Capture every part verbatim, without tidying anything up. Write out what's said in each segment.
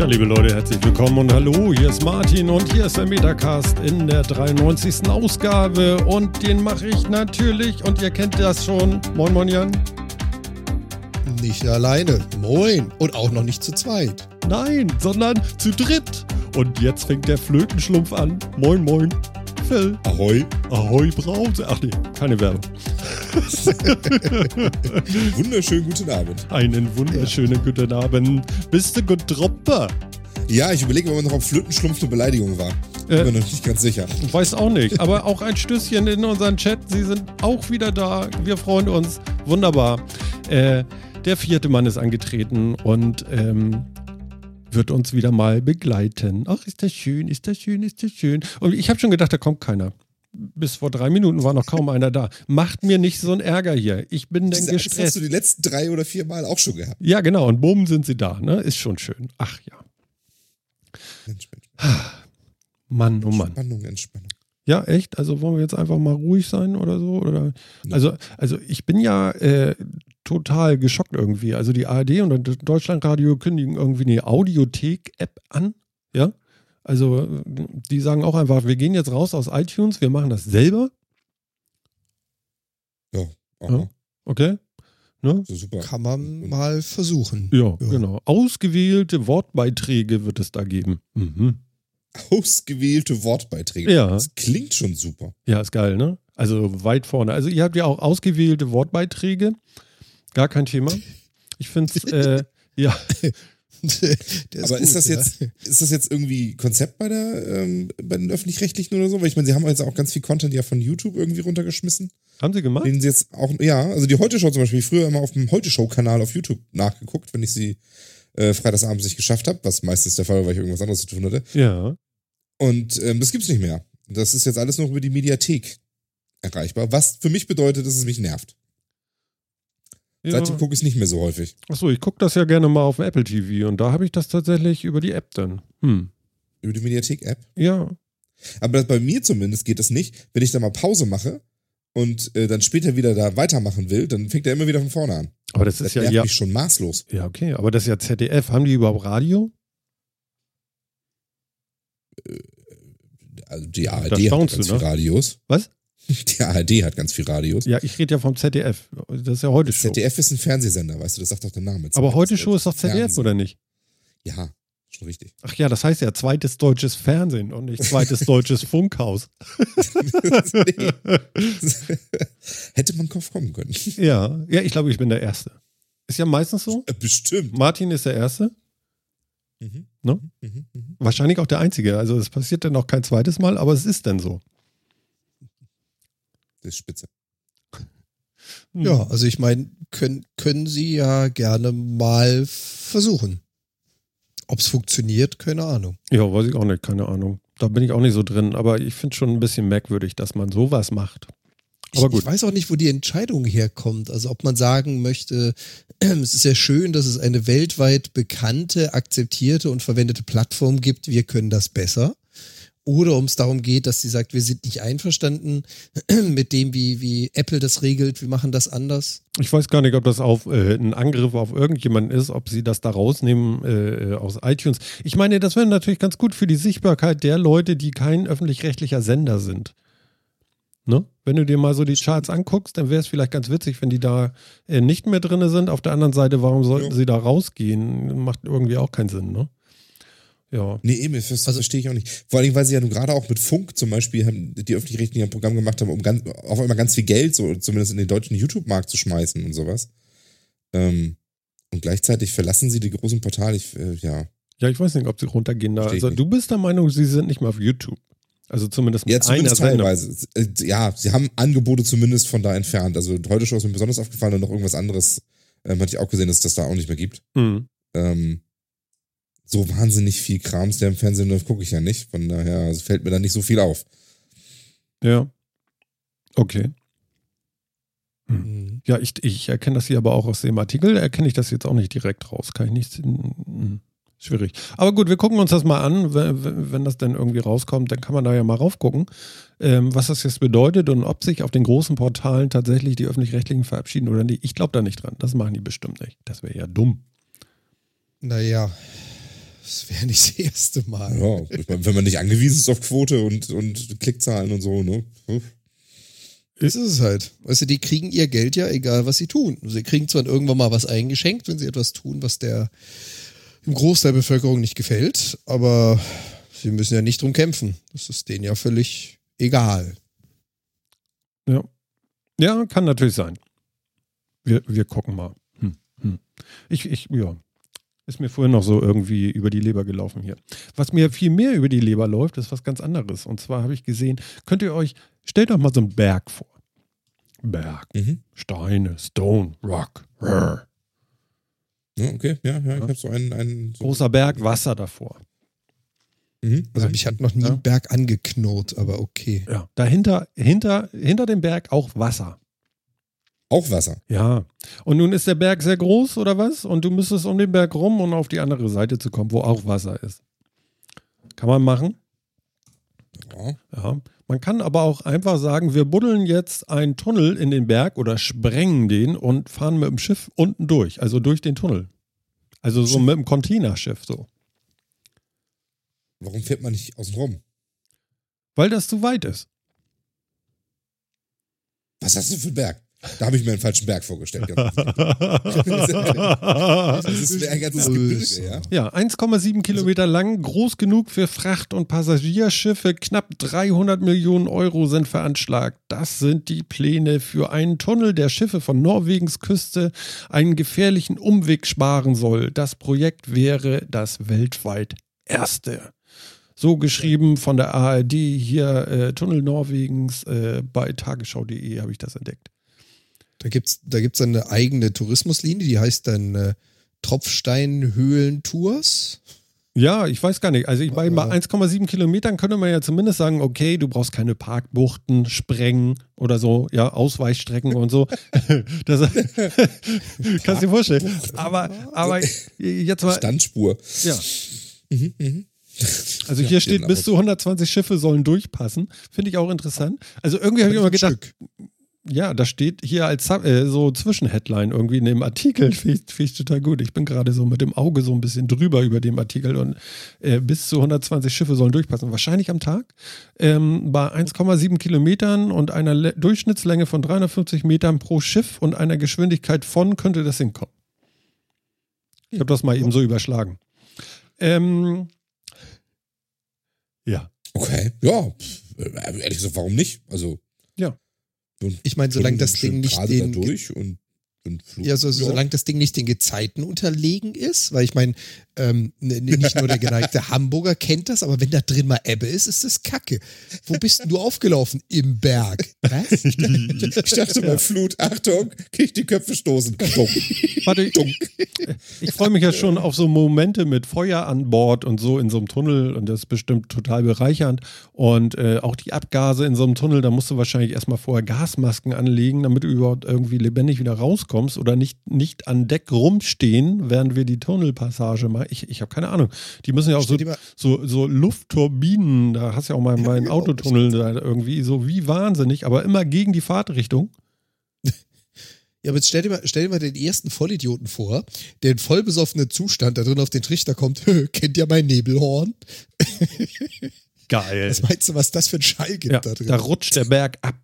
Ja, liebe Leute, herzlich willkommen und hallo, hier ist Martin und hier ist der Metacast in der dreiundneunzigsten Ausgabe und den mache ich natürlich und ihr kennt das schon. Moin, moin, Jan. Nicht alleine, moin und auch noch nicht zu zweit. Nein, sondern zu dritt. Und jetzt fängt der Flötenschlumpf an. Moin, moin. Phil. Ahoi. Ahoi, Brause. Ach nee, keine Werbung. Wunderschönen guten Abend. Einen wunderschönen ja. guten Abend. Bist du getropper? Ja, ich überlege, ob noch auf Flötenschlumpf eine Beleidigung war. Äh, Bin mir noch nicht ganz sicher. Weiß auch nicht, aber auch ein Stößchen in unseren Chat. Sie sind auch wieder da. Wir freuen uns. Wunderbar. Äh, der vierte Mann ist angetreten und ähm, wird uns wieder mal begleiten. Ach, ist das schön, ist das schön, ist das schön. Und ich habe schon gedacht, da kommt keiner. Bis vor drei Minuten war noch kaum einer da. Macht mir nicht so einen Ärger hier. Ich bin denn gestresst. Das hast du die letzten drei oder vier Mal auch schon gehabt. Ja, genau. Und boom, sind sie da. Ne? Ist schon schön. Ach ja. Mensch, Mensch. Mann, oh Mann. Entspannung, Entspannung. Ja, echt? Also wollen wir jetzt einfach mal ruhig sein oder so? Oder? Nee. Also, also ich bin ja äh, total geschockt irgendwie. Also die A R D und das Deutschlandradio kündigen irgendwie eine Audiothek-App an. Ja. Also die sagen auch einfach, wir gehen jetzt raus aus iTunes, wir machen das selber. Ja, auch ja. Okay. Ne? So super. Kann man mal versuchen. Ja, ja, genau. Ausgewählte Wortbeiträge wird es da geben. Mhm. Ausgewählte Wortbeiträge. Ja. Das klingt schon super. Ja, ist geil, ne? Also weit vorne. Also ihr habt ja auch ausgewählte Wortbeiträge. Gar kein Thema. Ich finde es, äh, ja... Ist aber gut, ist, das ja. jetzt, ist das jetzt irgendwie Konzept bei, der, ähm, bei den Öffentlich-Rechtlichen oder so? Weil ich meine, sie haben jetzt auch ganz viel Content ja von YouTube irgendwie runtergeschmissen. Haben sie gemacht? Den sie jetzt auch, ja, also die Heute-Show zum Beispiel. Ich früher immer auf dem Heute-Show-Kanal auf YouTube nachgeguckt, wenn ich sie äh, freitagsabends nicht geschafft habe, was meistens der Fall war, weil ich irgendwas anderes zu tun hatte. Ja. Und ähm, das gibt's nicht mehr. Das ist jetzt alles noch über die Mediathek erreichbar, was für mich bedeutet, dass es mich nervt. Ja. Seitdem gucke ich es nicht mehr so häufig. Achso, ich gucke das ja gerne mal auf dem Apple T V und da habe ich das tatsächlich über die App dann. Hm. Über die Mediathek-App? Ja. Aber das, bei mir zumindest geht das nicht. Wenn ich da mal Pause mache und äh, dann später wieder da weitermachen will, dann fängt er immer wieder von vorne an. Aber das, das ist ja... Das nervt mich schon maßlos. Ja, okay. Aber das ist ja Z D F. Haben die überhaupt Radio? Also die A R D hat ganz du, viel ne? Radios. Was? Die A R D hat ganz viel Radios. Ja, ich rede ja vom Z D F. Das ist ja Heute-Show. Z D F ist ein Fernsehsender, weißt du, das sagt doch der Name. Aber Heute-Show ist doch Z D F, Fernsehen. Oder nicht? Ja, schon richtig. Ach ja, das heißt ja zweites deutsches Fernsehen und nicht zweites deutsches Funkhaus. Hätte man drauf kommen können. Ja, ja, ich glaube, ich bin der Erste. Ist ja meistens so. Bestimmt. Martin ist der Erste. Mhm. Ne? Mhm. Mhm. Wahrscheinlich auch der Einzige. Also es passiert dann auch kein zweites Mal, aber es ist dann so. Das ist spitze. Ja, also ich meine, können, können Sie ja gerne mal versuchen. Ob es funktioniert, keine Ahnung. Ja, weiß ich auch nicht, keine Ahnung. Da bin ich auch nicht so drin, aber ich finde es schon ein bisschen merkwürdig, dass man sowas macht. Aber gut. Ich, ich weiß auch nicht, wo die Entscheidung herkommt. Also ob man sagen möchte, es ist ja schön, dass es eine weltweit bekannte, akzeptierte und verwendete Plattform gibt, wir können das besser. Oder um es darum geht, dass sie sagt, wir sind nicht einverstanden mit dem, wie, wie Apple das regelt, wir machen das anders. Ich weiß gar nicht, ob das auf äh, ein Angriff auf irgendjemanden ist, ob sie das da rausnehmen äh, aus iTunes. Ich meine, das wäre natürlich ganz gut für die Sichtbarkeit der Leute, die kein öffentlich-rechtlicher Sender sind. Ne? Wenn du dir mal so die Charts anguckst, dann wäre es vielleicht ganz witzig, wenn die da äh, nicht mehr drin sind. Auf der anderen Seite, warum sollten ja. sie da rausgehen? Macht irgendwie auch keinen Sinn, ne? Ja. Nee, eben, das also, verstehe ich auch nicht. Vor allem, weil sie ja nun gerade auch mit Funk zum Beispiel haben, die Öffentlich-Rechtlichen ein Programm gemacht haben, um ganz, auf einmal ganz viel Geld, so zumindest in den deutschen YouTube-Markt zu schmeißen und sowas. Ähm, und gleichzeitig verlassen sie die großen Portale. Ich, äh, ja. ja, ich weiß nicht, ob sie runtergehen da. Also, du bist der Meinung, sie sind nicht mehr auf YouTube. Also zumindest mit ja, zumindest einer teilweise. Sendung. Ja, sie haben Angebote zumindest von da entfernt. Also heute schon ist mir besonders aufgefallen und noch irgendwas anderes ähm, hatte ich auch gesehen, dass es das da auch nicht mehr gibt. Mhm. Ähm, So wahnsinnig viel Krams, der im Fernsehen läuft, gucke ich ja nicht. Von daher fällt mir da nicht so viel auf. Ja. Okay. Hm. Ja, ich, ich erkenne das hier aber auch aus dem Artikel. Da erkenne ich das jetzt auch nicht direkt raus. Kann ich nicht. Schwierig. Aber gut, wir gucken uns das mal an. Wenn das dann irgendwie rauskommt, dann kann man da ja mal raufgucken, was das jetzt bedeutet und ob sich auf den großen Portalen tatsächlich die Öffentlich-Rechtlichen verabschieden oder nicht. Ich glaube da nicht dran. Das machen die bestimmt nicht. Das wäre ja dumm. Naja. Das wäre nicht das erste Mal. Ja, wenn man nicht angewiesen ist auf Quote und, und Klickzahlen und so, ne? Hm. Das ist es halt. Weißt du, die kriegen ihr Geld ja, egal was sie tun. Sie kriegen zwar irgendwann mal was eingeschenkt, wenn sie etwas tun, was der im Großteil der Bevölkerung nicht gefällt, aber sie müssen ja nicht drum kämpfen. Das ist denen ja völlig egal. Ja, ja, kann natürlich sein. Wir, wir gucken mal. Hm. Hm. Ich, ich, ja. Ist mir vorhin noch so irgendwie über die Leber gelaufen hier. Was mir viel mehr über die Leber läuft, ist was ganz anderes. Und zwar habe ich gesehen, könnt ihr euch, stellt euch mal so einen Berg vor. Berg, mhm. Steine, Stone, Rock. Ja, okay, ja, ja, ja. Ich habe so einen, einen so großer Berg, Wasser davor. Mhm. Also mich hat noch nie ja. ein Berg angeknurrt, aber okay. Ja. Dahinter, hinter, hinter dem Berg auch Wasser. Auch Wasser. Ja. Und nun ist der Berg sehr groß, oder was? Und du müsstest um den Berg rum, um auf die andere Seite zu kommen, wo auch Wasser ist. Kann man machen. Ja. Ja. Man kann aber auch einfach sagen, wir buddeln jetzt einen Tunnel in den Berg oder sprengen den und fahren mit dem Schiff unten durch, also durch den Tunnel. Also so mit dem Containerschiff so. Warum fährt man nicht außen rum? Weil das zu weit ist. Was hast du für einen Berg? Da habe ich mir einen falschen Berg vorgestellt. Das ist ein ganzes Gebirge, ja. Ja, eins Komma sieben Kilometer lang, groß genug für Fracht- und Passagierschiffe. Knapp dreihundert Millionen Euro sind veranschlagt. Das sind die Pläne für einen Tunnel, der Schiffe von Norwegens Küste einen gefährlichen Umweg sparen soll. Das Projekt wäre das weltweit erste. So geschrieben von der A R D hier, äh, Tunnel Norwegens, äh, bei tagesschau punkt de habe ich das entdeckt. Da gibt's, da gibt's dann eine eigene Tourismuslinie, die heißt dann äh, Tropfsteinhöhlen-Tours. Ja, ich weiß gar nicht. Also ich meine, bei eins Komma sieben Kilometern könnte man ja zumindest sagen, okay, du brauchst keine Parkbuchten, Sprengen oder so, ja, Ausweichstrecken und so. Das kannst du dir vorstellen. Aber, aber jetzt mal. Standspur. Ja. Mhm, mhm. Also hier ja, steht, bis zu hundertzwanzig Schiffe sollen durchpassen. Finde ich auch interessant. Also irgendwie habe ich immer gedacht. Stück. Ja, das steht hier als äh, so Zwischenheadline irgendwie in dem Artikel. Finde ich total gut. Ich bin gerade so mit dem Auge so ein bisschen drüber über dem Artikel und äh, bis zu hundertzwanzig Schiffe sollen durchpassen. Wahrscheinlich am Tag. Ähm, bei eins Komma sieben Kilometern und einer Le- Durchschnittslänge von dreihundertfünfzig Metern pro Schiff und einer Geschwindigkeit von könnte das hinkommen. Ich habe das mal eben so überschlagen. Ähm, ja. Okay, ja. Ehrlich gesagt, warum nicht? Also. Ja. Und ich meine, solange das Ding nicht den dadurch und, und Flug, ja, so, also, ja. solange das Ding nicht den Gezeiten unterlegen ist, weil ich meine, ähm, nicht nur der geneigte Hamburger kennt das, aber wenn da drin mal Ebbe ist, ist das Kacke. Wo bist denn du aufgelaufen? Im Berg. Was? Ich dachte mal, ja. Flut, Achtung, krieg die Köpfe stoßen. Dunk. Warte, Dunk. Ich freue mich ja schon auf so Momente mit Feuer an Bord und so in so einem Tunnel und das ist bestimmt total bereichernd und äh, auch die Abgase in so einem Tunnel, da musst du wahrscheinlich erstmal vorher Gasmasken anlegen, damit du überhaupt irgendwie lebendig wieder rauskommst oder nicht, nicht an Deck rumstehen, während wir die Tunnelpassage machen. Ich, ich habe keine Ahnung. Die müssen ja auch so, so, so Luftturbinen, da hast du ja auch mal ja, meinen Autotunnel da irgendwie so wie wahnsinnig, aber immer gegen die Fahrtrichtung. Ja, aber jetzt stell dir mal, stell dir mal den ersten Vollidioten vor, der in vollbesoffenen Zustand da drin auf den Trichter kommt. Kennt ihr mein Nebelhorn? Geil. Was meinst du, was das für ein Schall gibt ja, da drin? Da rutscht der Berg ab.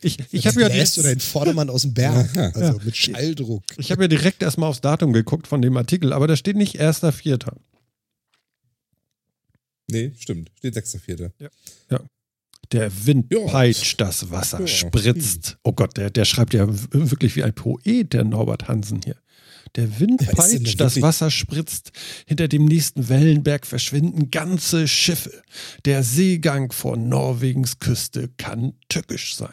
Ich, ich habe ja direkt oder ein Vordermann aus dem Berg, ja, also ja. mit Schalldruck. Ich habe ja direkt erstmal aufs Datum geguckt von dem Artikel, aber da steht nicht erster Vierter Nee, stimmt, steht sechster Vierter Ja. ja. Der Wind ja. peitscht das Wasser, ja. spritzt. Oh Gott, der, der schreibt ja wirklich wie ein Poet, der Norbert Hansen hier. Der Wind ja, peitscht, das Wasser spritzt. Hinter dem nächsten Wellenberg verschwinden ganze Schiffe. Der Seegang vor Norwegens Küste kann tückisch sein.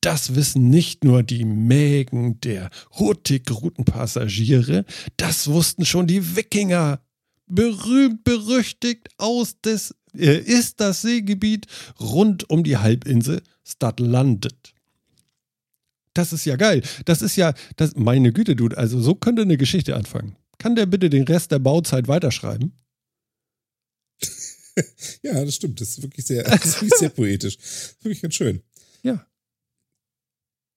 Das wissen nicht nur die Mägen der Hurtigruten-Passagiere, das wussten schon die Wikinger. Berühmt, berüchtigt aus des, äh, ist das Seegebiet rund um die Halbinsel Stadlandet. Das ist ja geil. Das ist ja, das, meine Güte, Dude, also so könnte eine Geschichte anfangen. Kann der bitte den Rest der Bauzeit weiterschreiben? Ja, das stimmt. Das ist wirklich sehr, das ist wirklich sehr poetisch. Das ist wirklich ganz schön. Ja.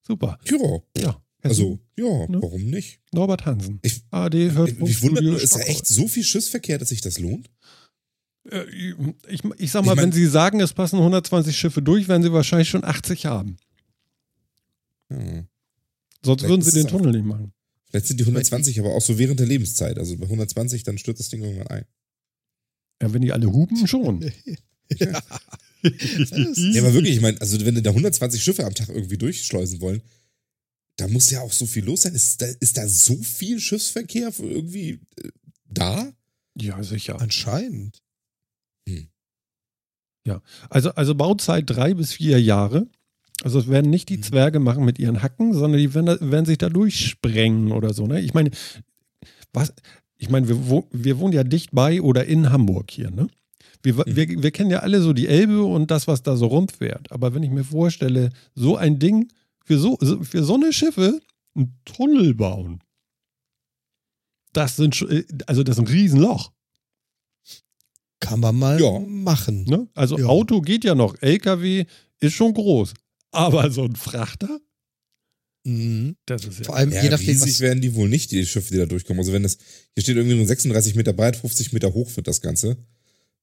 Super. Ja. ja. Also, ja, ne? Warum nicht? Norbert Hansen. Ich, A R D hört mich wundert nur, ist da echt so viel Schiffsverkehr, dass sich das lohnt? Äh, ich, ich sag mal, ich mein, wenn Sie sagen, es passen hundertzwanzig Schiffe durch, werden Sie wahrscheinlich schon achtzig haben. Hm. Sonst vielleicht würden Sie den Tunnel auch, nicht machen. Vielleicht sind die hundertzwanzig aber auch so während der Lebenszeit. Also bei hundertzwanzig, dann stürzt das Ding irgendwann ein. Ja, wenn die alle hupen, schon. Ja. Ja, aber wirklich, ich meine, also wenn da hundertzwanzig Schiffe am Tag irgendwie durchschleusen wollen, da muss ja auch so viel los sein. Ist da, ist da so viel Schiffsverkehr irgendwie äh, da? Ja, sicher. Anscheinend. Hm. Ja, also, also Bauzeit drei bis vier Jahre. Also es werden nicht die Zwerge machen mit ihren Hacken, sondern die werden, da, werden sich da durchsprengen oder so. Ne? Ich meine, was, ich meine, wir, wo, wir wohnen ja dicht bei oder in Hamburg hier, ne? Wir, wir, wir kennen ja alle so die Elbe und das, was da so rumfährt. Aber wenn ich mir vorstelle, so ein Ding, für so, für so eine Schiffe einen Tunnel bauen, das sind also das ist ein Riesenloch. Kann man mal ja. machen. Ne? Also ja. Auto geht ja noch, L K W ist schon groß. Aber so ein Frachter? Mhm. Das ist ja vor allem, ja, je nachdem, riesig was werden die wohl nicht, die Schiffe, die da durchkommen. Also wenn das, hier steht irgendwie nur sechsunddreißig Meter breit, fünfzig Meter hoch wird das Ganze.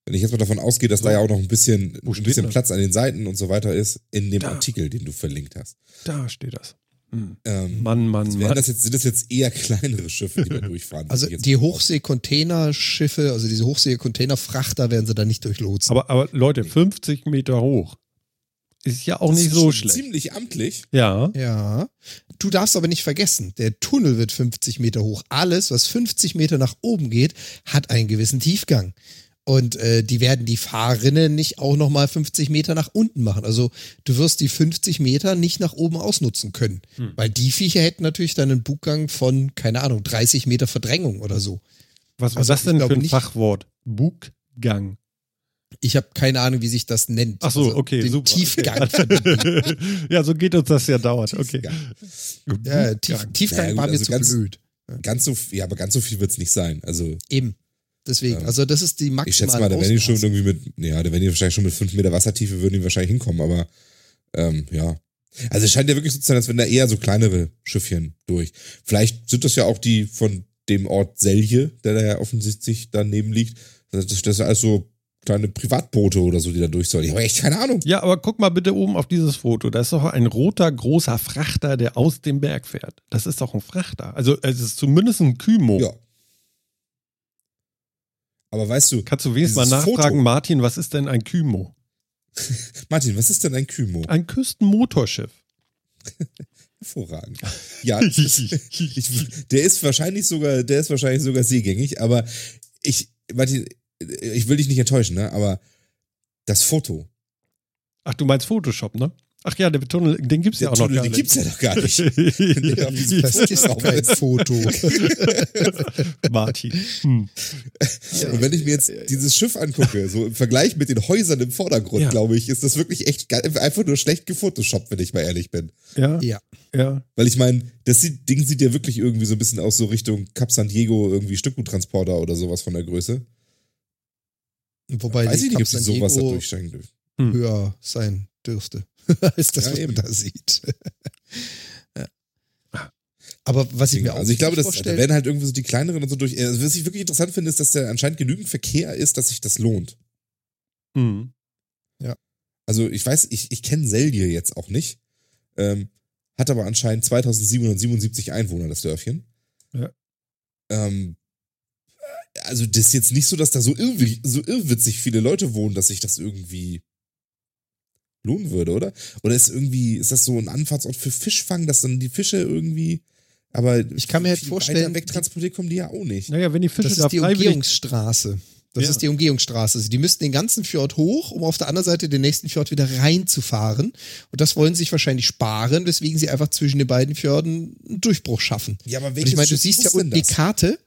Wenn ich jetzt mal davon ausgehe, dass so. da ja auch noch ein bisschen, ein bisschen Platz an den Seiten und so weiter ist, in dem da. Artikel, den du verlinkt hast. Da steht das. Mhm. Ähm, Mann, Mann, also Mann. Das jetzt, sind das jetzt eher kleinere Schiffe, die da durchfahren? Also die, die Hochsee-Containerschiffe, also diese Hochsee-Container-Frachter werden sie da nicht durchlotsen. Aber, aber Leute, fünfzig Meter hoch. Ist ja auch das nicht ist so schlecht. Ziemlich amtlich. Ja. Ja. Du darfst aber nicht vergessen, der Tunnel wird fünfzig Meter hoch. Alles, was fünfzig Meter nach oben geht, hat einen gewissen Tiefgang. Und äh, die werden die Fahrrinnen nicht auch nochmal fünfzig Meter nach unten machen. Also du wirst die fünfzig Meter nicht nach oben ausnutzen können. Hm. Weil die Viecher hätten natürlich dann einen Buggang von, keine Ahnung, dreißig Meter Verdrängung oder so. Was war also, das denn für ein nicht, Fachwort? Buggang. Ich habe keine Ahnung, wie sich das nennt. Ach so, also okay, den super. Tiefgang. Okay. Ja, so geht uns das ja dauernd. Okay. Tiefgang, ja, tief, Tiefgang ja, war mir also zu ganz, blöd. Ganz so, ja, aber ganz so viel wird es nicht sein. Also eben. Deswegen, ja. Also das ist die maximale. Ich schätze mal, da werden die schon irgendwie mit, ja, da werden die wahrscheinlich schon mit fünf Meter Wassertiefe würden die wahrscheinlich hinkommen, aber ähm, ja. Also es scheint ja wirklich so zu sein, als wenn da eher so kleinere Schiffchen durch. Vielleicht sind das ja auch die von dem Ort Selje, der da ja offensichtlich daneben liegt. Das, das ist ja alles so kleine Privatboote oder so, die da durch sollen. Ich habe echt keine Ahnung. Ja, aber guck mal bitte oben auf dieses Foto. Da ist doch ein roter, großer Frachter, der aus dem Berg fährt. Das ist doch ein Frachter. Also es ist zumindest ein Kymo. Ja. Aber weißt du, kannst du wenigstens mal nachfragen, Foto. Martin, was ist denn ein Kymo? Martin, was ist denn ein Kymo? Ein Küstenmotorschiff. Hervorragend. Ja, ich, der ist wahrscheinlich sogar, der ist wahrscheinlich sogar seegängig, aber ich, Martin, ich will dich nicht enttäuschen, ne? Aber das Foto. Ach, du meinst Photoshop, ne? Ach ja, der Tunnel, den gibt's ja auch noch gar nicht. Den gibt's ja noch gar nicht. Das ist auch kein Foto. Martin. Hm. Ja, und wenn ich mir jetzt ja, ja, dieses Schiff angucke, so im Vergleich mit den Häusern im Vordergrund, ja. glaube ich, ist das wirklich echt einfach nur schlecht gefotoshoppt, wenn ich mal ehrlich bin. Ja. Ja. ja. Weil ich meine, das Ding sieht ja wirklich irgendwie so ein bisschen aus, so Richtung Cap San Diego, irgendwie Stückguttransporter oder sowas von der Größe. Wobei weiß ich nicht, ob sie sowas da durchsteigen dürfen. Hm. Höher sein dürfte. Ist das, ja, was eben. Man da sieht. Ja. Aber was Deswegen, ich mir auch also ich glaube, dass, da werden halt irgendwie so die kleineren und so durch. Also was ich wirklich interessant finde, ist, dass da anscheinend genügend Verkehr ist, dass sich das lohnt. Mhm. Ja. Also ich weiß, ich, ich kenne Selje jetzt auch nicht, ähm, hat aber anscheinend zweitausendsiebenhundertsiebenundsiebzig Einwohner, das Dörfchen. Ja. Ähm, also das ist jetzt nicht so, dass da so, irrwitzig, so irrwitzig viele Leute wohnen, dass sich das irgendwie lohnen würde, oder? Oder ist irgendwie, ist das so ein Anfahrtsort für Fischfang, dass dann die Fische irgendwie, aber ich kann mir halt vorstellen, wegtransportiert kommen die ja auch nicht. Naja, wenn die Fische das da ist die Umgehungsstraße. Das ja. ist die Umgehungsstraße. Also die müssten den ganzen Fjord hoch, um auf der anderen Seite den nächsten Fjord wieder reinzufahren. Und das wollen sie sich wahrscheinlich sparen, weswegen sie einfach zwischen den beiden Fjorden einen Durchbruch schaffen. Ja, aber welches Und ich meine, du siehst ja unten die Karte.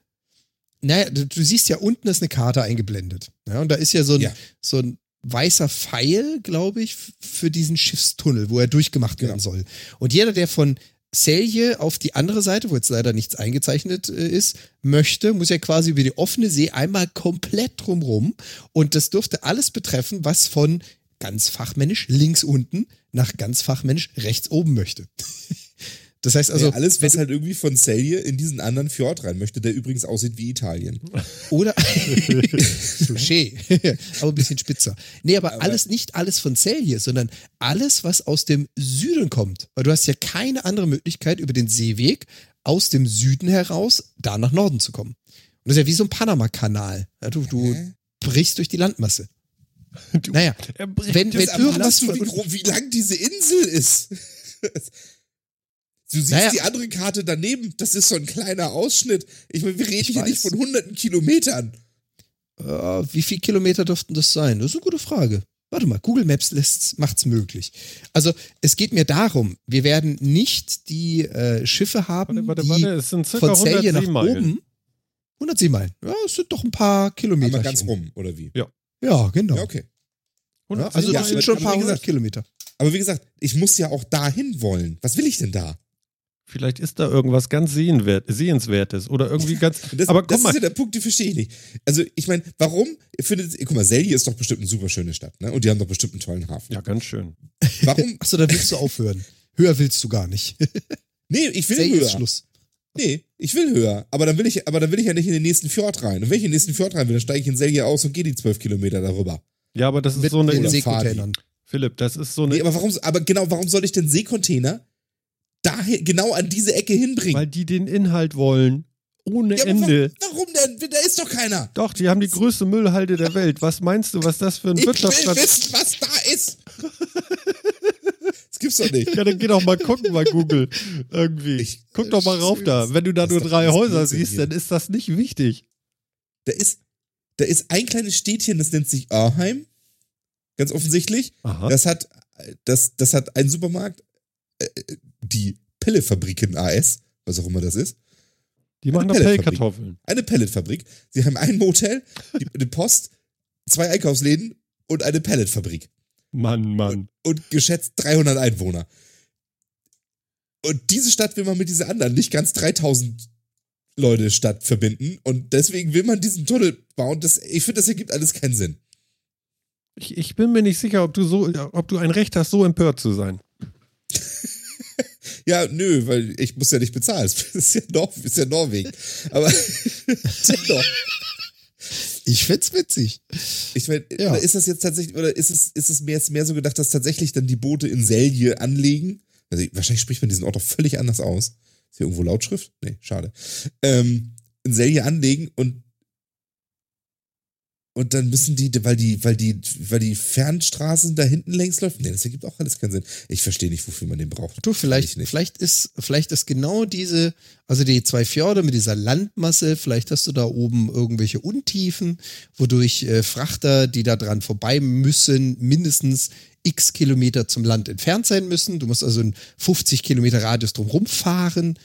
Naja, du, du siehst ja unten ist eine Karte eingeblendet. Ja, und da ist ja so ein, ja. so ein weißer Pfeil, glaube ich, für diesen Schiffstunnel, wo er durchgemacht werden genau. soll. Und jeder, der von Selje auf die andere Seite, wo jetzt leider nichts eingezeichnet äh, ist, möchte, muss ja quasi über die offene See einmal komplett drumrum. Und das dürfte alles betreffen, was von ganz fachmännisch links unten nach ganz fachmännisch rechts oben möchte. Das heißt also... Ja, alles, was halt irgendwie von Selje in diesen anderen Fjord rein möchte, der übrigens aussieht wie Italien. Oder... Touché. Aber ein bisschen spitzer. Nee, aber, aber alles nicht alles von Selje, sondern alles, was aus dem Süden kommt. Weil du hast ja keine andere Möglichkeit, über den Seeweg aus dem Süden heraus da nach Norden zu kommen. Und das ist ja wie so ein Panama-Kanal. Du, du brichst durch die Landmasse. Du, naja, wenn, wenn irgendwas du, wie, wie lang diese Insel ist. Du siehst naja. die andere Karte daneben, das ist so ein kleiner Ausschnitt. Ich meine, wir reden ich hier weiß. nicht von hunderten Kilometern. Uh, wie viele Kilometer dürften das sein? Das ist eine gute Frage. Warte mal, Google Maps lässt's, macht's möglich. Also, es geht mir darum, wir werden nicht die äh, Schiffe haben, warte, warte, die warte, es sind circa von Selje nach Meilen. Oben. hundertsieben Meilen. Ja, es sind doch ein paar Kilometer. Aber ganz rum, oder wie? Ja. Ja, genau. Ja, okay. Ja, also das ja, sind schon ein paar hundert gesagt, Kilometer. Aber wie gesagt, ich muss ja auch dahin wollen. Was will ich denn da? Vielleicht ist da irgendwas ganz Sehenwert, Sehenswertes oder irgendwie ganz... das aber das mal. ist ja der Punkt, den verstehe ich nicht. Also ich meine, warum findet... Guck mal, Selje ist doch bestimmt eine super schöne Stadt, ne? Und die haben doch bestimmt einen tollen Hafen. Ja, ganz schön. Warum? Achso, da willst du aufhören. Höher willst du gar nicht. Nee, ich will Selje höher. Ist Schluss. Nee, ich will höher, aber dann will ich, aber dann will ich ja nicht in den nächsten Fjord rein. Und wenn ich in den nächsten Fjord rein will, dann steige ich in Selje aus und gehe die zwölf Kilometer darüber. Ja, aber das ist mit so eine Seekontainer. Philipp, das ist so eine... Nee, aber warum, aber genau, warum soll ich den Seekontainer da genau an diese Ecke hinbringen? Weil die den Inhalt wollen. Ohne ja, Ende. Warum, warum denn? Da ist doch keiner. Doch, die haben die größte Müllhalde der Welt. Was meinst du, was das für ein Wirtschaftsstaat ist? Ich will wissen, was da ist. Das gibt's doch nicht. Ja, dann geh doch mal gucken bei Google. Irgendwie. Ich, Guck doch mal rauf da. Wenn du da nur drei Häuser siehst, hier. Dann ist das nicht wichtig. Da ist, da ist ein kleines Städtchen, das nennt sich Arheim. Ganz offensichtlich. Aha. Das hat, das, das hat einen Supermarkt. Die Pelletfabriken A S, was auch immer das ist. Die machen eine Pelletkartoffeln. Eine Pelletfabrik. Sie haben ein Motel, die, eine Post, zwei Einkaufsläden und eine Pelletfabrik. Mann, Mann. Und, und geschätzt dreihundert Einwohner. Und diese Stadt will man mit dieser anderen nicht ganz dreitausend Leute Stadt verbinden. Und deswegen will man diesen Tunnel bauen. Das, ich finde, das ergibt alles keinen Sinn. Ich, ich bin mir nicht sicher, ob du, so, ob du ein Recht hast, so empört zu sein. Ja, nö, weil ich muss ja nicht bezahlen. Das ist ja, Nor- ist ja Norwegen. Aber ich find's witzig. Ich mein, ja. Ist das jetzt tatsächlich, oder ist es, ist es mir jetzt mehr so gedacht, dass tatsächlich dann die Boote in Selje anlegen? Also wahrscheinlich spricht man diesen Ort auch völlig anders aus. Ist hier irgendwo Lautschrift? Nee, schade. Ähm, in Selje anlegen und und dann müssen die, weil die, weil die, weil die Fernstraßen da hinten längs läuft. Nee, das ergibt auch alles keinen Sinn. Ich verstehe nicht, wofür man den braucht. Du, vielleicht, vielleicht ist, vielleicht ist genau diese, also die zwei Fjorde mit dieser Landmasse, vielleicht hast du da oben irgendwelche Untiefen, wodurch äh, Frachter, die da dran vorbei müssen, mindestens x Kilometer zum Land entfernt sein müssen. Du musst also einen fünfzig Kilometer Radius drumherum fahren.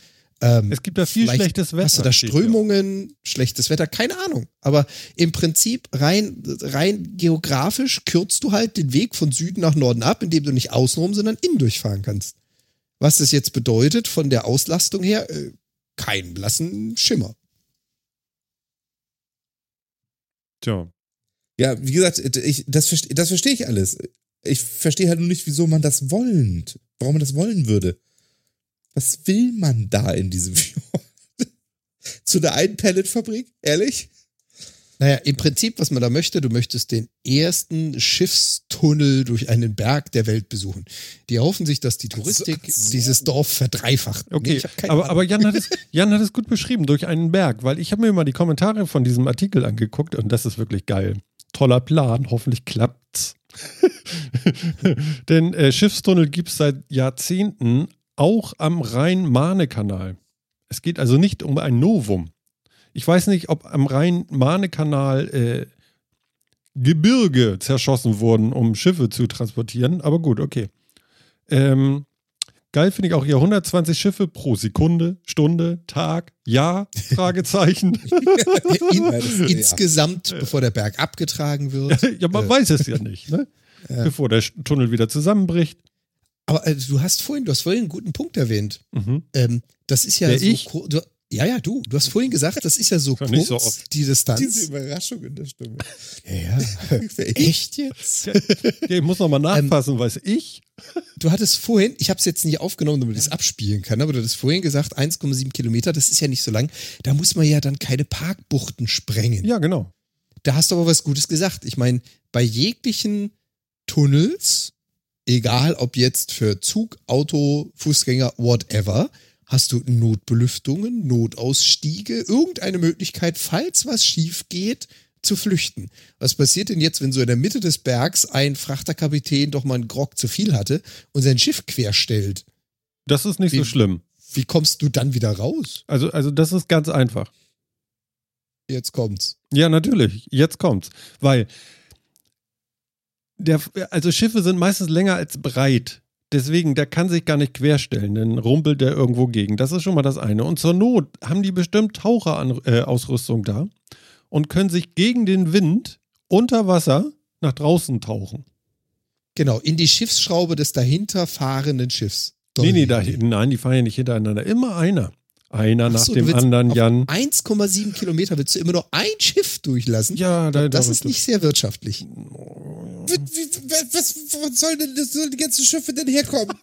Ähm, es gibt da viel schlechtes Wetter. Hast du da Strömungen, ja. Schlechtes Wetter, keine Ahnung. Aber im Prinzip rein, rein geografisch kürzt du halt den Weg von Süden nach Norden ab, indem du nicht außenrum, sondern innen durchfahren kannst. Was das jetzt bedeutet von der Auslastung her, äh, keinen blassen Schimmer. Tja. Ja, wie gesagt, ich, das, das verstehe ich alles. Ich verstehe halt nur nicht, wieso man das wollend, warum man das wollen würde. Was will man da in diesem Fjord? Zu der einen Pelletfabrik? Ehrlich? Naja, im Prinzip, was man da möchte, du möchtest den ersten Schiffstunnel durch einen Berg der Welt besuchen. Die erhoffen sich, dass die Touristik ach so, ach so. dieses Dorf verdreifacht. Okay, nee, aber, aber Jan hat es, Jan hat es gut beschrieben, durch einen Berg. Weil ich habe mir mal die Kommentare von diesem Artikel angeguckt und das ist wirklich geil. Toller Plan, hoffentlich klappt's. Denn äh, Schiffstunnel gibt es seit Jahrzehnten auch am Rhein-Mahne-Kanal. Es geht also nicht um ein Novum. Ich weiß nicht, ob am Rhein-Mahne-Kanal äh, Gebirge zerschossen wurden, um Schiffe zu transportieren. Aber gut, okay. Ähm, geil finde ich auch hier hundertzwanzig Schiffe pro Sekunde, Stunde, Tag, Jahr, Fragezeichen. In, insgesamt, bevor der Berg abgetragen wird. Ja, man äh. weiß es ja nicht, ne? Ja. Bevor der Tunnel wieder zusammenbricht. Aber also, du hast vorhin, du hast vorhin einen guten Punkt erwähnt. Mhm. Ähm, das ist ja, ja so, ich? Du, Ja, ja, du, du hast vorhin gesagt, das ist ja so kurz, so die Distanz. Diese Überraschung in der Stimme. Ja, ja. Echt jetzt? Ja, ich muss nochmal nachpassen, ähm, weiß ich. Du hattest vorhin, ich habe es jetzt nicht aufgenommen, damit ich es abspielen kann, aber du hattest vorhin gesagt, eins Komma sieben Kilometer, das ist ja nicht so lang. Da muss man ja dann keine Parkbuchten sprengen. Ja, genau. Da hast du aber was Gutes gesagt. Ich meine, bei jeglichen Tunnels, egal ob jetzt für Zug, Auto, Fußgänger, whatever, hast du Notbelüftungen, Notausstiege, irgendeine Möglichkeit, falls was schief geht, zu flüchten. Was passiert denn jetzt, wenn so in der Mitte des Bergs ein Frachterkapitän doch mal einen Grog zu viel hatte und sein Schiff querstellt? Das ist nicht wie, so schlimm. Wie kommst du dann wieder raus? Also, also das ist ganz einfach. Jetzt kommt's. Ja, natürlich. Jetzt kommt's. Weil, der, also Schiffe sind meistens länger als breit. Deswegen, der kann sich gar nicht querstellen, dann rumpelt der irgendwo gegen. Das ist schon mal das eine. Und zur Not haben die bestimmt Taucherausrüstung da und können sich gegen den Wind unter Wasser nach draußen tauchen. Genau, in die Schiffsschraube des dahinter fahrenden Schiffs. Nee, nee, da, nein, die fahren ja nicht hintereinander. Immer einer. Einer Ach nach so, dem anderen, Jan. eins Komma sieben Kilometer willst du immer nur ein Schiff durchlassen? Ja, da, das da, ist da, nicht sehr wirtschaftlich. Wie, wie, was, was sollen denn das, soll die ganzen Schiffe denn herkommen?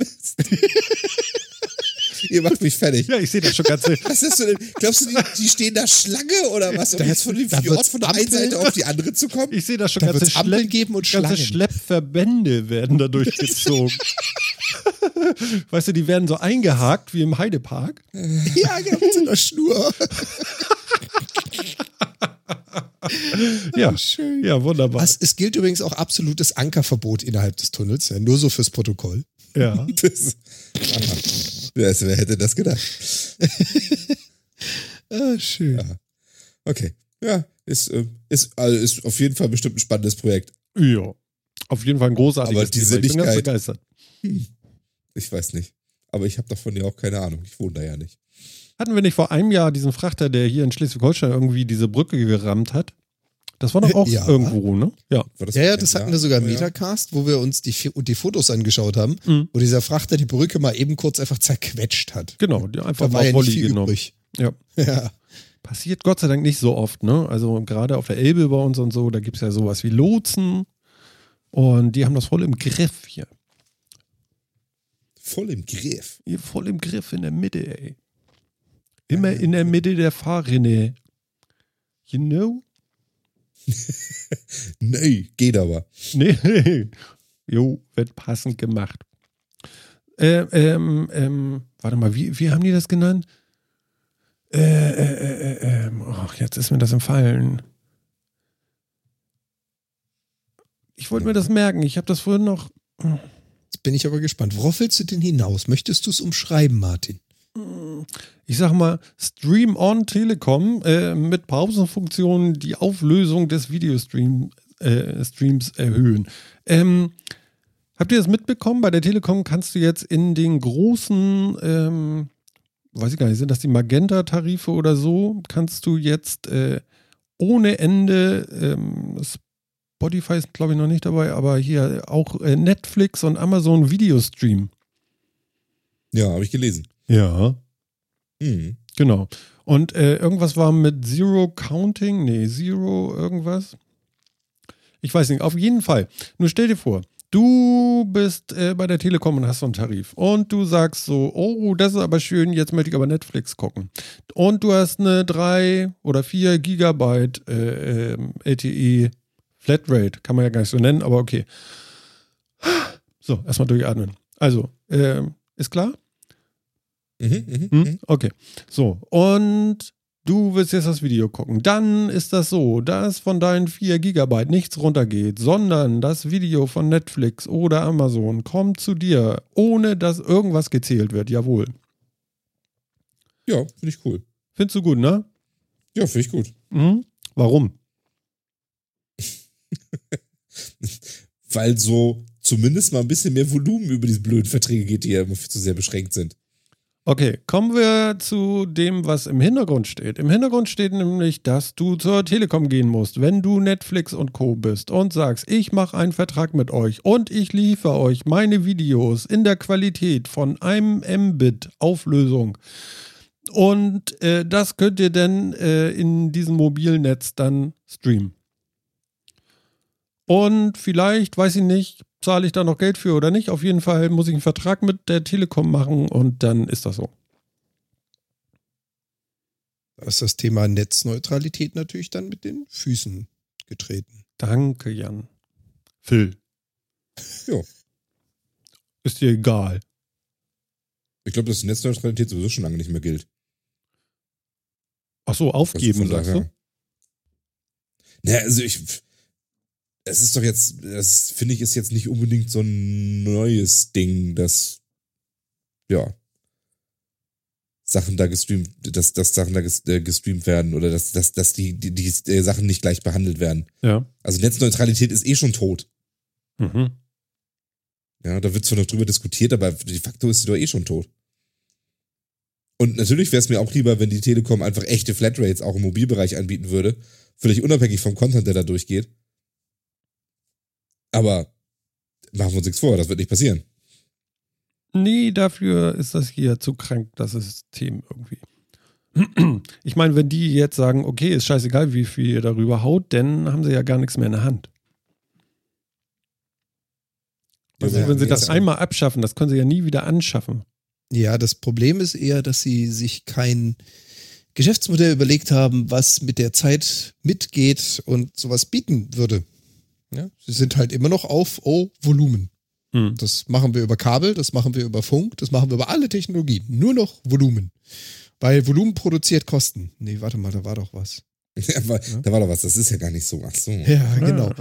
Ihr macht mich fertig. Ja, ich sehe das schon ganz schön. Was ist so denn? Glaubst du, die, die stehen da Schlange oder was? Um da jetzt von dem Fjord von der einen Seite auf die andere zu kommen? Ich sehe das schon da ganze Schlepp, geben und ganze Schleppverbände werden da durchgezogen. Weißt du, die werden so eingehakt wie im Heidepark. Ja, genau, mit so einer Schnur. Ja, schön. Ja, wunderbar. Es, es gilt übrigens auch absolutes Ankerverbot innerhalb des Tunnels, ja, nur so fürs Protokoll. Ja. Das, das, wer hätte das gedacht? Ah, schön. Ja. Okay. Ja, ist, ist, also ist auf jeden Fall bestimmt ein spannendes Projekt. Ja, auf jeden Fall ein großartiges Aber die Projekt. Ich bin ganz begeistert. Hm. Ich weiß nicht. Aber ich habe davon ja auch keine Ahnung. Ich wohne da ja nicht. Hatten wir nicht vor einem Jahr diesen Frachter, der hier in Schleswig-Holstein irgendwie diese Brücke gerammt hat? Das war doch auch ja. irgendwo, ne? Ja, das ja, ja, das hatten Jahr? wir sogar im Metacast, wo wir uns die, die Fotos angeschaut haben, mhm. wo dieser Frachter die Brücke mal eben kurz einfach zerquetscht hat. Genau, die einfach mal Volley ja genommen. Ja. ja. Passiert Gott sei Dank nicht so oft, ne? Also gerade auf der Elbe bei uns und so, da gibt es ja sowas wie Lotsen und die haben das voll im Griff hier. Voll im Griff? Hier voll im Griff in der Mitte, ey. Immer in der Mitte der Fahrrinne. You know? Nee, geht aber. Nee. Jo, wird passend gemacht. Ähm, ähm, ähm, warte mal, wie, wie haben die das genannt? Äh, äh, äh, äh, ach, jetzt ist mir das entfallen. Ich wollte mir das merken. Ich habe das vorhin noch. Jetzt bin ich aber gespannt. Worauf willst du denn hinaus? Möchtest du es umschreiben, Martin? Ich sag mal, Stream on Telekom äh, mit Pausenfunktionen die Auflösung des Videostreams äh, erhöhen. Ähm, habt ihr das mitbekommen? Bei der Telekom kannst du jetzt in den großen, ähm, weiß ich gar nicht, sind das die Magenta-Tarife oder so, kannst du jetzt äh, ohne Ende, ähm, Spotify ist glaube ich noch nicht dabei, aber hier auch äh, Netflix und Amazon Video streamen. Ja, habe ich gelesen. Ja, mhm. genau. Und äh, irgendwas war mit Zero Counting, nee, Zero irgendwas. Ich weiß nicht, auf jeden Fall. Nur stell dir vor, du bist äh, bei der Telekom und hast so einen Tarif und du sagst so, oh, das ist aber schön, jetzt möchte ich aber Netflix gucken. Und du hast eine drei oder vier Gigabyte äh, L T E Flatrate, kann man ja gar nicht so nennen, aber okay. So, erstmal durchatmen. Also, äh, ist klar? Mhm, mh, mh. Okay, so und du willst jetzt das Video gucken. Dann ist das so, dass von deinen vier Gigabyte nichts runtergeht, sondern das Video von Netflix oder Amazon kommt zu dir, ohne dass irgendwas gezählt wird, jawohl. Ja, finde ich cool. Findest du gut, ne? Ja, finde ich gut. Mhm. Warum? Weil so zumindest mal ein bisschen mehr Volumen über diese blöden Verträge geht, die ja immer zu sehr beschränkt sind. Okay, kommen wir zu dem, was im Hintergrund steht. Im Hintergrund steht nämlich, dass du zur Telekom gehen musst, wenn du Netflix und Co. bist und sagst, ich mache einen Vertrag mit euch und ich liefere euch meine Videos in der Qualität von einem Mbit Auflösung Und äh, das könnt ihr dann äh, in diesem Mobilnetz dann streamen. Und vielleicht, weiß ich nicht, zahle ich da noch Geld für oder nicht. Auf jeden Fall muss ich einen Vertrag mit der Telekom machen und dann ist das so. Da ist das Thema Netzneutralität natürlich dann mit den Füßen getreten. Danke, Jan. Phil. Ja. Ist dir egal. Ich glaube, dass die Netzneutralität sowieso schon lange nicht mehr gilt. Ach so, aufgeben, sagst du? Naja, also ich... Es ist doch jetzt, das finde ich, ist jetzt nicht unbedingt so ein neues Ding, dass, ja, Sachen da gestreamt, dass, dass Sachen da gestreamt werden oder dass, dass, dass die, die, die Sachen nicht gleich behandelt werden. Ja. Also Netzneutralität ist eh schon tot. Mhm. Ja, da wird zwar noch drüber diskutiert, aber de facto ist sie doch eh schon tot. Und natürlich wäre es mir auch lieber, wenn die Telekom einfach echte Flatrates auch im Mobilbereich anbieten würde, völlig unabhängig vom Content, der da durchgeht. Aber machen wir uns nichts vor, das wird nicht passieren. Nee, dafür ist das hier zu krank, das System irgendwie. Ich meine, wenn die jetzt sagen, okay, ist scheißegal, wie viel ihr darüber haut, dann haben sie ja gar nichts mehr in der Hand. Also ja, wenn sie das einmal abschaffen, das können sie ja nie wieder anschaffen. Ja, das Problem ist eher, dass sie sich kein Geschäftsmodell überlegt haben, was mit der Zeit mitgeht und sowas bieten würde. Ja, sie sind halt immer noch auf oh, Volumen. Hm. Das machen wir über Kabel, das machen wir über Funk, das machen wir über alle Technologien. Nur noch Volumen. Weil Volumen produziert Kosten. Nee, warte mal, da war doch was. Ja, war, ja? Da war doch was, das ist ja gar nicht so. Ach so. Ja, genau.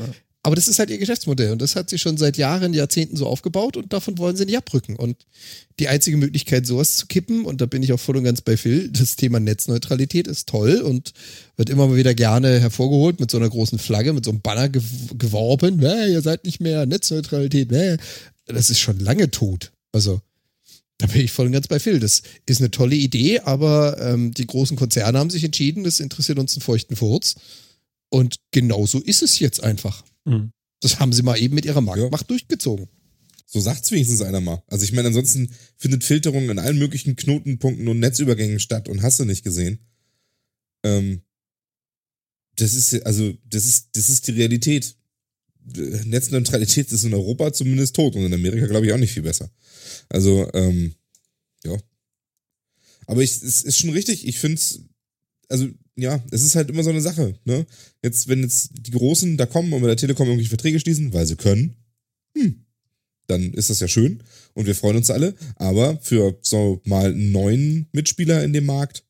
Aber das ist halt ihr Geschäftsmodell und das hat sie schon seit Jahren, Jahrzehnten so aufgebaut und davon wollen sie nicht abrücken. Und die einzige Möglichkeit, sowas zu kippen, und da bin ich auch voll und ganz bei Phil, das Thema Netzneutralität ist toll und wird immer mal wieder gerne hervorgeholt mit so einer großen Flagge, mit so einem Banner gew- geworben, äh, ihr seid nicht mehr Netzneutralität, äh. Das ist schon lange tot. Also da bin ich voll und ganz bei Phil. Das ist eine tolle Idee, aber ähm, die großen Konzerne haben sich entschieden, das interessiert uns einen feuchten Furz und genau so ist es jetzt einfach. Das haben sie mal eben mit ihrer Marktmacht ja. durchgezogen. So sagt es wenigstens einer mal. Also ich meine, ansonsten findet Filterung in allen möglichen Knotenpunkten und Netzübergängen statt und hast du nicht gesehen. Ähm, das ist, also, das ist, das ist die Realität. Netzneutralität ist in Europa zumindest tot und in Amerika, glaube ich, auch nicht viel besser. Also, ähm, ja. Aber ich, es ist schon richtig, ich finde es, also, ja, es ist halt immer so eine Sache, ne? Jetzt, wenn jetzt die Großen da kommen und mit der Telekom irgendwie Verträge schließen, weil sie können, hm, dann ist das ja schön und wir freuen uns alle, aber für so mal einen neuen Mitspieler in dem Markt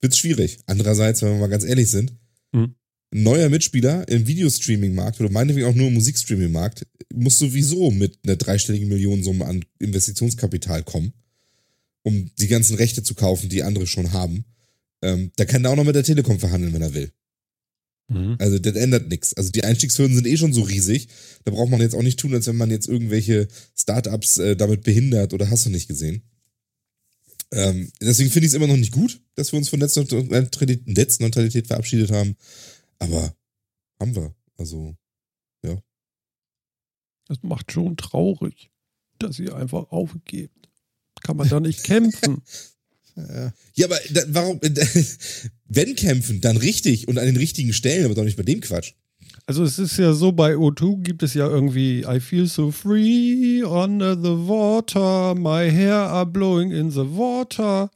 wird's schwierig. Andererseits, wenn wir mal ganz ehrlich sind, mhm. ein neuer Mitspieler im Videostreaming-Markt oder meinetwegen auch nur im Musikstreaming-Markt muss sowieso mit einer dreistelligen Millionensumme an Investitionskapital kommen, um die ganzen Rechte zu kaufen, die andere schon haben. Ähm, da kann er auch noch mit der Telekom verhandeln, wenn er will. Mhm. Also das ändert nichts. Also die Einstiegshürden sind eh schon so riesig. Da braucht man jetzt auch nicht tun, als wenn man jetzt irgendwelche Startups äh, damit behindert oder hast du nicht gesehen. Ähm, deswegen finde ich es immer noch nicht gut, dass wir uns von Netzneutralität, Netzneutralität verabschiedet haben. Aber haben wir. Also, ja. Das macht schon traurig, dass ihr einfach aufgebt. Kann man da nicht kämpfen. Ja, aber da, warum, wenn kämpfen, dann richtig und an den richtigen Stellen, aber doch nicht bei dem Quatsch. Also es ist ja so, bei O zwei gibt es ja irgendwie I feel so free under the water, my hair are blowing in the water.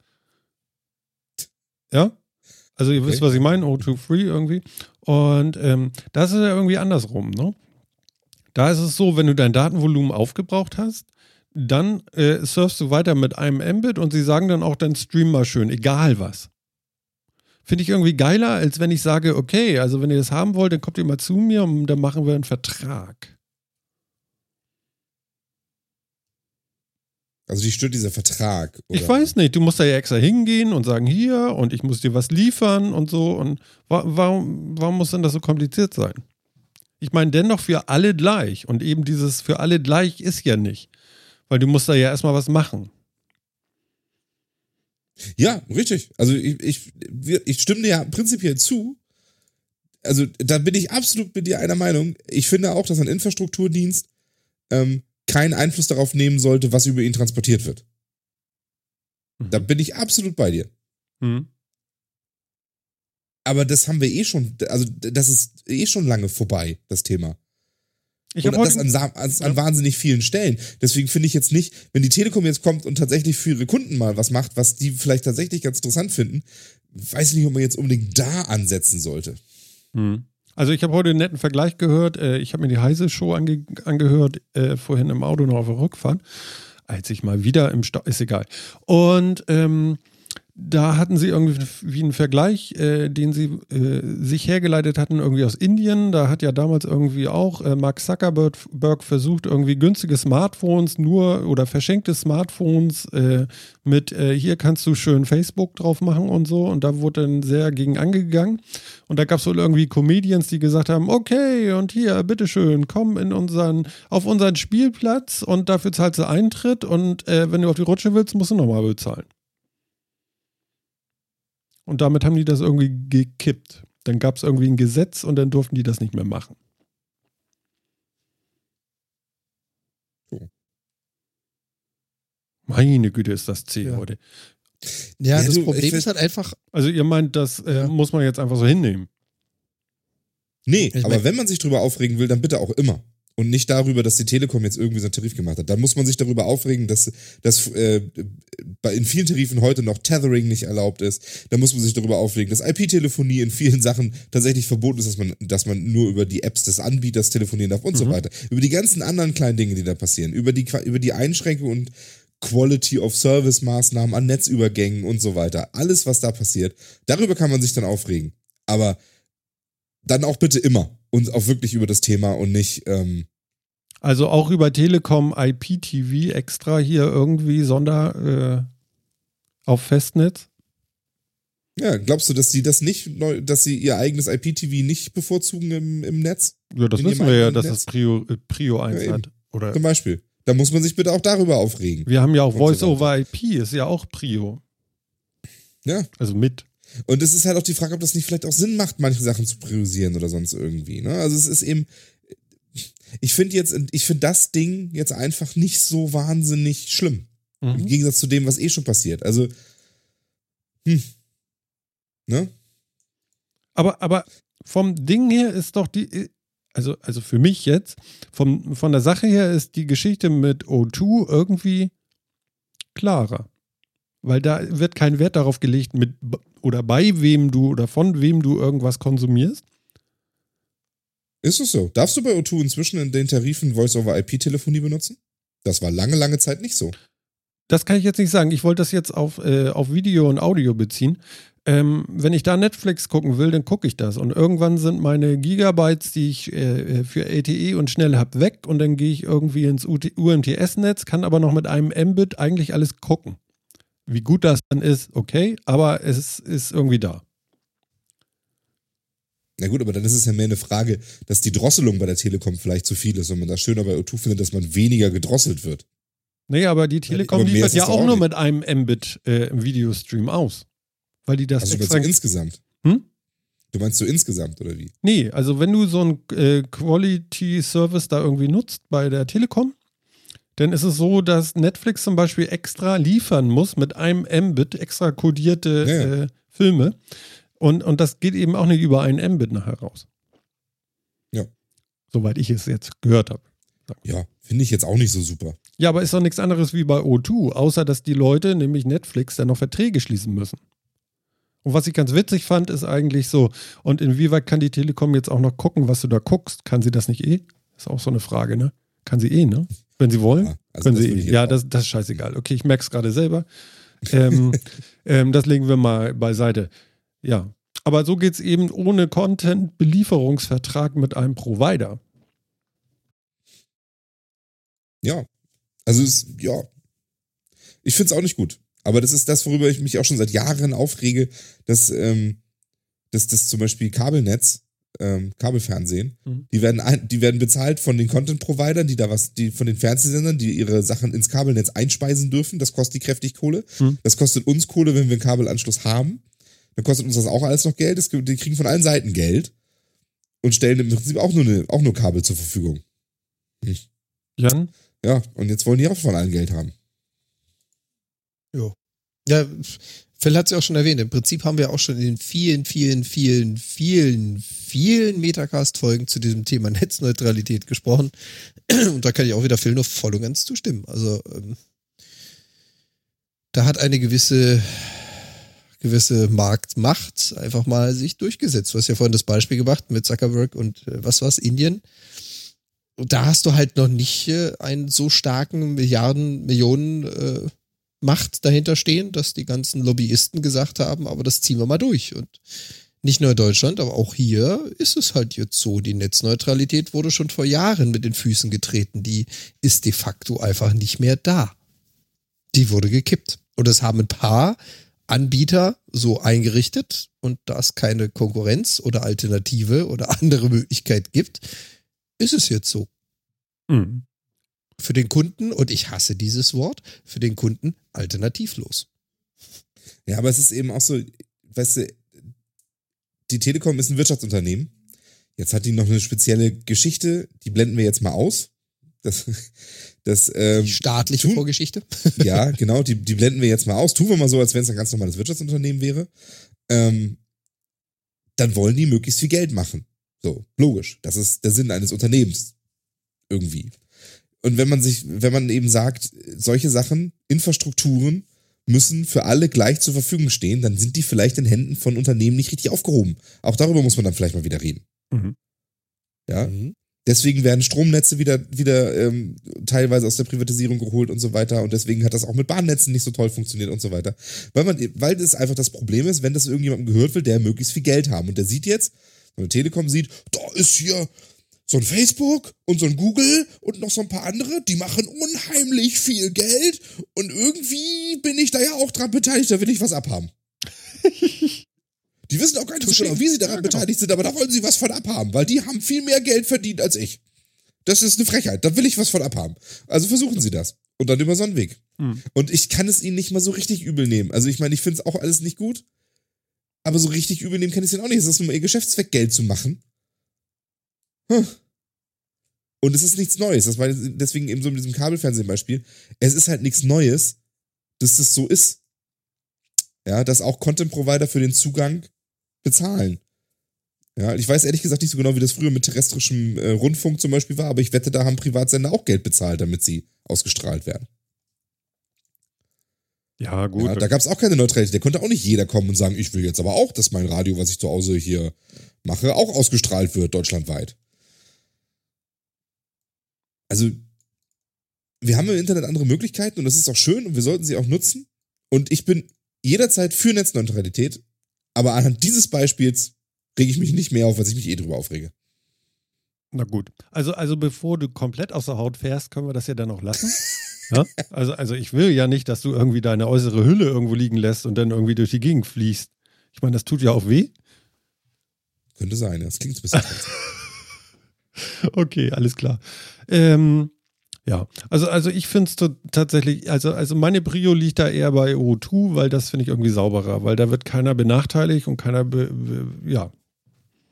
Ja? Also ihr okay. wisst, was ich meine, O zwei free irgendwie. Und ähm, das ist ja irgendwie andersrum, ne? Da ist es so, wenn du dein Datenvolumen aufgebraucht hast, dann äh, surfst du weiter mit einem Mbit und sie sagen dann auch, dann stream mal schön, egal was. Finde ich irgendwie geiler, als wenn ich sage, okay, also wenn ihr das haben wollt, dann kommt ihr mal zu mir und dann machen wir einen Vertrag. Also dich stört dieser Vertrag? Oder? Ich weiß nicht, du musst da ja extra hingehen und sagen, hier, und ich muss dir was liefern und so. Und wa- warum, warum muss denn das so kompliziert sein? Ich meine, dennoch für alle gleich. Und eben dieses für alle gleich ist ja nicht. Weil du musst da ja erstmal was machen. Ja, richtig. Also ich, ich, ich stimme dir ja prinzipiell zu. Also da bin ich absolut mit dir einer Meinung. Ich finde auch, dass ein Infrastrukturdienst ähm, keinen Einfluss darauf nehmen sollte, was über ihn transportiert wird. Mhm. Da bin ich absolut bei dir. Mhm. Aber das haben wir eh schon, also das ist eh schon lange vorbei, das Thema. Ich und das an, an, an wahnsinnig vielen Stellen. Deswegen finde ich jetzt nicht, wenn die Telekom jetzt kommt und tatsächlich für ihre Kunden mal was macht, was die vielleicht tatsächlich ganz interessant finden, weiß ich nicht, ob man jetzt unbedingt da ansetzen sollte. Hm. Also ich habe heute einen netten Vergleich gehört. Ich habe mir die Heise-Show ange- angehört, äh, vorhin im Auto noch auf der Rückfahrt, als ich mal wieder im Stau... Ist egal. Und... Ähm, Da hatten sie irgendwie einen Vergleich, äh, den sie äh, sich hergeleitet hatten, irgendwie aus Indien. Da hat ja damals irgendwie auch äh, Mark Zuckerberg versucht, irgendwie günstige Smartphones nur oder verschenkte Smartphones äh, mit äh, hier kannst du schön Facebook drauf machen und so. Und da wurde dann sehr gegen angegangen. Und da gab es wohl irgendwie Comedians, die gesagt haben, okay, und hier, bitteschön, komm in unseren, auf unseren Spielplatz und dafür zahlst du Eintritt. Und äh, wenn du auf die Rutsche willst, musst du nochmal bezahlen. Und damit haben die das irgendwie gekippt. Dann gab es irgendwie ein Gesetz und dann durften die das nicht mehr machen. Oh. Meine Güte, ist das zäh ja. heute. Ja, ja das du, Problem ist halt einfach... Also ihr meint, das äh, ja. muss man jetzt einfach so hinnehmen. Nee, ich aber mein, wenn man sich drüber aufregen will, dann bitte auch immer. Und nicht darüber, dass die Telekom jetzt irgendwie so einen Tarif gemacht hat. Dann muss man sich darüber aufregen, dass, dass äh, in vielen Tarifen heute noch Tethering nicht erlaubt ist. Dann muss man sich darüber aufregen, dass I P-Telefonie in vielen Sachen tatsächlich verboten ist, dass man, dass man nur über die Apps des Anbieters telefonieren darf und mhm. so weiter. Über die ganzen anderen kleinen Dinge, die da passieren. Über die, über die Einschränkung und Quality-of-Service-Maßnahmen an Netzübergängen und so weiter. Alles, was da passiert, darüber kann man sich dann aufregen. Aber dann auch bitte immer. Und auch wirklich über das Thema und nicht... Ähm also auch über Telekom, I P T V extra hier irgendwie Sonder äh, auf Festnetz? Ja, glaubst du, dass sie das nicht, dass sie ihr eigenes I P T V nicht bevorzugen im, im Netz? Ja, das wissen wir ja, dass Netz? Das Prio, äh, Prio eins ja, hat. Oder? Zum Beispiel. Da muss man sich bitte auch darüber aufregen. Wir haben ja auch Voice-over-I P, ist ja auch Prio. Ja. Also mit. Und es ist halt auch die Frage, ob das nicht vielleicht auch Sinn macht, manche Sachen zu priorisieren oder sonst irgendwie. Ne? Also es ist eben, ich finde jetzt, ich finde das Ding jetzt einfach nicht so wahnsinnig schlimm. Mhm. Im Gegensatz zu dem, was eh schon passiert. Also, hm. Ne? Aber, aber vom Ding her ist doch die, also, also für mich jetzt, vom, von der Sache her ist die Geschichte mit O zwei irgendwie klarer. Weil da wird kein Wert darauf gelegt, mit oder bei wem du oder von wem du irgendwas konsumierst. Ist es so? Darfst du bei O zwei inzwischen in den Tarifen Voice-over-I P-Telefonie benutzen? Das war lange, lange Zeit nicht so. Das kann ich jetzt nicht sagen. Ich wollte das jetzt auf, äh, auf Video und Audio beziehen. Ähm, wenn ich da Netflix gucken will, dann gucke ich das. Und irgendwann sind meine Gigabytes, die ich äh, für L T E und schnell habe, weg. Und dann gehe ich irgendwie ins U T- U M T S-Netz, kann aber noch mit einem Mbit eigentlich alles gucken. Wie gut das dann ist, okay, aber es ist irgendwie da. Na gut, aber dann ist es ja mehr eine Frage, dass die Drosselung bei der Telekom vielleicht zu viel ist und man das schöner bei O zwei findet, dass man weniger gedrosselt wird. Nee, aber die Telekom aber liefert ja auch, auch nur mit einem Mbit äh, im Videostream aus. Weil die das also extra... Also insgesamt? Hm? Du meinst so insgesamt, oder wie? Nee, also wenn du so einen äh, Quality-Service da irgendwie nutzt bei der Telekom, dann ist es so, dass Netflix zum Beispiel extra liefern muss mit einem Mbit, extra kodierte ja. äh, Filme. Und, und das geht eben auch nicht über einen Mbit nachher raus. Ja. Soweit ich es jetzt gehört habe. Ja, finde ich jetzt auch nicht so super. Ja, aber ist doch nichts anderes wie bei O zwei, außer dass die Leute, nämlich Netflix, dann noch Verträge schließen müssen. Und was ich ganz witzig fand, ist eigentlich so, und inwieweit kann die Telekom jetzt auch noch gucken, was du da guckst? Kann sie das nicht eh? Ist auch so eine Frage, ne? Kann sie eh, ne? Wenn sie wollen, ja, also können sie eh. Ja, das, das ist scheißegal. Okay, ich merke es gerade selber. Ähm, ähm, das legen wir mal beiseite. Ja, aber so geht es eben ohne Content-Belieferungsvertrag mit einem Provider. Ja, also es, ja. Ich finde es auch nicht gut. Aber das ist das, worüber ich mich auch schon seit Jahren aufrege, dass, ähm, dass das zum Beispiel Kabelnetz Ähm, Kabelfernsehen, mhm. die, werden ein, die werden bezahlt von den Content-Providern, die da was, die von den Fernsehsendern, die ihre Sachen ins Kabelnetz einspeisen dürfen. Das kostet die kräftig Kohle. Mhm. Das kostet uns Kohle, wenn wir einen Kabelanschluss haben. Dann kostet uns das auch alles noch Geld. Das, die kriegen von allen Seiten Geld und stellen im Prinzip auch nur, eine, auch nur Kabel zur Verfügung. Mhm. Jan? Ja, und jetzt wollen die auch von allen Geld haben. Jo. Ja, Phil hat es ja auch schon erwähnt. Im Prinzip haben wir auch schon in den vielen, vielen, vielen, vielen, vielen Metacast-Folgen zu diesem Thema Netzneutralität gesprochen. Und da kann ich auch wieder Phil nur voll und ganz zustimmen. Also ähm, da hat eine gewisse, gewisse Marktmacht einfach mal sich durchgesetzt. Du hast ja vorhin das Beispiel gemacht mit Zuckerberg und äh, was war's, Indien. Und da hast du halt noch nicht äh, einen so starken Milliarden, Millionen äh, Macht dahinter stehen, dass die ganzen Lobbyisten gesagt haben, aber das ziehen wir mal durch. Und nicht nur in Deutschland, aber auch hier ist es halt jetzt so. Die Netzneutralität wurde schon vor Jahren mit den Füßen getreten. Die ist de facto einfach nicht mehr da. Die wurde gekippt. Und das haben ein paar Anbieter so eingerichtet. Und da es keine Konkurrenz oder Alternative oder andere Möglichkeit gibt, ist es jetzt so. Mhm. Für den Kunden, und ich hasse dieses Wort, für den Kunden alternativlos. Ja, aber es ist eben auch so, weißt du, die Telekom ist ein Wirtschaftsunternehmen. Jetzt hat die noch eine spezielle Geschichte, die blenden wir jetzt mal aus. Das, das, ähm, die staatliche tun, Vorgeschichte. Ja, genau, die, die blenden wir jetzt mal aus. Tun wir mal so, als wenn es ein ganz normales Wirtschaftsunternehmen wäre. Ähm, dann wollen die möglichst viel Geld machen. So, logisch. Das ist der Sinn eines Unternehmens. Irgendwie. Und wenn man sich, wenn man eben sagt, solche Sachen, Infrastrukturen müssen für alle gleich zur Verfügung stehen, dann sind die vielleicht in Händen von Unternehmen nicht richtig aufgehoben. Auch darüber muss man dann vielleicht mal wieder reden. Mhm. Ja. Mhm. Deswegen werden Stromnetze wieder, wieder ähm, teilweise aus der Privatisierung geholt und so weiter. Und deswegen hat das auch mit Bahnnetzen nicht so toll funktioniert und so weiter. Weil man, weil das einfach das Problem ist, wenn das irgendjemandem gehört wird, der möglichst viel Geld haben. Und der sieht jetzt, wenn man Telekom sieht, da ist hier so ein Facebook und so ein Google und noch so ein paar andere, die machen unheimlich viel Geld und irgendwie bin ich da ja auch dran beteiligt, da will ich was abhaben. Die wissen auch gar nicht so genau, wie sie daran ja, genau. beteiligt sind, aber da wollen sie was von abhaben, weil die haben viel mehr Geld verdient als ich. Das ist eine Frechheit, da will ich was von abhaben. Also versuchen sie das und dann über so einen Weg. Mhm. Und ich kann es ihnen nicht mal so richtig übel nehmen. Also ich meine, ich finde es auch alles nicht gut, aber so richtig übel nehmen kann ich es ihnen auch nicht. Es ist nur ihr Geschäftszweck, Geld zu machen. Hm. Und es ist nichts Neues. Das war deswegen eben so mit diesem Kabelfernsehen-Beispiel. Es ist halt nichts Neues, dass das so ist. Ja, dass auch Content-Provider für den Zugang bezahlen. Ja, ich weiß ehrlich gesagt nicht so genau, wie das früher mit terrestrischem äh, Rundfunk zum Beispiel war, aber ich wette, da haben Privatsender auch Geld bezahlt, damit sie ausgestrahlt werden. Ja, gut. Ja, da gab es auch keine Neutralität. Da konnte auch nicht jeder kommen und sagen, ich will jetzt aber auch, dass mein Radio, was ich zu Hause hier mache, auch ausgestrahlt wird, deutschlandweit. Also, wir haben im Internet andere Möglichkeiten und das ist auch schön und wir sollten sie auch nutzen. Und ich bin jederzeit für Netzneutralität, aber anhand dieses Beispiels rege ich mich nicht mehr auf, als ich mich eh drüber aufrege. Na gut. Also, also bevor du komplett aus der Haut fährst, können wir das ja dann noch lassen. Ja? Also, also ich will ja nicht, dass du irgendwie deine äußere Hülle irgendwo liegen lässt und dann irgendwie durch die Gegend fliehst. Ich meine, das tut ja auch weh. Könnte sein, ja. Das klingt ein bisschen okay, alles klar. Ähm, ja, also, also ich finde es t- tatsächlich, also, also meine Brio liegt da eher bei O zwei, weil das finde ich irgendwie sauberer, weil da wird keiner benachteiligt und keiner, be- be- ja.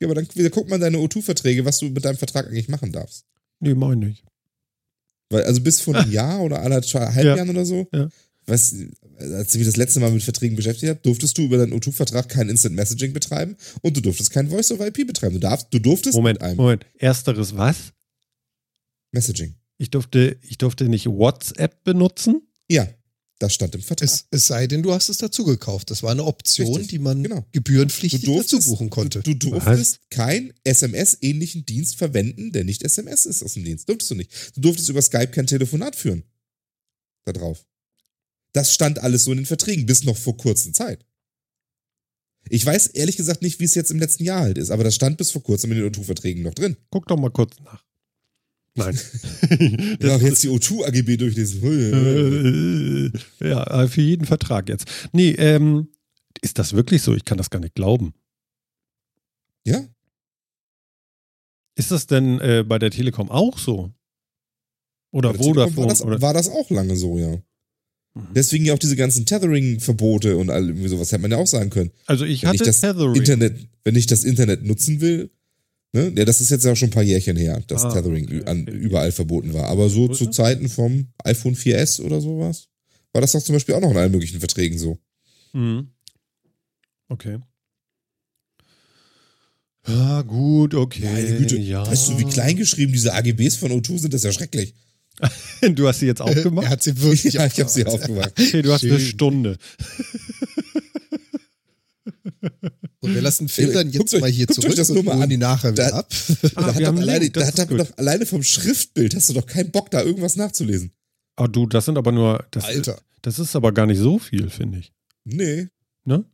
Ja, aber dann, dann guckt man deine O zwei-Verträge, was du mit deinem Vertrag eigentlich machen darfst. Nee, mach ich nicht. Weil, also bis vor einem Jahr oder anderthalb ja. Jahren oder so, ja. was, als ich mich das letzte Mal mit Verträgen beschäftigt habe, durftest du über deinen O zwei-Vertrag kein Instant Messaging betreiben und du durftest kein Voice-over-I P betreiben. Du darfst, du durftest Moment, mit einem... Moment, ersteres was? Messaging. Ich durfte, ich durfte nicht WhatsApp benutzen? Ja, das stand im Vertrag. Es, es sei denn, du hast es dazu gekauft. Das war eine Option, richtig, die man genau. gebührenpflichtig du durftest, dazu buchen konnte. Du, du durftest was? Kein S M S-ähnlichen Dienst verwenden, der nicht S M S ist aus dem Dienst. Durftest du nicht. Du durftest über Skype kein Telefonat führen. Da drauf. Das stand alles so in den Verträgen, bis noch vor kurzer Zeit. Ich weiß ehrlich gesagt nicht, wie es jetzt im letzten Jahr halt ist, aber das stand bis vor kurzem in den O zwei-Verträgen noch drin. Guck doch mal kurz nach. Nein. Ja, jetzt die O zwei A G B durchlesen. Ja, für jeden Vertrag jetzt. Nee, ähm, ist das wirklich so? Ich kann das gar nicht glauben. Ja. Ist das denn äh, bei der Telekom auch so? Oder Vodafone? War das, oder? War das auch lange so, ja. Mhm. Deswegen ja auch diese ganzen Tethering-Verbote und all irgendwie sowas hätte man ja auch sagen können. Also ich hatte wenn ich das Tethering. Internet, wenn ich das Internet nutzen will, ne? Ja, das ist jetzt auch schon ein paar Jährchen her, dass ah, Tethering okay, an, okay. überall verboten war. Aber so zu Zeiten vom iPhone vier S oder sowas war das doch zum Beispiel auch noch in allen möglichen Verträgen so. Mhm. Okay. Ja, gut, okay. Meine Güte, ja. Weißt du, wie klein geschrieben diese A G Bs von O zwei sind? Das ist ja schrecklich. Du hast sie jetzt aufgemacht? Er hat sie wirklich ja, ich habe sie aufgemacht. Okay, du hast Schön. Eine Stunde. Und wir lassen Phil dann jetzt guckt mal hier zurück das und holen die nachher wieder ab. Ah, da hat alleine, da hat doch alleine vom Schriftbild hast du doch keinen Bock, da irgendwas nachzulesen. Ah, du, das sind aber nur... Das, Alter. Das ist aber gar nicht so viel, finde ich. Nee. Ne?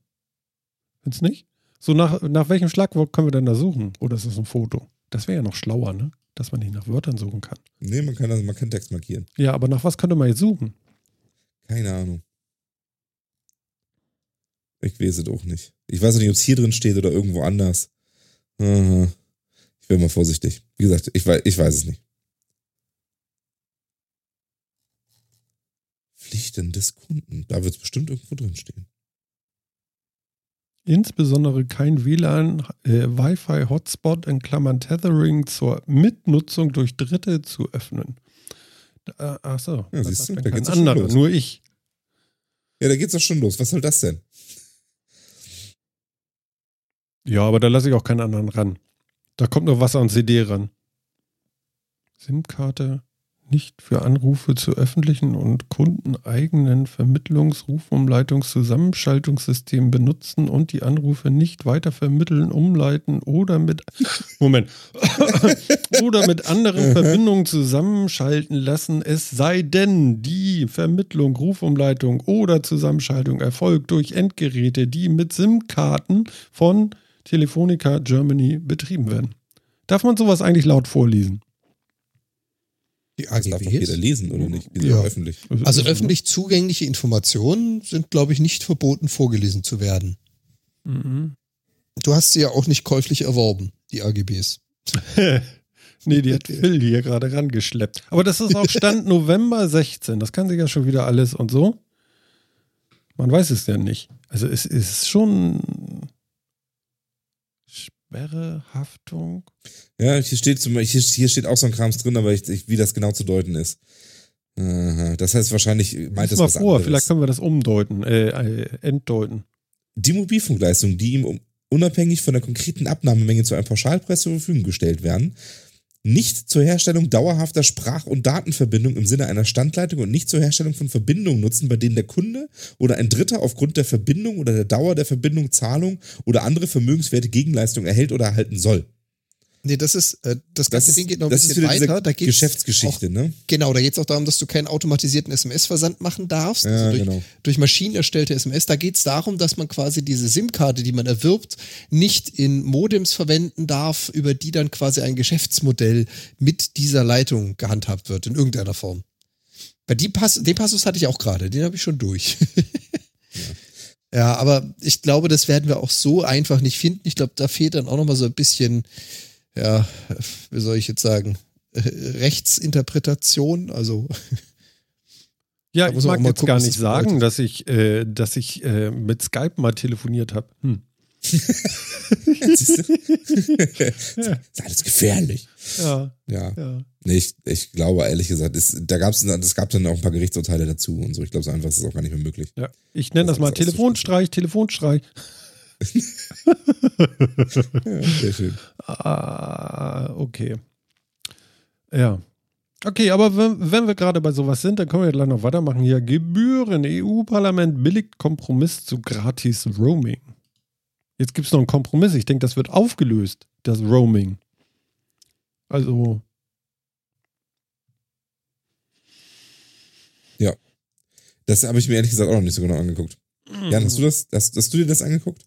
Findest du nicht? So nach, nach welchem Schlagwort können wir denn da suchen? Oder ist das ein Foto? Das wäre ja noch schlauer, ne? Dass man nicht nach Wörtern suchen kann. Nee, man kann, also, man kann Text markieren. Ja, aber nach was könnte man jetzt suchen? Keine Ahnung. Ich weiß es auch nicht. Ich weiß auch nicht, ob es hier drin steht oder irgendwo anders. Aha. Ich bin mal vorsichtig. Wie gesagt, ich weiß, ich weiß es nicht. Pflichten des Kunden. Da wird es bestimmt irgendwo drin stehen. Insbesondere kein W L A N, äh, Wi-Fi-Hotspot in Klammern Tethering zur Mitnutzung durch Dritte zu öffnen. Äh, Achso, ja, das ist kein anderer, nur ich. Ja, da geht's doch schon los. Was soll das denn? Ja, aber da lasse ich auch keinen anderen ran. Da kommt nur Wasser und C D ran. SIM-Karte nicht für Anrufe zu öffentlichen und kundeneigenen Vermittlungs-, Rufumleitungs-, Zusammenschaltungssystemen benutzen und die Anrufe nicht weiter vermitteln, umleiten oder mit Moment oder mit anderen Verbindungen zusammenschalten lassen, es sei denn, die Vermittlung, Rufumleitung oder Zusammenschaltung erfolgt durch Endgeräte, die mit SIM-Karten von Telefonica Germany betrieben werden. Darf man sowas eigentlich laut vorlesen? Die A G Bs? Das darf doch jeder lesen, oder nicht? Die sind ja öffentlich. Also öffentlich zugängliche Informationen sind, glaube ich, nicht verboten, vorgelesen zu werden. Mhm. Du hast sie ja auch nicht käuflich erworben, die A G Bs. Nee, die hat Phil hier gerade rangeschleppt. Aber das ist auch Stand November sechzehnten. Das kann sich ja schon wieder alles und so. Man weiß es ja nicht. Also es ist schon... Sperre, Haftung. Ja, hier steht, zum, hier, hier steht auch so ein Krams drin, aber ich, ich, wie das genau zu deuten ist. Aha, das heißt wahrscheinlich, meint das was vor, anderes. Vielleicht können wir das umdeuten, äh, entdeuten. Die Mobilfunkleistungen, die ihm unabhängig von der konkreten Abnahmemenge zu einem Pauschalpreis zur Verfügung gestellt werden, nicht zur Herstellung dauerhafter Sprach- und Datenverbindung im Sinne einer Standleitung und nicht zur Herstellung von Verbindungen nutzen, bei denen der Kunde oder ein Dritter aufgrund der Verbindung oder der Dauer der Verbindung Zahlung oder andere vermögenswerte Gegenleistung erhält oder erhalten soll. Nee, das ist, äh, das ganze das Ding geht noch ein bisschen weiter. Da geht's Geschäftsgeschichte, auch, ne? Genau, da geht es auch darum, dass du keinen automatisierten S M S-Versand machen darfst. Ja, also durch, genau. durch Maschinen erstellte S M S. Da geht es darum, dass man quasi diese SIM-Karte, die man erwirbt, nicht in Modems verwenden darf, über die dann quasi ein Geschäftsmodell mit dieser Leitung gehandhabt wird, in irgendeiner Form. Bei die Pass- den Passus hatte ich auch gerade, den habe ich schon durch. Ja. Ja, aber ich glaube, das werden wir auch so einfach nicht finden. Ich glaube, da fehlt dann auch nochmal so ein bisschen... Ja, wie soll ich jetzt sagen, Rechtsinterpretation, also... Ja, ich mag jetzt gucken, gar nicht sagen, dass ich, äh, dass ich äh, mit Skype mal telefoniert habe. Hm. Siehst du? Das ist alles gefährlich. Ja. ja. ja. Nee, ich, ich glaube, ehrlich gesagt, es, da gab's, das gab dann auch ein paar Gerichtsurteile dazu und so. Ich glaube, so einfach ist es auch gar nicht mehr möglich. Ja. Ich nenne das, das mal Telefonstreich, Telefonstreich. Ja, sehr schön. Ah, okay. Ja. Okay, aber wenn, wenn wir gerade bei sowas sind, dann können wir gleich noch weitermachen hier. Gebühren. E U-Parlament billigt Kompromiss zu gratis Roaming. Jetzt gibt es noch einen Kompromiss. Ich denke, das wird aufgelöst, das Roaming. Also. Ja. Das habe ich mir ehrlich gesagt auch noch nicht so genau angeguckt. Mhm. Jan, hast du das? Hast, hast du dir das angeguckt?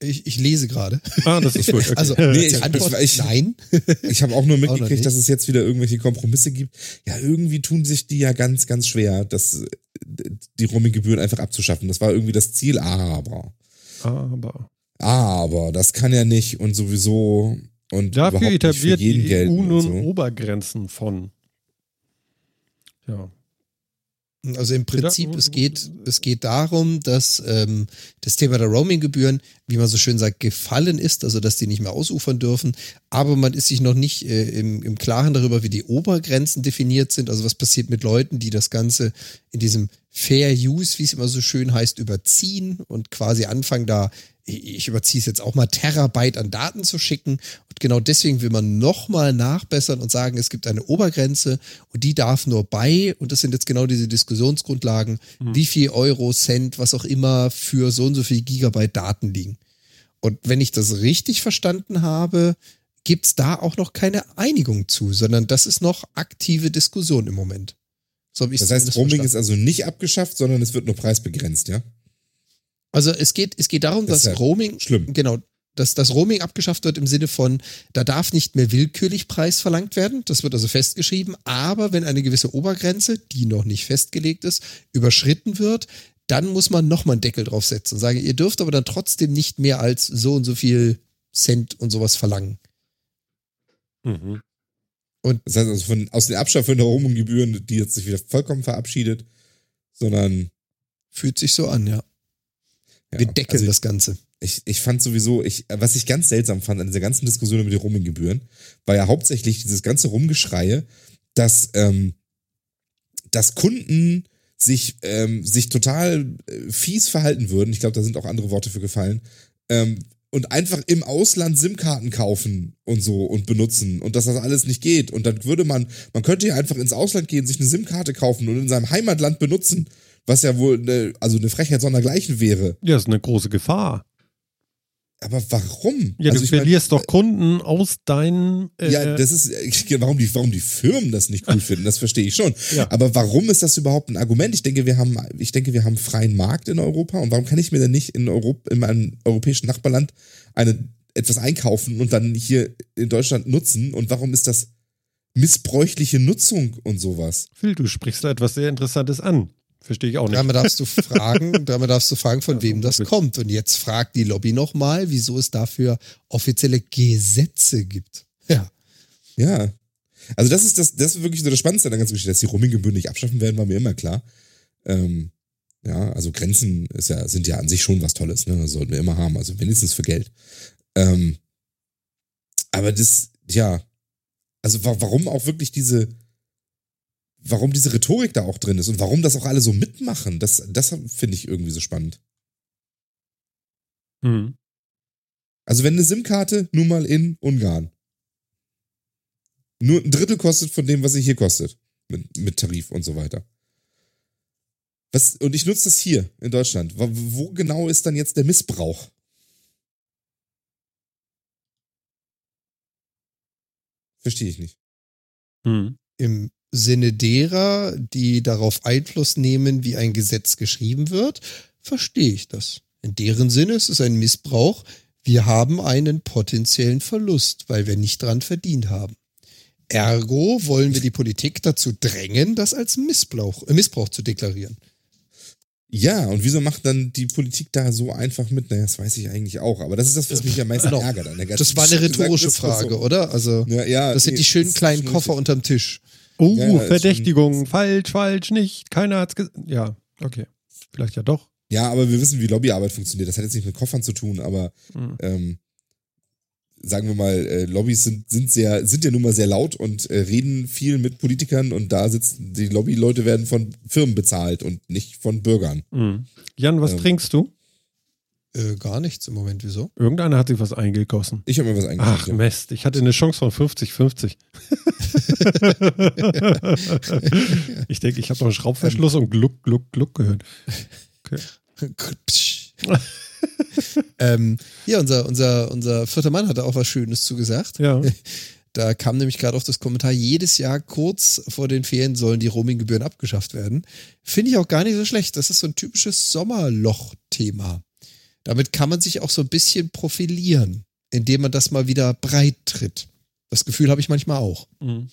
Ich, ich lese gerade. Ah, das ist gut. Okay. Also, nee, ich, Antwort, ich, ich, nein. Ich habe auch nur mitgekriegt, auch dass es jetzt wieder irgendwelche Kompromisse gibt. Ja, irgendwie tun sich die ja ganz, ganz schwer, das, die Roaming-Gebühren einfach abzuschaffen. Das war irgendwie das Ziel, aber. Aber. Aber, das kann ja nicht und sowieso. Und dafür etabliert die E U nun so Obergrenzen von. Ja. Also im Prinzip, es geht, es geht darum, dass ähm, das Thema der Roaming-Gebühren, wie man so schön sagt, gefallen ist, also dass die nicht mehr ausufern dürfen, aber man ist sich noch nicht äh, im, im Klaren darüber, wie die Obergrenzen definiert sind, also was passiert mit Leuten, die das Ganze in diesem Fair Use, wie es immer so schön heißt, überziehen und quasi anfangen da, ich überziehe es jetzt auch mal, Terabyte an Daten zu schicken. Und genau deswegen will man nochmal nachbessern und sagen, es gibt eine Obergrenze und die darf nur bei, und das sind jetzt genau diese Diskussionsgrundlagen, mhm. wie viel Euro, Cent, was auch immer für so und so viel Gigabyte Daten liegen. Und wenn ich das richtig verstanden habe, gibt es da auch noch keine Einigung zu, sondern das ist noch aktive Diskussion im Moment. So habe ich das heißt, Roaming ist also nicht abgeschafft, sondern es wird nur preisbegrenzt, ja? Also es geht, es geht darum, das dass halt Roaming, schlimm. Genau, dass das Roaming abgeschafft wird im Sinne von, da darf nicht mehr willkürlich Preis verlangt werden, das wird also festgeschrieben, aber wenn eine gewisse Obergrenze, die noch nicht festgelegt ist, überschritten wird, dann muss man nochmal einen Deckel draufsetzen und sagen, ihr dürft aber dann trotzdem nicht mehr als so und so viel Cent und sowas verlangen. Mhm. Und das heißt also, von, aus den Abschaffung der Roaming-Gebühren, die jetzt sich wieder vollkommen verabschiedet, sondern fühlt sich so an, ja. Ja, wir deckeln also das Ganze. Ich, ich fand sowieso, ich, was ich ganz seltsam fand an dieser ganzen Diskussion über die Roaming-Gebühren, war ja hauptsächlich dieses ganze Rumgeschreie, dass, ähm, dass Kunden sich, ähm, sich total äh, fies verhalten würden. Ich glaube, da sind auch andere Worte für gefallen. Ähm, und einfach im Ausland SIM-Karten kaufen und so und benutzen und dass das alles nicht geht. Und dann würde man, man könnte ja einfach ins Ausland gehen, sich eine SIM-Karte kaufen und in seinem Heimatland benutzen. Was ja wohl eine, also eine Frechheit sondergleichen wäre. Ja, ist eine große Gefahr. Aber warum? Ja, also du ich verlierst mein, doch Kunden aus deinen... Äh, ja, das ist... Warum die, warum die Firmen das nicht cool finden, das verstehe ich schon. Ja. Aber warum ist das überhaupt ein Argument? Ich denke, wir haben ich denke, wir haben freien Markt in Europa. Und warum kann ich mir denn nicht in, Europ- in meinem europäischen Nachbarland eine, etwas einkaufen und dann hier in Deutschland nutzen? Und warum ist das missbräuchliche Nutzung und sowas? Phil, du sprichst da etwas sehr Interessantes an. Verstehe ich auch nicht. Dreimal darfst du fragen, dreimal darfst du fragen, von also, wem das bitte. Kommt. Und jetzt fragt die Lobby nochmal, wieso es dafür offizielle Gesetze gibt. Ja. Ja. Also das ist das, das ist wirklich so das Spannendste an der ganzen Geschichte, dass die Roaming-Gebühren nicht abschaffen werden, war mir immer klar. Ähm, ja, also Grenzen ist ja, sind ja an sich schon was Tolles, ne? Das sollten wir immer haben, also wenigstens für Geld. Ähm, aber das, ja, also wa- warum auch wirklich diese warum diese Rhetorik da auch drin ist und warum das auch alle so mitmachen, das, das finde ich irgendwie so spannend. Mhm. Also wenn eine SIM-Karte nun mal in Ungarn nur ein Drittel kostet von dem, was sie hier kostet, mit, mit Tarif und so weiter. Was, und ich nutze das hier in Deutschland. Wo, wo genau ist dann jetzt der Missbrauch? Verstehe ich nicht. Mhm. Im Sinne derer, die darauf Einfluss nehmen, wie ein Gesetz geschrieben wird, verstehe ich das. In deren Sinne ist es ein Missbrauch. Wir haben einen potenziellen Verlust, weil wir nicht dran verdient haben. Ergo wollen wir die Politik dazu drängen, das als Missbrauch, äh, Missbrauch zu deklarieren. Ja, und wieso macht dann die Politik da so einfach mit? Naja, das weiß ich eigentlich auch, aber das ist das, was mich am meisten ärgert. An der ganzen das war eine rhetorische Frage, oder? Also, ja, ja, das sind nee, die schönen kleinen Koffer unterm Tisch. Oh, ja, Verdächtigung, falsch, falsch, nicht, keiner hat's gesagt. Ja, okay, vielleicht ja doch. Ja, aber wir wissen, wie Lobbyarbeit funktioniert. Das hat jetzt nicht mit Koffern zu tun, aber mhm. ähm, sagen wir mal, äh, Lobbys sind, sind, sehr, sind ja nun mal sehr laut und äh, reden viel mit Politikern und da sitzen die Lobbyleute werden von Firmen bezahlt und nicht von Bürgern. Mhm. Jan, was ähm, trinkst du? Äh, gar nichts im Moment, wieso? Irgendeiner hat sich was eingegossen. Ich habe mir was eingegossen. Ach ja. Mist, ich hatte eine Chance von fünfzig fünfzig. Ich denke, ich habe noch einen Schraubverschluss und Gluck, Gluck, Gluck gehört. Okay. ähm, ja, unser, unser, unser vierter Mann hatte auch was Schönes zugesagt. Ja. Da kam nämlich gerade auf das Kommentar, jedes Jahr kurz vor den Ferien sollen die Roaming-Gebühren abgeschafft werden. Finde ich auch gar nicht so schlecht. Das ist so ein typisches Sommerloch-Thema. Damit kann man sich auch so ein bisschen profilieren, indem man das mal wieder breit tritt. Das Gefühl habe ich manchmal auch. Mhm.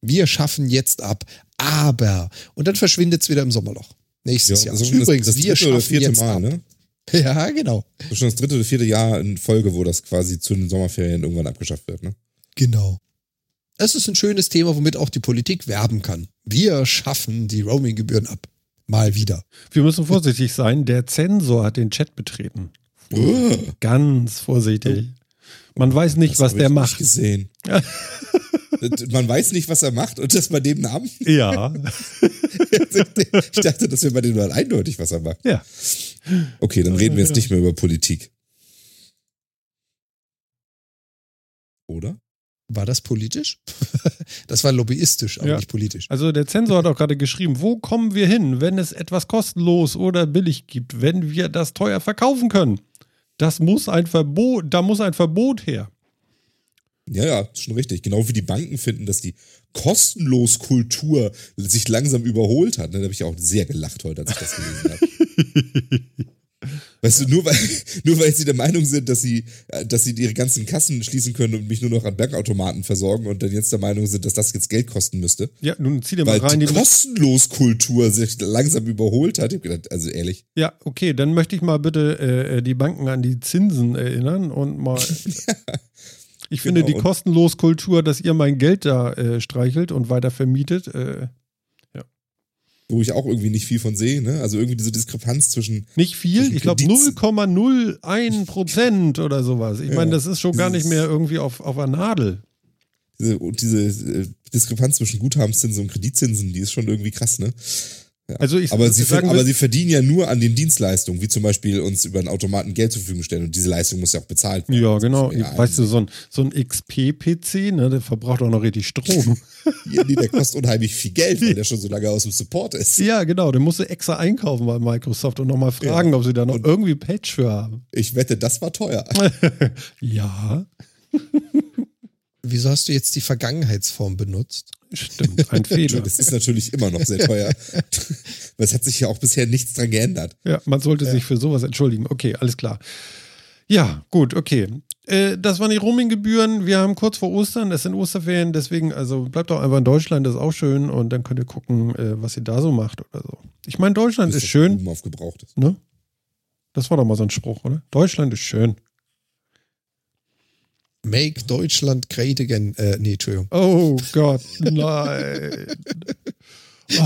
Wir schaffen jetzt ab, aber... Und dann verschwindet es wieder im Sommerloch. Nächstes ja, Jahr. Also übrigens, das, das wir schaffen oder vierte jetzt Mal, ab. Ne? Ja, genau. Das ist schon das dritte oder vierte Jahr in Folge, wo das quasi zu den Sommerferien irgendwann abgeschafft wird. Ne? Genau. Es ist ein schönes Thema, womit auch die Politik werben kann. Wir schaffen die Roaming-Gebühren ab. Mal wieder. Wir müssen vorsichtig sein. Der Zensor hat den Chat betreten. Oh. Ganz vorsichtig. Man weiß nicht, das was der macht. Gesehen. Man weiß nicht, was er macht und das bei dem Namen? Ja. Ich dachte, das wäre bei dem Namen eindeutig, was er macht. Ja. Okay, dann reden wir jetzt nicht mehr über Politik. Oder? War das politisch? Das war lobbyistisch, aber ja. nicht politisch. Also der Zensor hat auch gerade geschrieben, wo kommen wir hin, wenn es etwas kostenlos oder billig gibt, wenn wir das teuer verkaufen können? Das muss ein Verbot, da muss ein Verbot her. Ja, ja, ist schon richtig. Genau wie die Banken finden, dass die kostenlos Kultur sich langsam überholt hat. Da habe ich auch sehr gelacht heute, als ich das gelesen habe. Weißt du, nur weil, nur weil sie der Meinung sind, dass sie, dass sie ihre ganzen Kassen schließen können und mich nur noch an Bankautomaten versorgen und dann jetzt der Meinung sind, dass das jetzt Geld kosten müsste. Ja, nun zieh dir mal rein. Weil die kostenlos Kultur sich langsam überholt hat. Ich hab gedacht, also ehrlich. Ja, okay, dann möchte ich mal bitte äh, die Banken an die Zinsen erinnern und mal. Ja, ich finde genau. Die kostenlos Kultur, dass ihr mein Geld da äh, streichelt und weiter vermietet, äh, wo ich auch irgendwie nicht viel von sehe, ne? Also irgendwie diese Diskrepanz zwischen... Nicht viel? Ich glaube null Komma null eins Prozent oder sowas. Ich ja, meine, das ist schon gar nicht mehr irgendwie auf, auf der Nadel. Diese, und diese Diskrepanz zwischen Guthabenszinsen und Kreditzinsen, die ist schon irgendwie krass, ne? Ja. Also ich, aber, sie ver- aber sie verdienen ja nur an den Dienstleistungen, wie zum Beispiel uns über einen Automaten Geld zur Verfügung stellen und diese Leistung muss ja auch bezahlt werden. Ja, genau. Ja, weißt du, so ein, so ein X P P C, ne, der verbraucht auch noch richtig Strom. Ja, nee, der kostet unheimlich viel Geld, weil der schon so lange aus dem Support ist. Ja, genau. Den musst du extra einkaufen bei Microsoft und nochmal fragen, ja. ob sie da noch und irgendwie Patch für haben. Ich wette, das war teuer. Ja. Wieso hast du jetzt die Vergangenheitsform benutzt? Stimmt, ein Fehler. Das ist natürlich immer noch sehr teuer. Es hat sich ja auch bisher nichts dran geändert. Ja, man sollte ja. sich für sowas entschuldigen. Okay, alles klar. Ja, gut, okay. Äh, das waren die Roaminggebühren. Wir haben kurz vor Ostern, das sind Osterferien, deswegen, also bleibt doch einfach in Deutschland, das ist auch schön und dann könnt ihr gucken, äh, was ihr da so macht oder so. Ich meine, Deutschland ist schön. Ist. Ne? Das war doch mal so ein Spruch, oder? Deutschland ist schön. Make Deutschland great again. Äh, nee, Entschuldigung. Oh Gott, nein.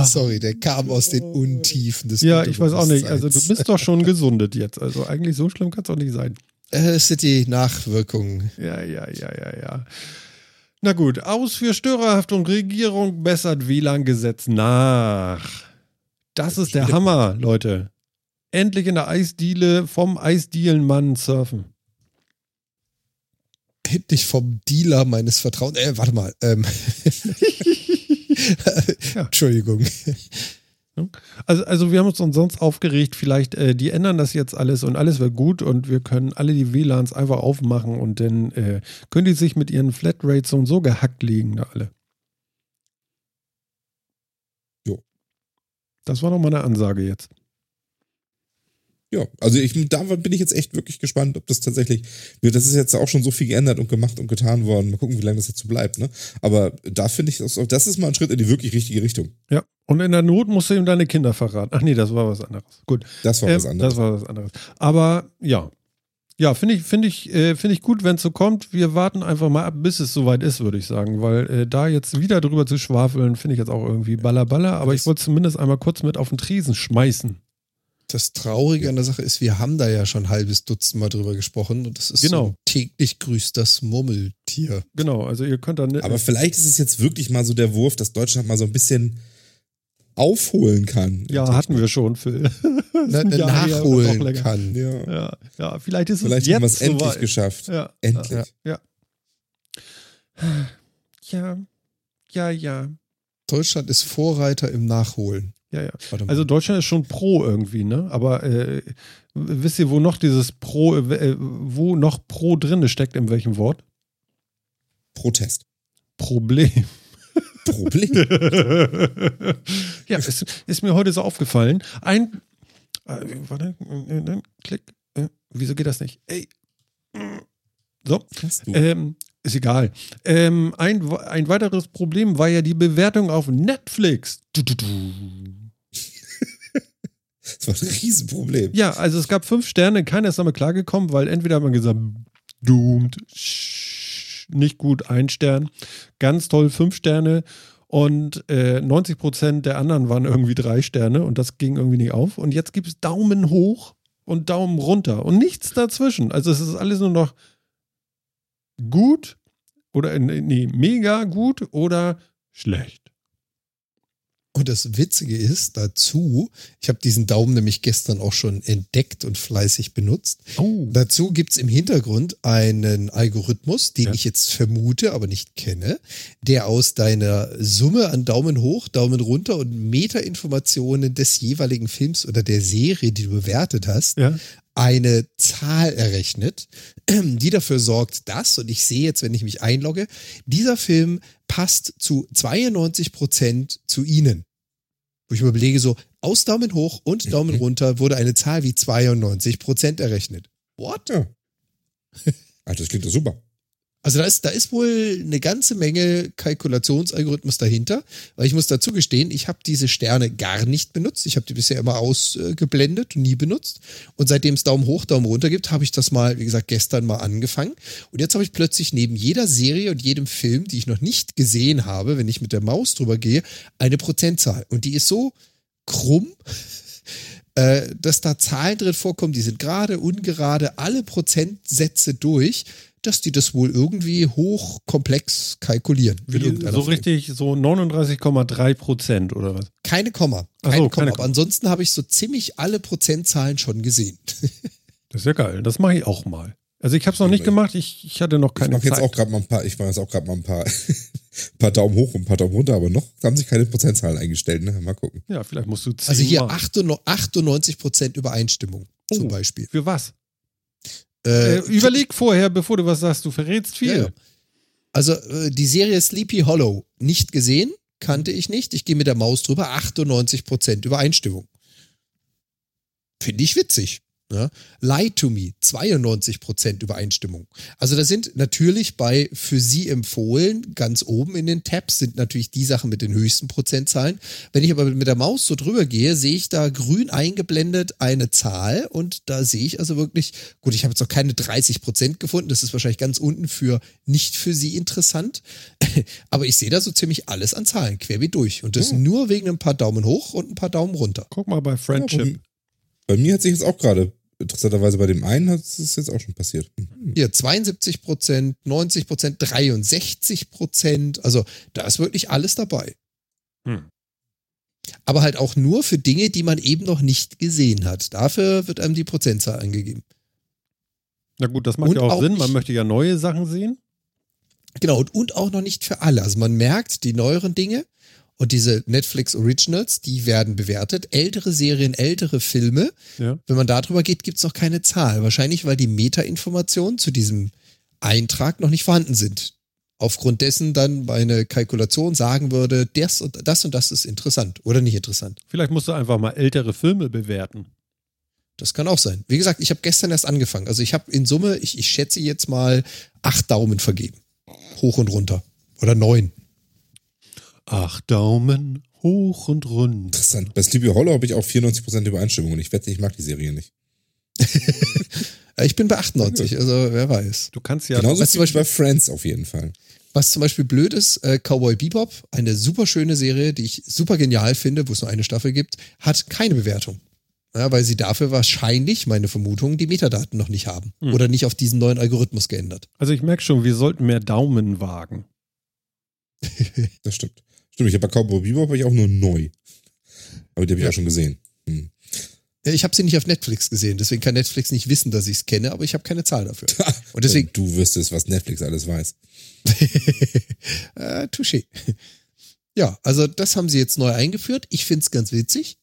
Sorry, der kam aus den Untiefen des Ja, ich weiß auch nicht. Also du bist doch schon gesundet jetzt. Also eigentlich so schlimm kann es auch nicht sein. Es sind die Nachwirkungen. Ja, ja, ja, ja, ja. Na gut, aus für Störerhaftung. Regierung bessert W L A N-Gesetz nach. Das ist der Hammer, Leute. Endlich in der Eisdiele vom Eisdielenmann surfen. Endlich vom Dealer meines Vertrauens. Äh, warte mal. Ähm. Ja. Entschuldigung. Also, also wir haben uns sonst aufgeregt, vielleicht, äh, die ändern das jetzt alles und alles wird gut und wir können alle die W L A Ns einfach aufmachen und dann äh, können die sich mit ihren Flatrates so und so gehackt legen, da alle. Jo. Das war doch mal eine Ansage jetzt. Ja, also ich, da bin ich jetzt echt wirklich gespannt, ob das tatsächlich, das ist jetzt auch schon so viel geändert und gemacht und getan worden. Mal gucken, wie lange das jetzt so bleibt, ne? Aber da finde ich, das, das ist mal ein Schritt in die wirklich richtige Richtung. Ja, und in der Not musst du ihm deine Kinder verraten. Ach nee, das war was anderes. Gut. Das war ähm, was anderes. Das war was anderes. Aber ja, ja, finde ich, finde ich, äh, finde ich gut, wenn es so kommt. Wir warten einfach mal ab, bis es soweit ist, würde ich sagen, weil äh, da jetzt wieder drüber zu schwafeln, finde ich jetzt auch irgendwie ballerballer. Aber ich wollte es zumindest einmal kurz mit auf den Tresen schmeißen. Das Traurige an der Sache ist, wir haben da ja schon ein halbes Dutzend Mal drüber gesprochen und das ist genau. so täglich grüßt das Murmeltier. Genau, also ihr könnt da nicht. Aber vielleicht ist es jetzt wirklich mal so der Wurf, dass Deutschland mal so ein bisschen aufholen kann. Ja, hatten wir schon, Phil. Na, ja, nachholen ja, kann. Ja. Ja, ja, vielleicht ist es vielleicht jetzt haben wir es endlich soweit. geschafft. Ja. Endlich. Ja. Ja. ja, ja, ja. Deutschland ist Vorreiter im Nachholen. Ja, ja. Also Deutschland ist schon pro irgendwie, ne? Aber äh, wisst ihr, wo noch dieses pro, äh, wo noch pro drin steckt, in welchem Wort? Protest. Problem. Problem. Ja, ist, ist mir heute so aufgefallen. Ein, äh, warte, äh, klick. Äh, wieso geht das nicht? Ey. So. Ähm, ist egal. Ähm, ein, ein weiteres Problem war ja die Bewertung auf Netflix. Du, du, du. Das war ein Riesenproblem. Ja, also es gab fünf Sterne, keiner ist damit klargekommen, weil entweder hat man gesagt, doomed, nicht gut, ein Stern, ganz toll, fünf Sterne und äh, neunzig Prozent der anderen waren irgendwie drei Sterne und das ging irgendwie nicht auf. Und jetzt gibt es Daumen hoch und Daumen runter und nichts dazwischen. Also es ist alles nur noch gut, Oder nee, mega gut oder schlecht. Und das Witzige ist dazu, ich habe diesen Daumen nämlich gestern auch schon entdeckt und fleißig benutzt. Oh. Dazu gibt es im Hintergrund einen Algorithmus, den ja. ich jetzt vermute, aber nicht kenne, der aus deiner Summe an Daumen hoch, Daumen runter und Meta-Informationen des jeweiligen Films oder der Serie, die du bewertet hast, ja. eine Zahl errechnet, die dafür sorgt, dass, und ich sehe jetzt, wenn ich mich einlogge, dieser Film passt zu zweiundneunzig Prozent zu Ihnen. Wo ich mir überlege, so aus Daumen hoch und Daumen runter wurde eine Zahl wie zweiundneunzig Prozent errechnet. What? Ja. Also das klingt doch super. Also da ist, da ist wohl eine ganze Menge Kalkulationsalgorithmus dahinter, weil ich muss dazu gestehen, ich habe diese Sterne gar nicht benutzt. Ich habe die bisher immer ausgeblendet, nie benutzt. Und seitdem es Daumen hoch, Daumen runter gibt, habe ich das mal, wie gesagt, gestern mal angefangen. Und jetzt habe ich plötzlich neben jeder Serie und jedem Film, die ich noch nicht gesehen habe, wenn ich mit der Maus drüber gehe, eine Prozentzahl. Und die ist so krumm, äh, dass da Zahlen drin vorkommen, die sind gerade, ungerade, alle Prozentsätze durch, dass die das wohl irgendwie hochkomplex kalkulieren. So richtig, so neununddreißig Komma drei Prozent oder was? Keine Komma. Keine, so, Komma. keine Komma. Aber ansonsten habe ich so ziemlich alle Prozentzahlen schon gesehen. Das ist ja geil. Das mache ich auch mal. Also ich habe es noch nicht gemacht. Ich, ich hatte noch keine ich Zeit. Jetzt auch mal ein paar, ich mache jetzt auch gerade mal ein paar, ein paar Daumen hoch und ein paar Daumen runter. Aber noch haben sich keine Prozentzahlen eingestellt. Ne? Mal gucken. Ja, vielleicht musst du zehn Also hier achtundneunzig Prozent Übereinstimmung oh, zum Beispiel. Für was? Äh, Überleg vorher, bevor du was sagst, du verrätst viel. Ja. Also die Serie Sleepy Hollow, nicht gesehen, kannte ich nicht. Ich gehe mit der Maus drüber, achtundneunzig Prozent Übereinstimmung. Finde ich witzig. Ja. Lie to Me, zweiundneunzig Prozent Übereinstimmung. Also das sind natürlich bei für Sie empfohlen, ganz oben in den Tabs sind natürlich die Sachen mit den höchsten Prozentzahlen. Wenn ich aber mit der Maus so drüber gehe, sehe ich da grün eingeblendet eine Zahl und da sehe ich also wirklich, gut, ich habe jetzt noch keine dreißig Prozent gefunden, das ist wahrscheinlich ganz unten für nicht für Sie interessant, aber ich sehe da so ziemlich alles an Zahlen, querbeet durch und das oh. nur wegen ein paar Daumen hoch und ein paar Daumen runter. Guck mal bei Friendship. Bei mir hat sich jetzt auch gerade interessanterweise bei dem einen hat es jetzt auch schon passiert. Hm. Hier zweiundsiebzig Prozent, neunzig Prozent, dreiundsechzig Prozent. Also da ist wirklich alles dabei. Hm. Aber halt auch nur für Dinge, die man eben noch nicht gesehen hat. Dafür wird einem die Prozentzahl angegeben. Na gut, das macht und ja auch, auch Sinn. Man nicht, möchte ja neue Sachen sehen. Genau, und, und auch noch nicht für alle. Also man merkt die neueren Dinge. Und diese Netflix Originals, die werden bewertet. Ältere Serien, ältere Filme. Ja. Wenn man darüber geht, gibt es noch keine Zahl. Wahrscheinlich, weil die Meta-Informationen zu diesem Eintrag noch nicht vorhanden sind. Aufgrund dessen dann meine Kalkulation sagen würde, das und das und das ist interessant oder nicht interessant. Vielleicht musst du einfach mal ältere Filme bewerten. Das kann auch sein. Wie gesagt, ich habe gestern erst angefangen. Also ich habe in Summe, ich, ich schätze jetzt mal, acht Daumen vergeben. Hoch und runter. Oder neun. Acht Daumen hoch und rund. Interessant. Bei Sleepy Hollow habe ich auch vierundneunzig Prozent Übereinstimmung und ich wette, ich mag die Serie nicht. Ich bin bei achtundneunzig, also wer weiß. Du kannst ja. Genauso zum Beispiel bei Friends auf jeden Fall. Was zum Beispiel blöd ist, äh, Cowboy Bebop, eine super schöne Serie, die ich super genial finde, wo es nur eine Staffel gibt, hat keine Bewertung. Ja, weil sie dafür wahrscheinlich, meine Vermutung, die Metadaten noch nicht haben. Hm. Oder nicht auf diesen neuen Algorithmus geändert. Also ich merke schon, wir sollten mehr Daumen wagen. Das stimmt. Stimmt, ich habe bei Cowboy Bebop habe ich auch nur neu. Aber die habe ich ja. auch schon gesehen. Hm. Ich habe sie nicht auf Netflix gesehen, deswegen kann Netflix nicht wissen, dass ich es kenne, aber ich habe keine Zahl dafür. Und deswegen du wüsstest, was Netflix alles weiß. äh, touché. Ja, also das haben sie jetzt neu eingeführt. Ich finde es ganz witzig.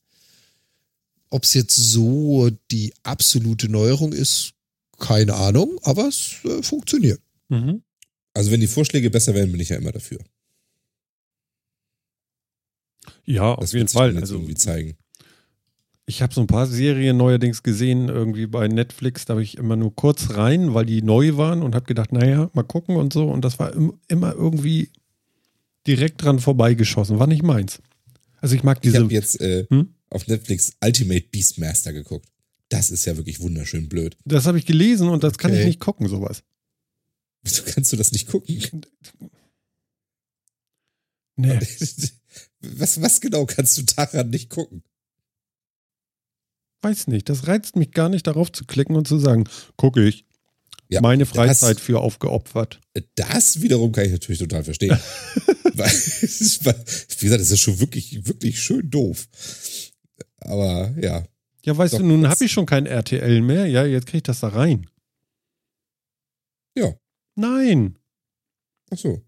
Ob es jetzt so die absolute Neuerung ist, keine Ahnung, aber es äh, funktioniert. Mhm. Also wenn die Vorschläge besser werden, bin ich ja immer dafür. Ja, auf das jeden Fall. Also irgendwie zeigen. Ich habe so ein paar Serien neuerdings gesehen, irgendwie bei Netflix, da habe ich immer nur kurz rein, weil die neu waren und habe gedacht, naja, mal gucken und so. Und das war im, immer irgendwie direkt dran vorbeigeschossen. War nicht meins. Also ich mag diese... Ich habe jetzt äh, hm? auf Netflix Ultimate Beastmaster geguckt. Das ist ja wirklich wunderschön blöd. Das habe ich gelesen und das okay. kann ich nicht gucken, sowas. Wieso kannst du das nicht gucken? Nee. Was, was genau kannst du daran nicht gucken? Weiß nicht, das reizt mich gar nicht, darauf zu klicken und zu sagen, gucke ich. ja, meine Freizeit das, für aufgeopfert. Das wiederum kann ich natürlich total verstehen. Weil, wie gesagt, das ist schon wirklich, wirklich schön doof. Aber ja. Ja, weißt Doch, du, nun habe ich schon kein R T L mehr. Ja, jetzt kriege ich das da rein. Ja. Nein. Ach so.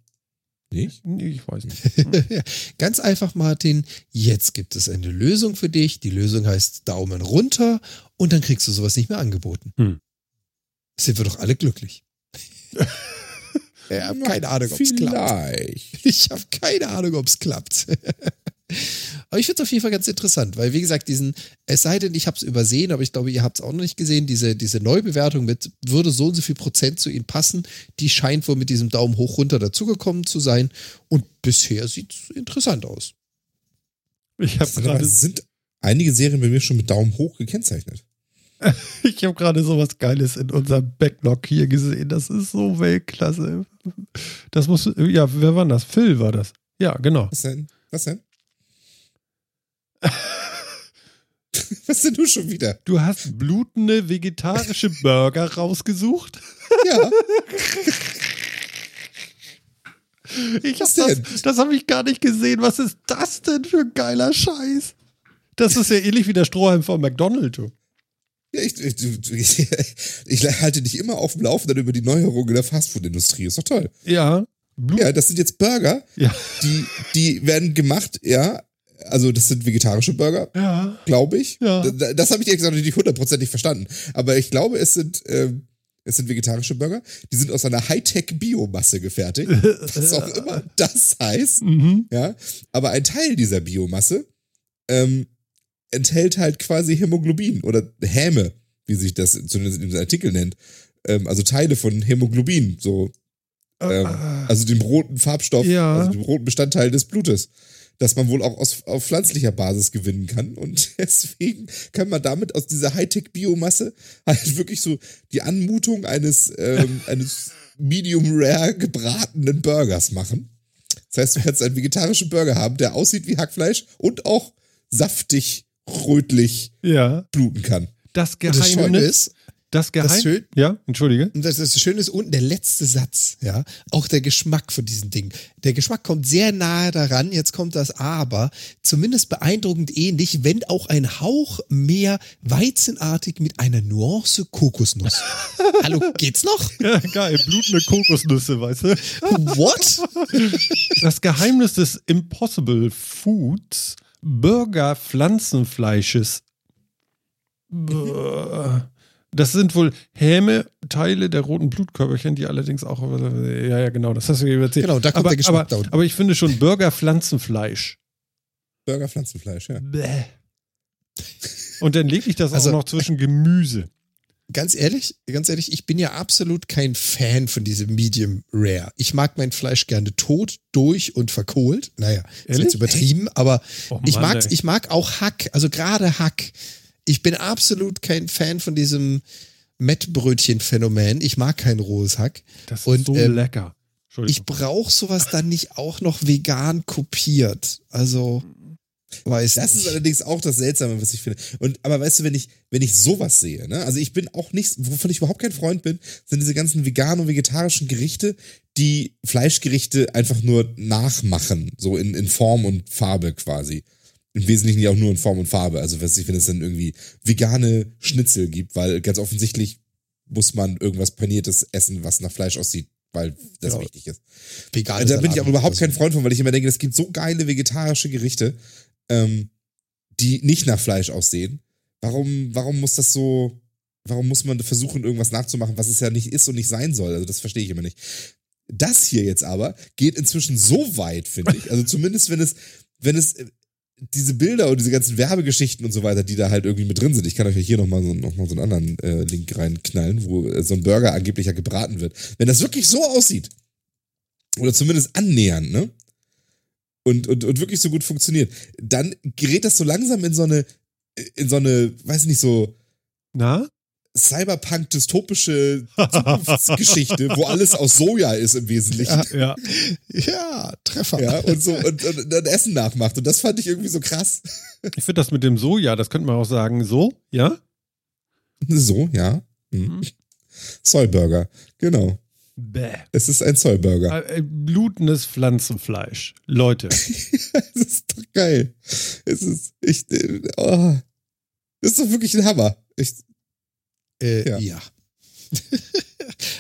Nicht? Nee, ich weiß nicht. Ganz einfach, Martin. Jetzt gibt es eine Lösung für dich. Die Lösung heißt Daumen runter und dann kriegst du sowas nicht mehr angeboten. Hm. Sind wir doch alle glücklich. Ich habe keine Ahnung, ob es klappt. Ich habe keine Ahnung, ob es klappt. Aber ich finde es auf jeden Fall ganz interessant, weil, wie gesagt, diesen, es sei denn, ich habe es übersehen, aber ich glaube, ihr habt es auch noch nicht gesehen, diese, diese Neubewertung mit würde so und so viel Prozent zu ihnen passen, die scheint wohl mit diesem Daumen hoch runter dazugekommen zu sein und bisher sieht es interessant aus. Ich habe gerade sind einige Serien bei mir schon mit Daumen hoch gekennzeichnet. Ich habe gerade sowas Geiles in unserem Backlog hier gesehen, das ist so Weltklasse. Das muss, ja, wer war das? Phil war das. Ja, genau. Was denn? Was denn? Was denn du schon wieder? Du hast blutende vegetarische Burger rausgesucht? Ja. Ich was hab denn? Das, das habe ich gar nicht gesehen. Was ist das denn für ein geiler Scheiß? Das ist ja ähnlich wie der Strohhalm von McDonald's. Ja, ich, ich, ich, ich halte dich immer auf dem Laufenden über die Neuerungen in der Fastfood-Industrie. Ist doch toll. Ja. Blut. Ja, das sind jetzt Burger. Ja. Die, die werden gemacht, ja. Also das sind vegetarische Burger, ja. glaube ich. Ja. Das, das habe ich ehrlich gesagt nicht hundertprozentig verstanden. Aber ich glaube, es sind, äh, es sind vegetarische Burger. Die sind aus einer Hightech-Biomasse gefertigt, was auch immer das heißt. Mhm. Ja. Aber ein Teil dieser Biomasse ähm, enthält halt quasi Hämoglobin oder Häme, wie sich das zumindest in diesem Artikel nennt. Ähm, also Teile von Hämoglobin, so ähm, ah. also dem roten Farbstoff, ja. also dem roten Bestandteil des Blutes. Dass man wohl auch aus, auf pflanzlicher Basis gewinnen kann. Und deswegen kann man damit aus dieser Hightech-Biomasse halt wirklich so die Anmutung eines, ähm, eines medium-rare gebratenen Burgers machen. Das heißt, du kannst einen vegetarischen Burger haben, der aussieht wie Hackfleisch und auch saftig, rötlich ja. bluten kann. Das Geheimnis ist... Das Geheimnis, schön, ja, entschuldige. Das, das Schöne ist unten der letzte Satz, ja, auch der Geschmack von diesen Dingen. Der Geschmack kommt sehr nahe daran, jetzt kommt das Aber, zumindest beeindruckend ähnlich, wenn auch ein Hauch mehr weizenartig mit einer Nuance Kokosnuss. Hallo, geht's noch? Ja, geil, blutende Kokosnüsse, weißt du. What? Das Geheimnis des Impossible Foods, Burger Pflanzenfleisches. Buh. Das sind wohl Häme, Teile der roten Blutkörperchen, die allerdings auch... Ja, ja, genau, das hast du eben erzählt. Genau, da kommt aber der Geschmack da unten. Aber ich finde schon Burger-Pflanzenfleisch. Burger-Pflanzenfleisch, ja. Bäh. Und dann lege ich das also, auch noch zwischen Gemüse. Ganz ehrlich, ganz ehrlich, ich bin ja absolut kein Fan von diesem Medium Rare. Ich mag mein Fleisch gerne tot, durch und verkohlt. Naja, das ist jetzt übertrieben, aber oh, ich, Mann, ich mag auch Hack, also gerade Hack. Ich bin absolut kein Fan von diesem Mettbrötchen-Phänomen. Ich mag kein rohes Hack. Das ist und, so ähm, lecker. Ich brauche sowas dann nicht auch noch vegan kopiert. Also, weiß das nicht. Ist allerdings auch das Seltsame, was ich finde. Und, aber weißt du, wenn ich, wenn ich sowas sehe, ne? Also ich bin auch nicht, wovon ich überhaupt kein Freund bin, sind diese ganzen veganen und vegetarischen Gerichte, die Fleischgerichte einfach nur nachmachen. So in, in Form und Farbe quasi. Im Wesentlichen ja auch nur in Form und Farbe. Also weiß ich, wenn es dann irgendwie vegane Schnitzel gibt, weil ganz offensichtlich muss man irgendwas Paniertes essen, was nach Fleisch aussieht, weil das genau. wichtig ist. Vegan da bin ich auch überhaupt kein Freund von, weil ich immer denke, es gibt so geile vegetarische Gerichte, ähm, die nicht nach Fleisch aussehen. Warum, warum muss das so, warum muss man versuchen, irgendwas nachzumachen, was es ja nicht ist und nicht sein soll? Also das verstehe ich immer nicht. Das hier jetzt aber geht inzwischen so weit, finde ich. Also zumindest, wenn es, wenn es diese Bilder und diese ganzen Werbegeschichten und so weiter, die da halt irgendwie mit drin sind. Ich kann euch ja hier nochmal so, noch mal so einen anderen äh, Link reinknallen, wo so ein Burger angeblich ja gebraten wird. Wenn das wirklich so aussieht, oder zumindest annähernd, ne? Und, und, und wirklich so gut funktioniert, dann gerät das so langsam in so eine, in so eine, weiß nicht, so. Na? Cyberpunk-dystopische Zukunftsgeschichte, wo alles aus Soja ist im Wesentlichen. Ja, ja. ja Treffer. Ja, und so und, und, und Essen nachmacht. Und das fand ich irgendwie so krass. Ich finde das mit dem Soja, das könnte man auch sagen, so, ja? So, ja. Mhm. Mhm. Zollburger, genau. Bäh. Es ist ein Zollburger. Blutendes Pflanzenfleisch. Leute. Das ist doch geil. Es ist ich, oh. Das ist doch wirklich ein Hammer. Ich, äh, ja. ja.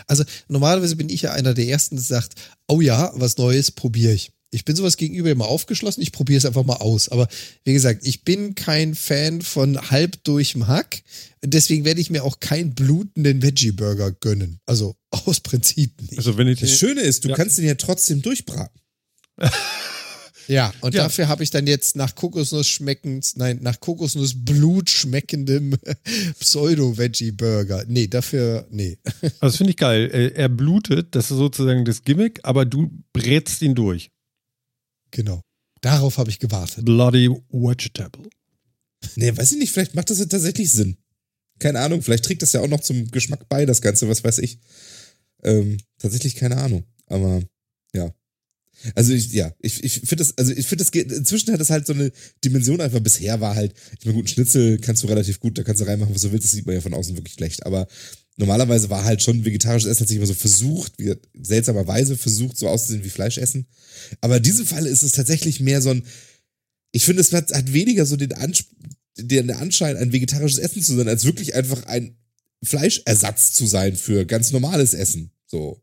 Also normalerweise bin ich ja einer der Ersten, der sagt, oh ja, was Neues probiere ich. Ich bin sowas gegenüber immer aufgeschlossen, ich probiere es einfach mal aus. Aber wie gesagt, ich bin kein Fan von halb durchem Hack. Deswegen werde ich mir auch keinen blutenden Veggie-Burger gönnen. Also aus Prinzip nicht. Also wenn ich das Schöne ist, du ja. kannst ihn ja trotzdem durchbraten. Ja, und ja. dafür habe ich dann jetzt nach Kokosnuss schmeckend, nein, nach Kokosnussblut schmeckendem Pseudo-Veggie-Burger. Nee, dafür, nee. Also das finde ich geil. Er blutet, das ist sozusagen das Gimmick, aber du brätst ihn durch. Genau. Darauf habe ich gewartet. Bloody Vegetable. Nee, weiß ich nicht, vielleicht macht das ja tatsächlich Sinn. Keine Ahnung, vielleicht trägt das ja auch noch zum Geschmack bei, das Ganze, was weiß ich. Ähm, tatsächlich keine Ahnung, aber ja. Also ich, ja, ich, ich finde das, also ich finde das, inzwischen hat das halt so eine Dimension einfach, bisher war halt, ich meine, guten Schnitzel kannst du relativ gut, da kannst du reinmachen, was du willst, das sieht man ja von außen wirklich schlecht, aber normalerweise war halt schon vegetarisches Essen, hat sich immer so versucht, wie, seltsamerweise versucht, so auszusehen wie Fleischessen, aber in diesem Fall ist es tatsächlich mehr so ein, ich finde, es hat, hat weniger so den, Ans- den Anschein, ein vegetarisches Essen zu sein, als wirklich einfach ein Fleischersatz zu sein für ganz normales Essen, so.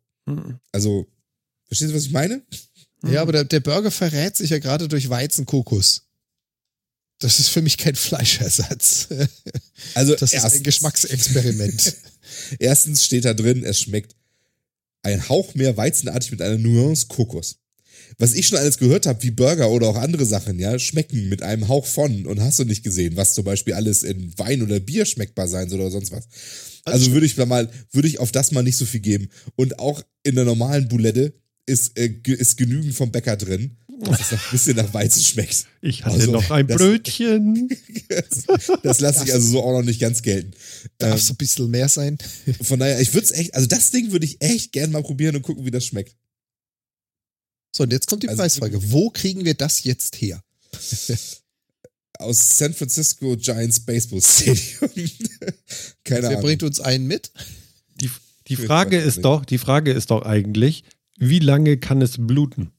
Also, verstehst du, was ich meine? Ja, aber der, der Burger verrät sich ja gerade durch Weizenkokos. Das ist für mich kein Fleischersatz. Also das erstens, ist ein Geschmacksexperiment. Erstens steht da drin, es schmeckt ein Hauch mehr weizenartig mit einer Nuance Kokos. Was ich schon alles gehört habe, wie Burger oder auch andere Sachen, ja, schmecken mit einem Hauch von und hast du nicht gesehen, was zum Beispiel alles in Wein oder Bier schmeckbar sein soll oder sonst was. Also würde ich mal, würde ich auf das mal nicht so viel geben. Und auch in der normalen Boulette Ist, äh, ist genügend vom Bäcker drin, dass es noch ein bisschen nach Weizen schmeckt. Ich hatte also, noch ein das, Brötchen. das das lasse ich also so auch noch nicht ganz gelten. Darf so ähm, ein bisschen mehr sein? Von daher, ich würde es echt, also das Ding würde ich echt gerne mal probieren und gucken, wie das schmeckt. So, und jetzt kommt die also, Preisfrage. Wo kriegen wir das jetzt her? Aus San Francisco Giants Baseball Stadium. Keine Wer Ahnung. Wer bringt uns einen mit? Die, die, Frage ist doch, die Frage ist doch eigentlich, wie lange kann es bluten?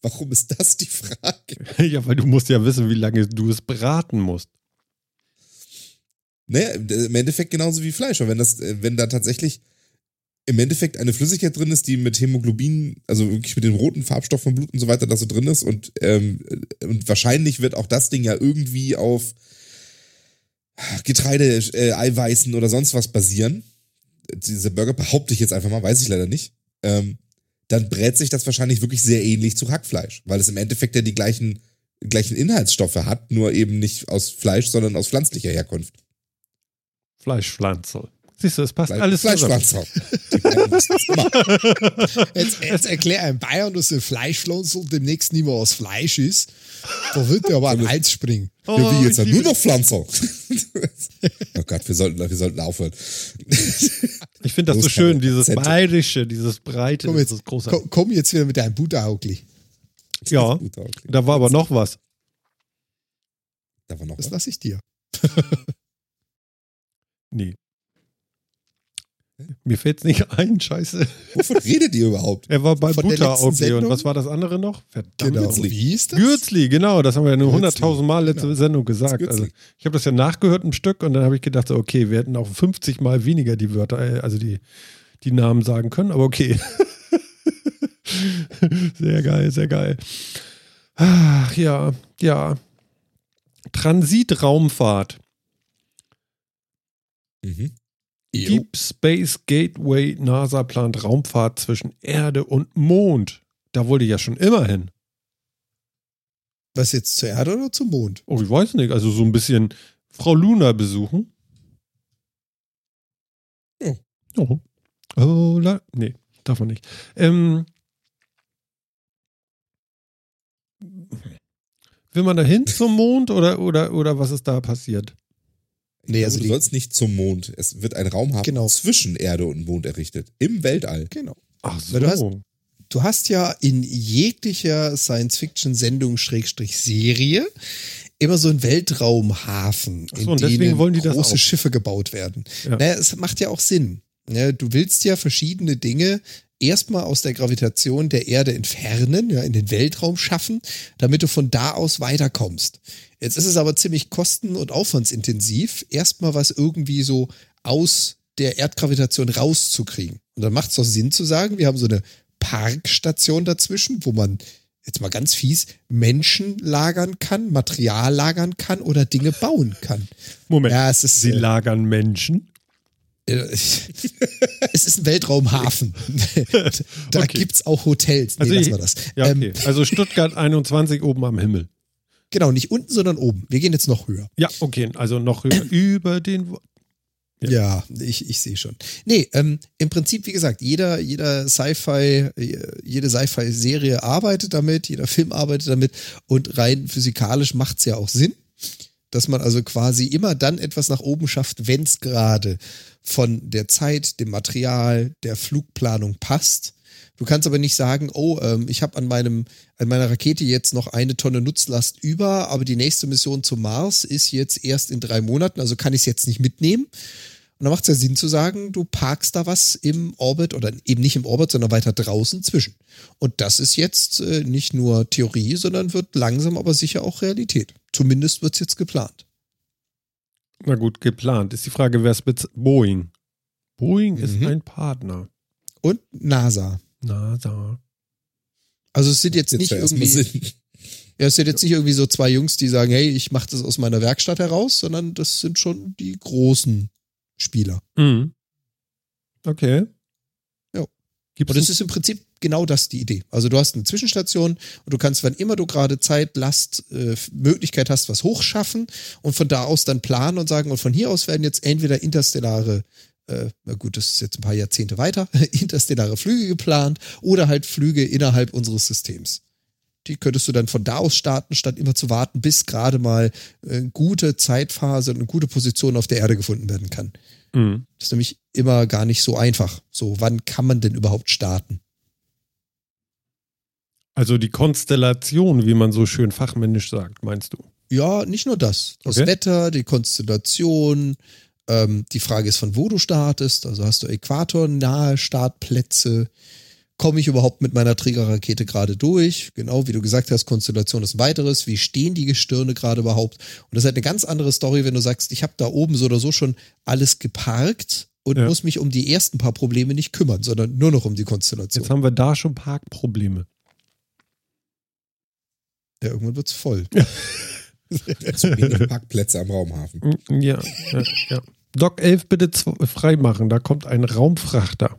Warum ist das die Frage? Ja, weil du musst ja wissen, wie lange du es braten musst. Naja, im Endeffekt genauso wie Fleisch. Aber wenn, das, wenn da tatsächlich im Endeffekt eine Flüssigkeit drin ist, die mit Hämoglobin, also wirklich mit dem roten Farbstoff vom Blut und so weiter, da so drin ist und, ähm, und wahrscheinlich wird auch das Ding ja irgendwie auf Getreide, äh, Eiweißen oder sonst was basieren. Dieser Burger behaupte ich jetzt einfach mal, weiß ich leider nicht, ähm, dann brät sich das wahrscheinlich wirklich sehr ähnlich zu Hackfleisch, weil es im Endeffekt ja die gleichen, gleichen Inhaltsstoffe hat, nur eben nicht aus Fleisch, sondern aus pflanzlicher Herkunft. Fleischpflanzel. Siehst du, es passt Fle- alles Fleischpflanzel. jetzt, jetzt erklär einem Bayern, dass ein Fleischpflanzel demnächst nicht mehr aus Fleisch ist. Da wird der aber an den Hals springen. Oh, ja, wie jetzt nur noch Pflanzel. Oh Gott, wir sollten, wir sollten aufhören. Ich finde das so schön, dieses Zentrum. Bayerische, dieses Breite. Komm jetzt, komm, komm jetzt wieder mit deinem Butter-Haugli. Ja, Butter-Haugli. Da war aber noch was. Da war noch was. Das lasse ich dir. Nee. Mir fällt es nicht ein, scheiße. Wovon redet ihr überhaupt? Er war bei Butter-Haugli und was war das andere noch? Verdammt. Genau. Wie hieß das? Gürzli, genau. Das haben wir ja nur hunderttausend Mal letzte genau. Sendung gesagt. Also ich habe das ja nachgehört ein Stück und dann habe ich gedacht, so, okay, wir hätten auch fünfzig Mal weniger die Wörter, also die, die Namen sagen können, aber okay. Sehr geil, sehr geil. Ach ja, ja. Transitraumfahrt. Mhm. Deep Space Gateway, NASA plant Raumfahrt zwischen Erde und Mond. Da wollte ich ja schon immer hin. Was jetzt, zur Erde oder zum Mond? Oh, ich weiß nicht. Also so ein bisschen Frau Luna besuchen. Oh. Oh. Oh la- nee, darf man nicht. Ähm, will man da hin zum Mond oder, oder, oder was ist da passiert? Nee, also du sollst nicht zum Mond. Es wird ein Raum haben genau. zwischen Erde und Mond errichtet. Im Weltall. Genau. Ach so. Du hast, du hast ja in jeglicher Science-Fiction-Sendung Schrägstrich Serie immer so ein Weltraumhafen, so, in denen wollen die große das Schiffe gebaut werden. Ja. Naja, es macht ja auch Sinn. Ja, du willst ja verschiedene Dinge erstmal aus der Gravitation der Erde entfernen, ja, in den Weltraum schaffen, damit du von da aus weiterkommst. Jetzt ist es aber ziemlich kosten- und aufwandsintensiv, erstmal was irgendwie so aus der Erdgravitation rauszukriegen. Und dann macht es doch Sinn zu sagen, wir haben so eine Parkstation dazwischen, wo man, jetzt mal ganz fies, Menschen lagern kann, Material lagern kann oder Dinge bauen kann. Moment, ja, es ist, Sie äh, lagern Menschen? Es ist ein Weltraumhafen. Da okay. Gibt es auch Hotels. Nee, also lassen wir das. Ja, okay. Also Stuttgart einundzwanzig oben am Himmel. Genau, nicht unten, sondern oben. Wir gehen jetzt noch höher. Ja, okay, also noch höher. Über den... Wo- ja. ja, ich, ich sehe schon. Nee, ähm, im Prinzip, wie gesagt, jeder, jeder Sci-Fi, jede Sci-Fi-Serie arbeitet damit, jeder Film arbeitet damit und rein physikalisch macht es ja auch Sinn, dass man also quasi immer dann etwas nach oben schafft, wenn es gerade von der Zeit, dem Material, der Flugplanung passt. Du kannst aber nicht sagen, oh, ähm, ich habe an meinem, an meiner Rakete jetzt noch eine Tonne Nutzlast über, aber die nächste Mission zum Mars ist jetzt erst in drei Monaten, also kann ich es jetzt nicht mitnehmen. Und da macht es ja Sinn zu sagen, du parkst da was im Orbit oder eben nicht im Orbit, sondern weiter draußen zwischen. Und das ist jetzt äh, nicht nur Theorie, sondern wird langsam aber sicher auch Realität. Zumindest wird es jetzt geplant. Na gut, geplant. Ist die Frage, wer es mit Boeing? Boeing mhm. ist ein Partner. Und NASA. NASA. Also es sind jetzt, jetzt nicht irgendwie... Ja, es sind jetzt nicht irgendwie so zwei Jungs, die sagen, hey, ich mache das aus meiner Werkstatt heraus, sondern das sind schon die großen Spieler. Mhm. Okay. Ja. Gibt's und das ist im Prinzip genau das die Idee. Also du hast eine Zwischenstation und du kannst, wann immer du gerade Zeit, Last, äh, Möglichkeit hast, was hochschaffen und von da aus dann planen und sagen, und von hier aus werden jetzt entweder interstellare, äh, na gut, das ist jetzt ein paar Jahrzehnte weiter, interstellare Flüge geplant oder halt Flüge innerhalb unseres Systems. Die könntest du dann von da aus starten, statt immer zu warten, bis gerade mal eine gute Zeitphase und eine gute Position auf der Erde gefunden werden kann. Mhm. Das ist nämlich immer gar nicht so einfach. So, wann kann man denn überhaupt starten? Also die Konstellation, wie man so schön fachmännisch sagt, meinst du? Ja, nicht nur das. Das okay. Wetter, die Konstellation, ähm, die Frage ist, von wo du startest. Also hast du äquatornahe Startplätze. Komme ich überhaupt mit meiner Trägerrakete gerade durch? Genau, wie du gesagt hast, Konstellation ist ein weiteres. Wie stehen die Gestirne gerade überhaupt? Und das ist halt eine ganz andere Story, wenn du sagst, ich habe da oben so oder so schon alles geparkt und ja. muss mich um die ersten paar Probleme nicht kümmern, sondern nur noch um die Konstellation. Jetzt haben wir da schon Parkprobleme. Ja, irgendwann wird's voll. Ja. Zu wenig Parkplätze am Raumhafen. Ja, ja, ja. Dock elf bitte z- freimachen, da kommt ein Raumfrachter.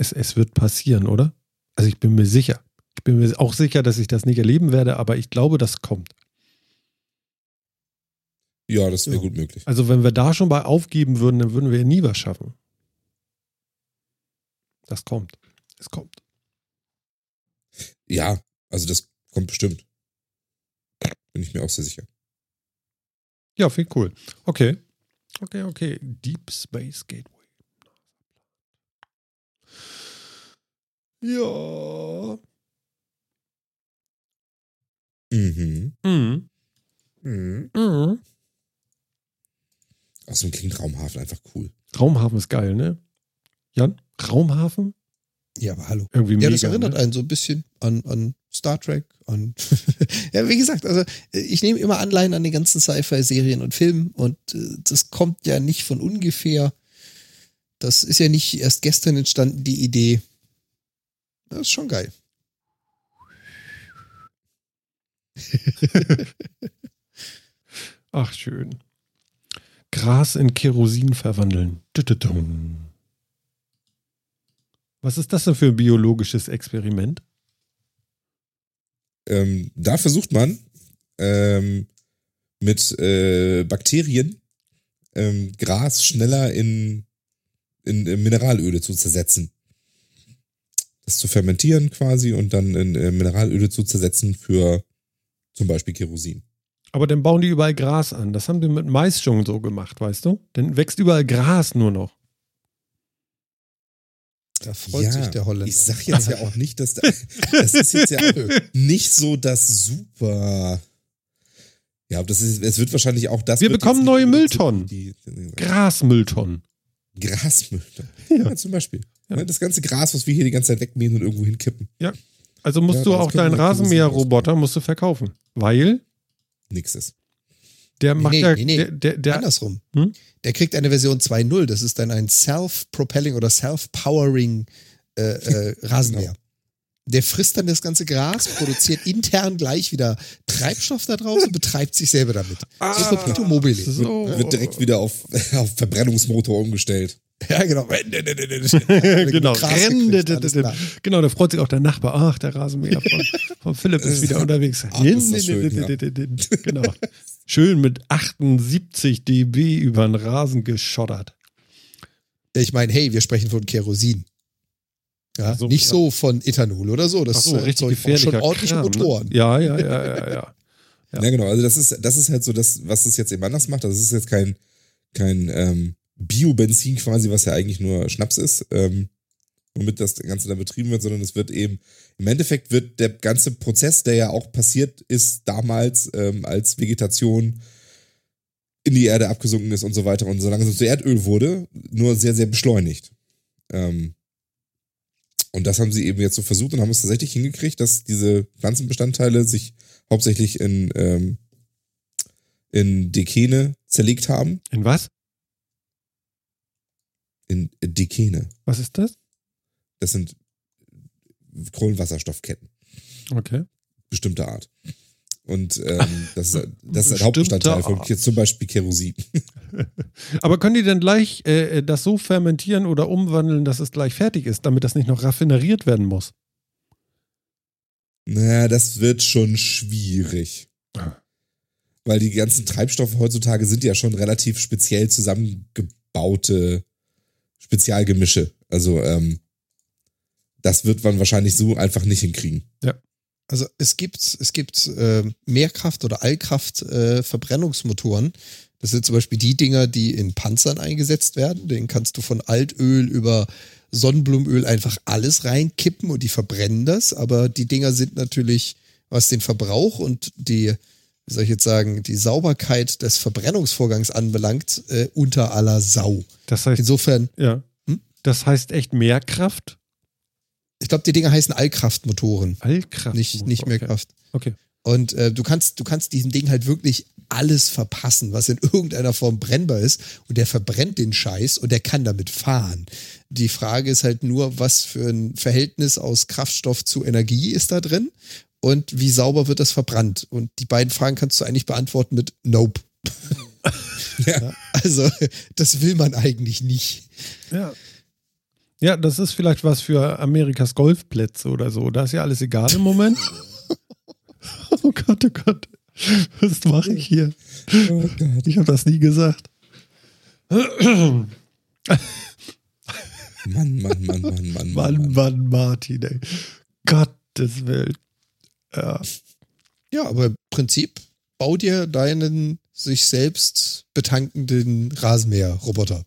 Es, es wird passieren, oder? Also ich bin mir sicher. Ich bin mir auch sicher, dass ich das nicht erleben werde, aber ich glaube, das kommt. Ja, das wäre ja. gut möglich. Also wenn wir da schon mal aufgeben würden, dann würden wir ja nie was schaffen. Das kommt. Es kommt. Ja, also das kommt bestimmt. Bin ich mir auch sehr sicher. Ja, viel cool. Okay. Okay, okay. Deep Space Gateway. Ja. Mhm. Mhm. Mhm. Mhm. Ach, so klingt Raumhafen einfach cool. Raumhafen ist geil, ne? Jan? Raumhafen? Ja, aber hallo. Irgendwie ja, mega, das erinnert ne? einen so ein bisschen an, an Star Trek. An ja, wie gesagt, also ich nehme immer Anleihen an den ganzen Sci-Fi-Serien und Filmen und äh, das kommt ja nicht von ungefähr. Das ist ja nicht erst gestern entstanden, die Idee. Das ist schon geil. Ach, schön. Gras in Kerosin verwandeln. Was ist das denn für ein biologisches Experiment? Ähm, da versucht man ähm, mit äh, Bakterien ähm, Gras schneller in, in, in Mineralöle zu zersetzen. Das zu fermentieren quasi und dann in äh, Mineralöle zu zersetzen für zum Beispiel Kerosin. Aber dann bauen die überall Gras an. Das haben die mit Mais schon so gemacht, weißt du? Dann wächst überall Gras nur noch. Da freut ja, sich der Holländer. Ich sag jetzt ja auch nicht, dass da, das ist jetzt ja auch nicht so das super Ja, das ist, es wird wahrscheinlich auch das. Wir bekommen neue Mülltonnen. Die, die, Grasmülltonnen. Grasmülltonnen. Ja. Ja, zum Beispiel. Ja. Das ganze Gras, was wir hier die ganze Zeit wegmähen und irgendwo hinkippen. Ja. Also musst ja, du auch deinen Rasenmäherroboter musst du verkaufen. Weil? Nix ist. Der macht nee, ja. Nee, nee. Der, der, der, Andersrum. Hm? Der kriegt eine Version zwei Punkt null. Das ist dann ein Self-Propelling oder Self-Powering äh, äh, Rasenmäher. Genau. Der frisst dann das ganze Gras, produziert intern gleich wieder Treibstoff da draußen und betreibt sich selber damit. Ah, so ist Perpetuum mobile. So. Wird direkt wieder auf, auf Verbrennungsmotor umgestellt. Ja, genau. genau. Gekriegt, genau, da freut sich auch der Nachbar. Ach, der Rasenmäher von, von Philipp ist wieder unterwegs. Ach, ist das schön, ja. Genau. Schön mit achtundsiebzig Dezibel über den Rasen geschoddert. Ich meine, hey, wir sprechen von Kerosin. Ja, so, nicht ja. so von Ethanol oder so. Das so, ist äh, schon ordentlich Kram, Motoren. Ne? Ja, ja, ja, ja, ja. Ja, ja, genau. Also das ist, das ist halt so das, was es jetzt eben anders macht. Das ist jetzt kein, kein ähm, Biobenzin quasi, was ja eigentlich nur Schnaps ist, ähm, womit das Ganze dann betrieben wird, sondern es wird eben, im Endeffekt wird der ganze Prozess, der ja auch passiert ist damals, ähm, als Vegetation in die Erde abgesunken ist und so weiter und so langsam zu Erdöl wurde, nur sehr, sehr beschleunigt. Ähm, Und das haben sie eben jetzt so versucht und haben es tatsächlich hingekriegt, dass diese Pflanzenbestandteile sich hauptsächlich in, ähm, in Dekene zerlegt haben. In was? In Dekene. Was ist das? Das sind Kohlenwasserstoffketten. Okay. Bestimmte Art. Und ähm, das ist, das ist ein Hauptbestandteil von jetzt zum Beispiel Kerosin. Aber können die dann gleich äh, das so fermentieren oder umwandeln, dass es gleich fertig ist, damit das nicht noch raffineriert werden muss? Naja, das wird schon schwierig. Ah. Weil die ganzen Treibstoffe heutzutage sind ja schon relativ speziell zusammengebaute Spezialgemische. Also ähm, das wird man wahrscheinlich so einfach nicht hinkriegen. Ja. Also es gibt, es gibt äh, Mehrkraft- oder Allkraft-Verbrennungsmotoren. Äh, das sind zum Beispiel die Dinger, die in Panzern eingesetzt werden. Den kannst du von Altöl über Sonnenblumenöl einfach alles reinkippen und die verbrennen das. Aber die Dinger sind natürlich, was den Verbrauch und die, wie soll ich jetzt sagen, die Sauberkeit des Verbrennungsvorgangs anbelangt, äh, unter aller Sau. Das heißt, insofern, ja. Hm? Das heißt echt Mehrkraft? Ich glaube, die Dinger heißen Allkraftmotoren. Allkraftmotoren. Nicht, nicht mehr okay. Kraft. Okay. Und äh, du kannst, du kannst diesem Ding halt wirklich alles verpassen, was in irgendeiner Form brennbar ist. Und der verbrennt den Scheiß und der kann damit fahren. Die Frage ist halt nur, was für ein Verhältnis aus Kraftstoff zu Energie ist da drin und wie sauber wird das verbrannt? Und die beiden Fragen kannst du eigentlich beantworten mit Nope. Ja. Also, das will man eigentlich nicht. Ja. Ja, das ist vielleicht was für Amerikas Golfplätze oder so. Da ist ja alles egal im Moment. Oh Gott, oh Gott. Was mache ich hier? Oh Gott. Ich habe das nie gesagt. Mann, Mann, Mann, Mann, Mann, Mann. Mann, Mann, Martin, ey. Gottes Willen. Ja. Ja, aber im Prinzip bau dir deinen sich selbst betankenden Rasenmäher-Roboter.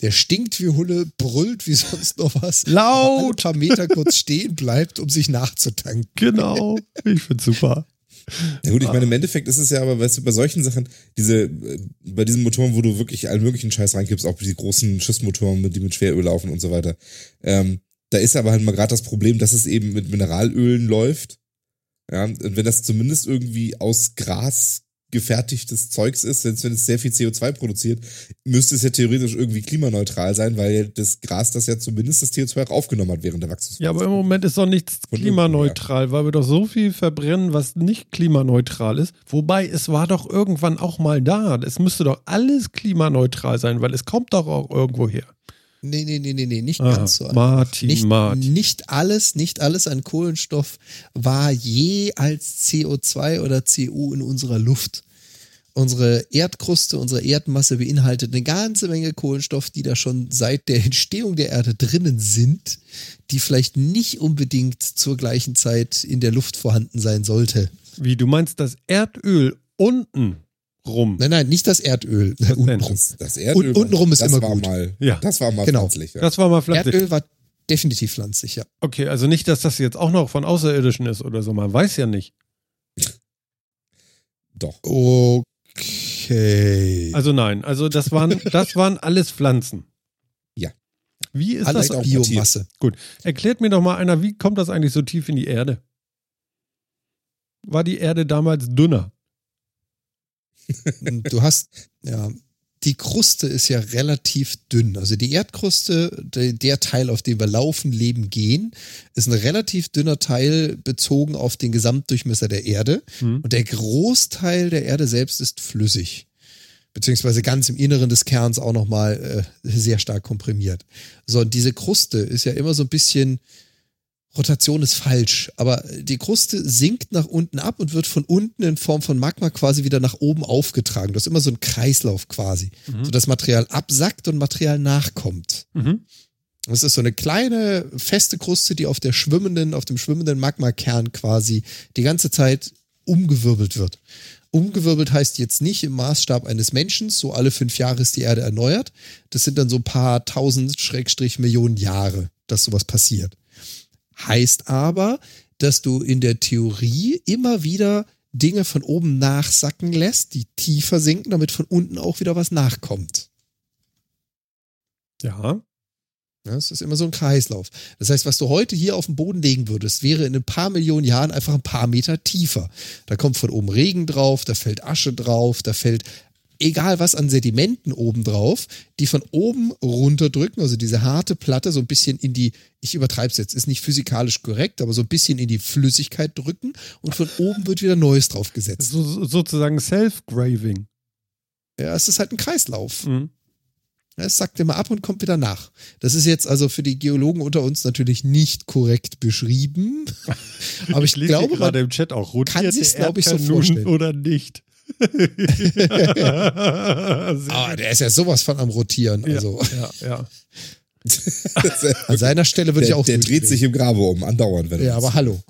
Der stinkt wie Hulle, brüllt wie sonst noch was. Laut! Ein paar Meter kurz stehen bleibt, um sich nachzutanken. Genau. Ich find's super. Ja gut, ich meine, im Endeffekt ist es ja aber, weißt du, bei solchen Sachen, diese, bei diesen Motoren, wo du wirklich allen möglichen Scheiß reinkippst, auch die großen Schiffsmotoren, die mit Schweröl laufen und so weiter, ähm, da ist aber halt mal gerade das Problem, dass es eben mit Mineralölen läuft. Ja, und wenn das zumindest irgendwie aus Gras gefertigtes Zeugs ist, selbst wenn es sehr viel C O zwei produziert, müsste es ja theoretisch irgendwie klimaneutral sein, weil das Gras das ja zumindest das C O zwei auch aufgenommen hat während der Wachstumsphase. Ja, aber im Moment ist doch nichts klimaneutral, weil wir doch so viel verbrennen, was nicht klimaneutral ist. Wobei, es war doch irgendwann auch mal da. Es müsste doch alles klimaneutral sein, weil es kommt doch auch irgendwo her. Nee, nee, nee, nee, nee, nicht ah, ganz so einfach. Martin, nicht, Martin. Nicht alles, nicht alles an Kohlenstoff war je als C O zwei oder C O in unserer Luft. Unsere Erdkruste, unsere Erdmasse beinhaltet eine ganze Menge Kohlenstoff, die da schon seit der Entstehung der Erde drinnen sind, die vielleicht nicht unbedingt zur gleichen Zeit in der Luft vorhanden sein sollte. Wie, du meinst das Erdöl unten? Rum. Nein, nein, nicht das Erdöl. Das untenrum. Das, das Erdöl. Und, untenrum ist das immer war gut. Mal, ja. Das war mal genau. pflanzlich. Ja. Das war mal pflanzlich. Erdöl war definitiv pflanzlich, ja. Okay, also nicht, dass das jetzt auch noch von Außerirdischen ist oder so. Man weiß ja nicht. Doch. Okay. Also nein, also das waren, das waren alles Pflanzen. Ja. Wie ist alles das? Biomasse. Gut. Erklärt mir doch mal einer, wie kommt das eigentlich so tief in die Erde? War die Erde damals dünner? Du hast, ja, die Kruste ist ja relativ dünn. Also die Erdkruste, de, der Teil, auf dem wir laufen, leben, gehen, ist ein relativ dünner Teil bezogen auf den Gesamtdurchmesser der Erde. Mhm. Und der Großteil der Erde selbst ist flüssig. Beziehungsweise ganz im Inneren des Kerns auch nochmal äh, sehr stark komprimiert. So, und diese Kruste ist ja immer so ein bisschen... Rotation ist falsch, aber die Kruste sinkt nach unten ab und wird von unten in Form von Magma quasi wieder nach oben aufgetragen. Das ist immer so ein Kreislauf quasi, mhm. sodass Material absackt und Material nachkommt. Mhm. Das ist so eine kleine, feste Kruste, die auf der schwimmenden, auf dem schwimmenden Magmakern quasi die ganze Zeit umgewirbelt wird. Umgewirbelt heißt jetzt nicht im Maßstab eines Menschen, so alle fünf Jahre ist die Erde erneuert. Das sind dann so ein paar tausend Schrägstrich Millionen Jahre, dass sowas passiert. Heißt aber, dass du in der Theorie immer wieder Dinge von oben nachsacken lässt, die tiefer sinken, damit von unten auch wieder was nachkommt. Ja. Das ist immer so ein Kreislauf. Das heißt, was du heute hier auf den Boden legen würdest, wäre in ein paar Millionen Jahren einfach ein paar Meter tiefer. Da kommt von oben Regen drauf, da fällt Asche drauf, da fällt... egal was an Sedimenten obendrauf, die von oben runterdrücken, also diese harte Platte so ein bisschen in die, ich übertreibe es jetzt, ist nicht physikalisch korrekt, aber so ein bisschen in die Flüssigkeit drücken und von oben wird wieder Neues draufgesetzt. So, sozusagen Self-Graving. Ja, es ist halt ein Kreislauf. Mhm. Es sackt immer ab und kommt wieder nach. Das ist jetzt also für die Geologen unter uns natürlich nicht korrekt beschrieben. Aber ich, ich lese glaube, gerade im Chat auch, rotiert der Erdkern nun oder nicht? Ah, der ist ja sowas von am Rotieren. Also. Ja, ja, ja. An seiner Stelle würde der, ich auch. Der dreht sich im Grabe um, andauernd. Wenn ja, aber hallo.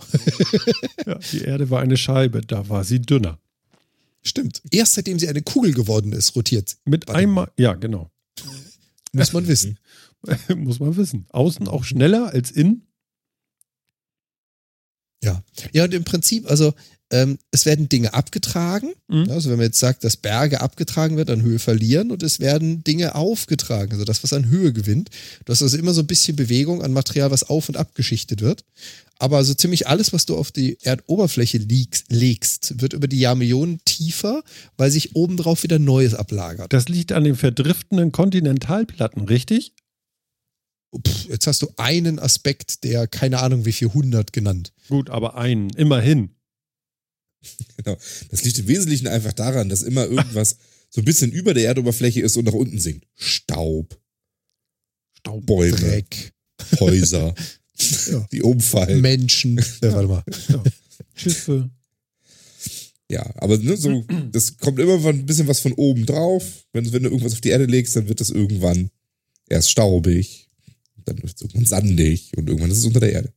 Ja, die Erde war eine Scheibe, da war sie dünner. Stimmt. Erst seitdem sie eine Kugel geworden ist, rotiert sie. Mit einmal, ja, genau. Muss man wissen. Muss man wissen. Außen auch schneller als innen. Ja. Ja, und im Prinzip, also. Ähm, es werden Dinge abgetragen, mhm. also wenn man jetzt sagt, dass Berge abgetragen wird, an Höhe verlieren und es werden Dinge aufgetragen, also das, was an Höhe gewinnt. Du hast also immer so ein bisschen Bewegung an Material, was auf- und abgeschichtet wird, aber so ziemlich alles, was du auf die Erdoberfläche legst, legst wird über die Jahrmillionen tiefer, weil sich obendrauf wieder Neues ablagert. Das liegt an den verdriftenden Kontinentalplatten, richtig? Pff, jetzt hast du einen Aspekt, der keine Ahnung wie viel hundert genannt. Gut, aber einen, immerhin. Genau. Das liegt im Wesentlichen einfach daran, dass immer irgendwas so ein bisschen über der Erdoberfläche ist und nach unten sinkt. Staub, Staub, Bäume, Dreck, Häuser, ja. Die umfallen. Menschen. Ja, warte mal. Ja. Schiffe. Ja, aber ne, so, das kommt immer ein bisschen was von oben drauf. Wenn, wenn du irgendwas auf die Erde legst, dann wird das irgendwann erst staubig, dann wird es irgendwann sandig und irgendwann ist es unter der Erde.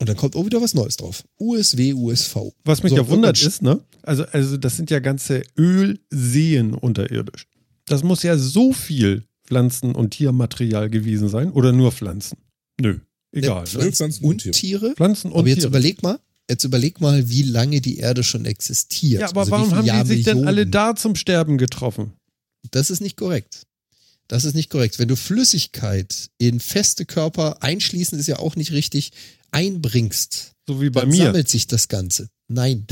Und dann kommt auch wieder was Neues drauf. U S W, U S V. Was mich so, ja wundert ist, ne? Also, also das sind ja ganze Ölseen unterirdisch. Das muss ja so viel Pflanzen- und Tiermaterial gewesen sein. Oder nur Pflanzen? Nö, egal. Ja, Pflanzen und Tiere? Pflanzen und Tiere. Aber jetzt Tiere. überleg mal, jetzt überleg mal, wie lange die Erde schon existiert. Ja, aber also warum haben Jahr die sich Millionen? Denn alle da zum Sterben getroffen? Das ist nicht korrekt. Das ist nicht korrekt. Wenn du Flüssigkeit in feste Körper einschließen, ist ja auch nicht richtig, einbringst, so wie bei dann mir. Sammelt sich das Ganze. Nein.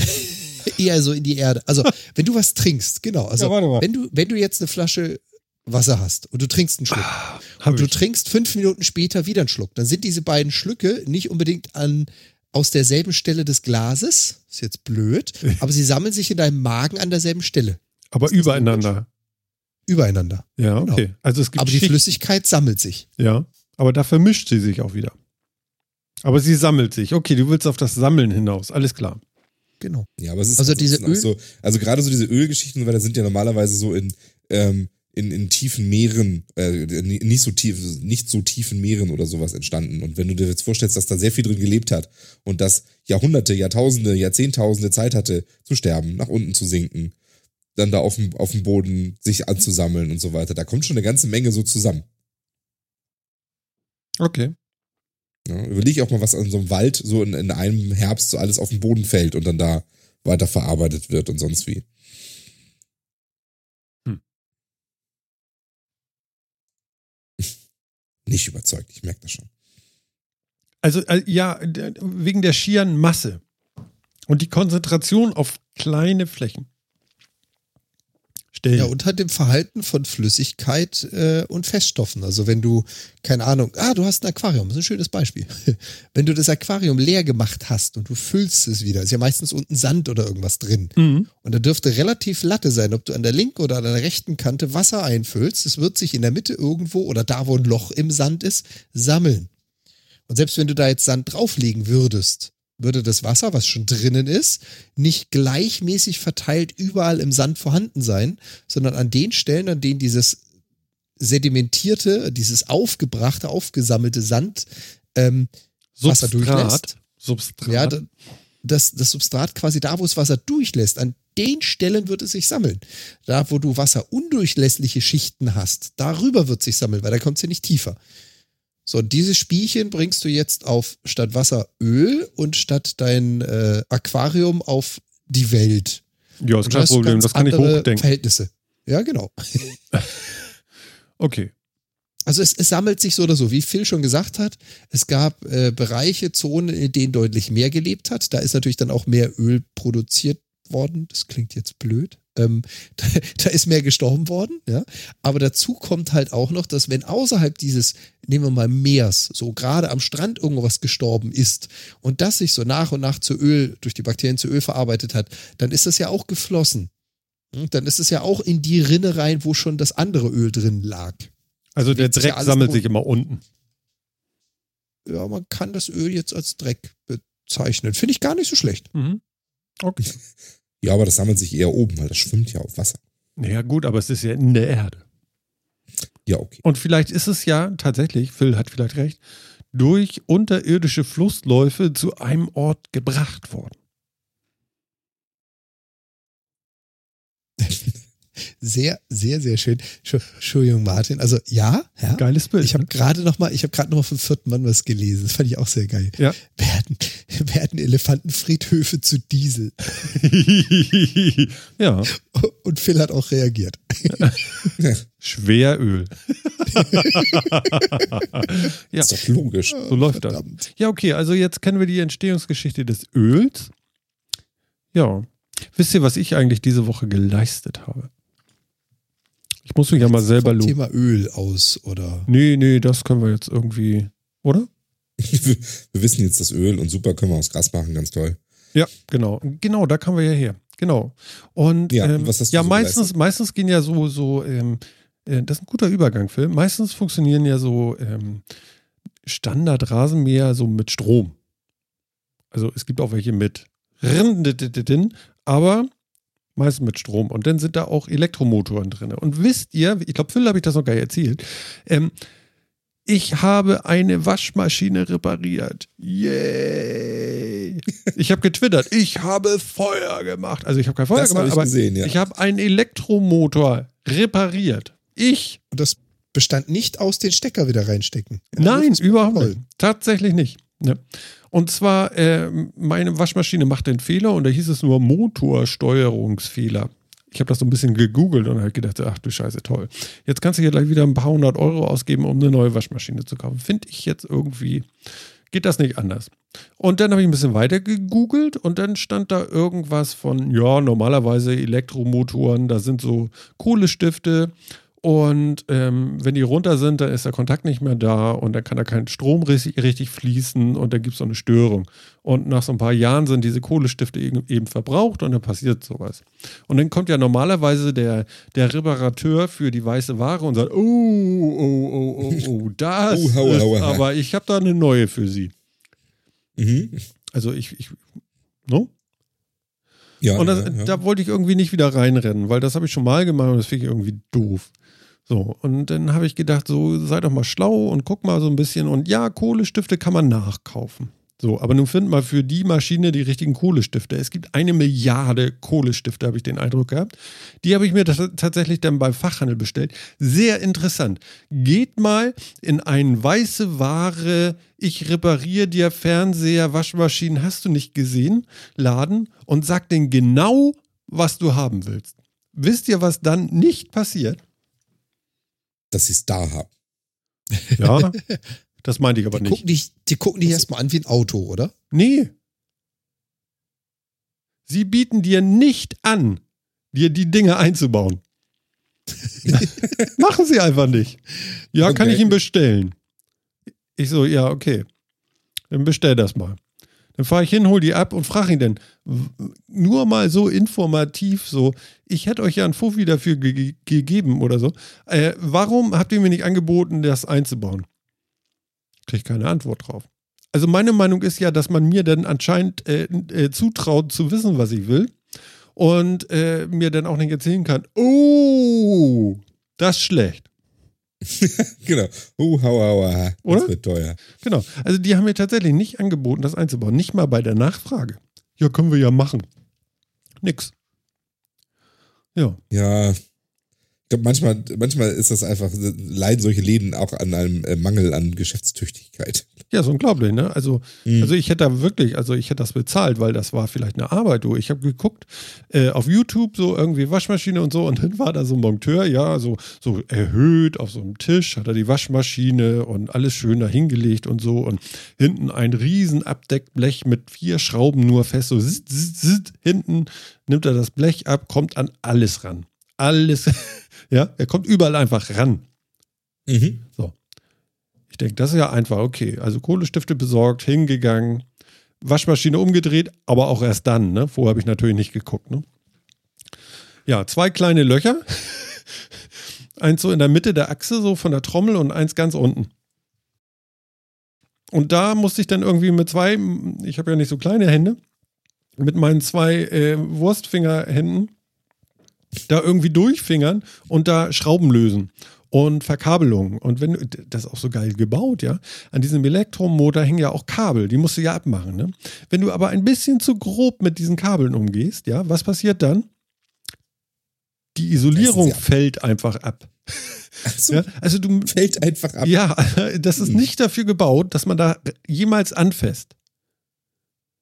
Eher so in die Erde. Also, wenn du was trinkst, genau. Also, ja, warte mal. Wenn du, wenn du jetzt eine Flasche Wasser hast und du trinkst einen Schluck ah, und du ich. trinkst fünf Minuten später wieder einen Schluck, dann sind diese beiden Schlücke nicht unbedingt an aus derselben Stelle des Glases. Ist jetzt blöd, aber sie sammeln sich in deinem Magen an derselben Stelle. Aber das übereinander. Übereinander. Ja, okay. Genau. Also es gibt aber die Schicht. Flüssigkeit sammelt sich. Ja, aber da vermischt sie sich auch wieder. Aber sie sammelt sich. Okay, du willst auf das Sammeln hinaus. Alles klar. Genau. Ja, aber es ist also, diese Öl- so, also gerade so diese Ölgeschichten, weil das sind ja normalerweise so in, ähm, in, in tiefen Meeren, äh, nicht so tief, nicht so tiefen Meeren oder sowas entstanden. Und wenn du dir jetzt vorstellst, dass da sehr viel drin gelebt hat und das Jahrhunderte, Jahrtausende, Jahrzehntausende Zeit hatte, zu sterben, nach unten zu sinken, dann da auf dem, auf dem Boden sich anzusammeln und so weiter, da kommt schon eine ganze Menge so zusammen. Okay. Ja, überleg auch mal, was an so einem Wald so in, in einem Herbst so alles auf den Boden fällt und dann da weiterverarbeitet wird und sonst wie. Hm. Nicht überzeugt, ich merke das schon. Also äh, ja, wegen der schieren Masse und die Konzentration auf kleine Flächen. Stellen. Ja, und halt dem Verhalten von Flüssigkeit äh, und Feststoffen. Also wenn du, keine Ahnung, ah, du hast ein Aquarium, das ist ein schönes Beispiel. Wenn du das Aquarium leer gemacht hast und du füllst es wieder, ist ja meistens unten Sand oder irgendwas drin. Mhm. Und da dürfte relativ Latte sein, ob du an der linken oder an der rechten Kante Wasser einfüllst. Es wird sich in der Mitte irgendwo oder da, wo ein Loch im Sand ist, sammeln. Und selbst wenn du da jetzt Sand drauflegen würdest, würde das Wasser, was schon drinnen ist, nicht gleichmäßig verteilt überall im Sand vorhanden sein, sondern an den Stellen, an denen dieses sedimentierte, dieses aufgebrachte, aufgesammelte Sand ähm, Wasser durchlässt. Substrat. Ja, das, das Substrat quasi da, wo es Wasser durchlässt, an den Stellen wird es sich sammeln. Da, wo du wasserundurchlässliche Schichten hast, darüber wird es sich sammeln, weil da kommt es ja nicht tiefer. So, dieses Spielchen bringst du jetzt auf statt Wasser Öl und statt dein äh, Aquarium auf die Welt. Ja, ist kein Problem, das kann ich hochdenken. Verhältnisse. Ja, genau. Okay. Also es, es sammelt sich so oder so. Wie Phil schon gesagt hat, es gab äh, Bereiche, Zonen, in denen deutlich mehr gelebt hat. Da ist natürlich dann auch mehr Öl produziert worden. Das klingt jetzt blöd. Ähm, da, da ist mehr gestorben worden, ja. Aber dazu kommt halt auch noch, dass wenn außerhalb dieses, nehmen wir mal Meers, so gerade am Strand irgendwas gestorben ist und das sich so nach und nach zu Öl, durch die Bakterien zu Öl verarbeitet hat, dann ist das ja auch geflossen. Und dann ist es ja auch in die Rinne rein, wo schon das andere Öl drin lag. Also der Dreck ja sammelt sich immer unten. Ja, man kann das Öl jetzt als Dreck bezeichnen. Finde ich gar nicht so schlecht. Mhm. Okay. Ja, aber das sammelt sich eher oben, weil das schwimmt ja auf Wasser. Ja gut, aber es ist ja in der Erde. Ja, okay. Und vielleicht ist es ja tatsächlich, Phil hat vielleicht recht, durch unterirdische Flussläufe zu einem Ort gebracht worden. Sehr, sehr, sehr schön. Entschuldigung, Martin. Also ja, ja. Geiles Bild. Ich habe gerade nochmal, ich habe gerade nochmal vom vierten Mann was gelesen. Das fand ich auch sehr geil. Ja. Werden, werden Elefantenfriedhöfe zu Diesel. Ja. Und Phil hat auch reagiert. Schweröl. Ja. Ist doch logisch. So läuft das. Ja, okay. Also jetzt kennen wir die Entstehungsgeschichte des Öls. Ja. Wisst ihr, was ich eigentlich diese Woche geleistet habe? Ich muss mich ja mal selber loben. Thema Öl aus, oder? Nee, nee, das können wir jetzt irgendwie, oder? Wir wissen jetzt das Öl und super, können wir aus Gras machen, ganz toll. Ja, genau. Genau, da kamen wir ja her. Genau. Und ja, ähm, was hast du ja so meistens, meistens gehen ja so, so ähm, äh, das ist ein guter Übergang, Phil. Meistens funktionieren ja so ähm, Standard-Rasenmäher so mit Strom. Also es gibt auch welche mit aber meistens mit Strom. Und dann sind da auch Elektromotoren drin. Und wisst ihr, ich glaube, Phil habe ich das noch gar nicht erzählt, ähm, ich habe eine Waschmaschine repariert. Yay! Ich habe getwittert, ich habe Feuer gemacht. Also ich habe kein Feuer das gemacht, ich aber gesehen, ja. Ich habe einen Elektromotor repariert. Ich. Und das bestand nicht aus den Stecker wieder reinstecken. Nein, überhaupt voll. Nicht. Tatsächlich nicht. Ja. Und zwar, äh, meine Waschmaschine macht den Fehler und da hieß es nur Motorsteuerungsfehler. Ich habe das so ein bisschen gegoogelt und halt gedacht, ach du Scheiße, toll. Jetzt kannst du hier gleich wieder ein paar hundert Euro ausgeben, um eine neue Waschmaschine zu kaufen. Finde ich jetzt irgendwie, geht das nicht anders. Und dann habe ich ein bisschen weiter gegoogelt und dann stand da irgendwas von, ja, normalerweise Elektromotoren, da sind so Kohlestifte. Und ähm, wenn die runter sind, dann ist der Kontakt nicht mehr da und dann kann da kein Strom richtig, richtig fließen und dann gibt es so eine Störung. Und nach so ein paar Jahren sind diese Kohlestifte eben, eben verbraucht und dann passiert sowas. Und dann kommt ja normalerweise der, der Reparateur für die weiße Ware und sagt, oh, oh, oh, oh, oh, das ist, aber ich habe da eine neue für Sie. Mhm. Also ich, ich, no? Ja, und das, ja, ja. Da wollte ich irgendwie nicht wieder reinrennen, weil das habe ich schon mal gemacht und das finde ich irgendwie doof. So, und dann habe ich gedacht, so, sei doch mal schlau und guck mal so ein bisschen. Und ja, Kohlestifte kann man nachkaufen. So, aber nun find mal für die Maschine die richtigen Kohlestifte. Es gibt eine Milliarde Kohlestifte, habe ich den Eindruck gehabt. Die habe ich mir t- tatsächlich dann beim Fachhandel bestellt. Sehr interessant. Geht mal in einen weiße Ware, ich repariere dir Fernseher, Waschmaschinen, hast du nicht gesehen, Laden und sag denen genau, was du haben willst. Wisst ihr, was dann nicht passiert? Dass sie es da haben. Ja, das meinte ich aber die nicht. Gucken dich, die gucken dich erstmal an wie ein Auto, oder? Nee. Sie bieten dir nicht an, dir die Dinge einzubauen. Machen sie einfach nicht. Ja, okay. Kann ich ihn bestellen? Ich so, ja, okay. Dann bestell das mal. Dann fahre ich hin, hol die ab und frage ihn dann, nur mal so informativ, so, ich hätte euch ja einen Fuffi dafür ge- gegeben oder so. Äh, warum habt ihr mir nicht angeboten, das einzubauen? Kriege ich keine Antwort drauf. Also meine Meinung ist ja, dass man mir dann anscheinend äh, äh, zutraut zu wissen, was ich will und äh, mir dann auch nicht erzählen kann, oh, das ist schlecht. Genau. Uh, hau, hau, hau. Das Oder? Wird teuer. Genau. Also die haben mir tatsächlich nicht angeboten, das einzubauen. Nicht mal bei der Nachfrage. Ja, können wir ja machen. Nix. Ja. Ja. Ich glaube, manchmal, manchmal ist das einfach, leiden solche Läden auch an einem Mangel an Geschäftstüchtigkeit. Ja, ist unglaublich, ne? Also, mhm. also ich hätte da wirklich, also ich hätte das bezahlt, weil das war vielleicht eine Arbeit, du. Ich habe geguckt äh, auf YouTube, so irgendwie Waschmaschine und so, und dann war da so ein Monteur, ja, so, so erhöht auf so einem Tisch, hat er die Waschmaschine und alles schön da hingelegt und so und hinten ein riesen Abdeckblech mit vier Schrauben nur fest, so zit, zit, zit, hinten nimmt er das Blech ab, kommt an alles ran. Alles, ja, er kommt überall einfach ran. Mhm. So. Ich denke, das ist ja einfach, okay. Also Kohlestifte besorgt, hingegangen, Waschmaschine umgedreht, aber auch erst dann, ne? Vorher habe ich natürlich nicht geguckt, ne? Ja, zwei kleine Löcher. Eins so in der Mitte der Achse, so von der Trommel und eins ganz unten. Und da musste ich dann irgendwie mit zwei, ich habe ja nicht so kleine Hände, mit meinen zwei äh, Wurstfingerhänden da irgendwie durchfingern und da Schrauben lösen und Verkabelungen. Und wenn, das ist auch so geil gebaut, ja. An diesem Elektromotor hängen ja auch Kabel, die musst du ja abmachen, ne? Wenn du aber ein bisschen zu grob mit diesen Kabeln umgehst, ja, was passiert dann? Die Isolierung fällt einfach ab. Ach so, ja, also du, fällt einfach ab. Ja, das ist nicht dafür gebaut, dass man da jemals anfasst.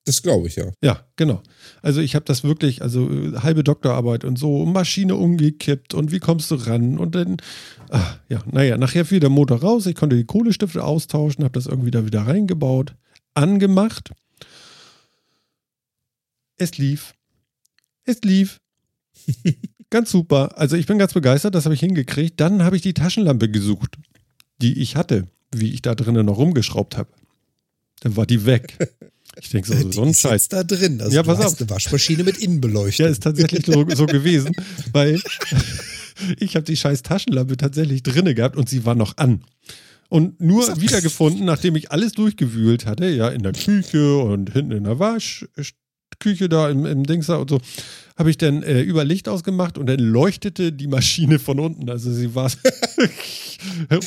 Das glaube ich, ja. Ja, genau. Also ich habe das wirklich, also halbe Doktorarbeit und so, Maschine umgekippt und wie kommst du ran? Und dann, ach, ja, naja, nachher fiel der Motor raus, ich konnte die Kohlestifte austauschen, habe das irgendwie da wieder reingebaut, angemacht. Es lief. Es lief. Ganz super. Also ich bin ganz begeistert, das habe ich hingekriegt. Dann habe ich die Taschenlampe gesucht, die ich hatte, wie ich da drinnen noch rumgeschraubt habe. Dann war die weg. Ich denke, so, so ein Scheiß. Da drin. Also ja, pass auf. Eine Waschmaschine mit Innenbeleuchtung. Ja, ist tatsächlich so, so gewesen, weil ich habe die scheiß Taschenlampe tatsächlich drinne gehabt und sie war noch an. Und nur wiedergefunden, nachdem ich alles durchgewühlt hatte, ja, in der Küche und hinten in der Waschküche da im, im Dings da und so, habe ich dann äh, über Licht ausgemacht und dann leuchtete die Maschine von unten. Also sie war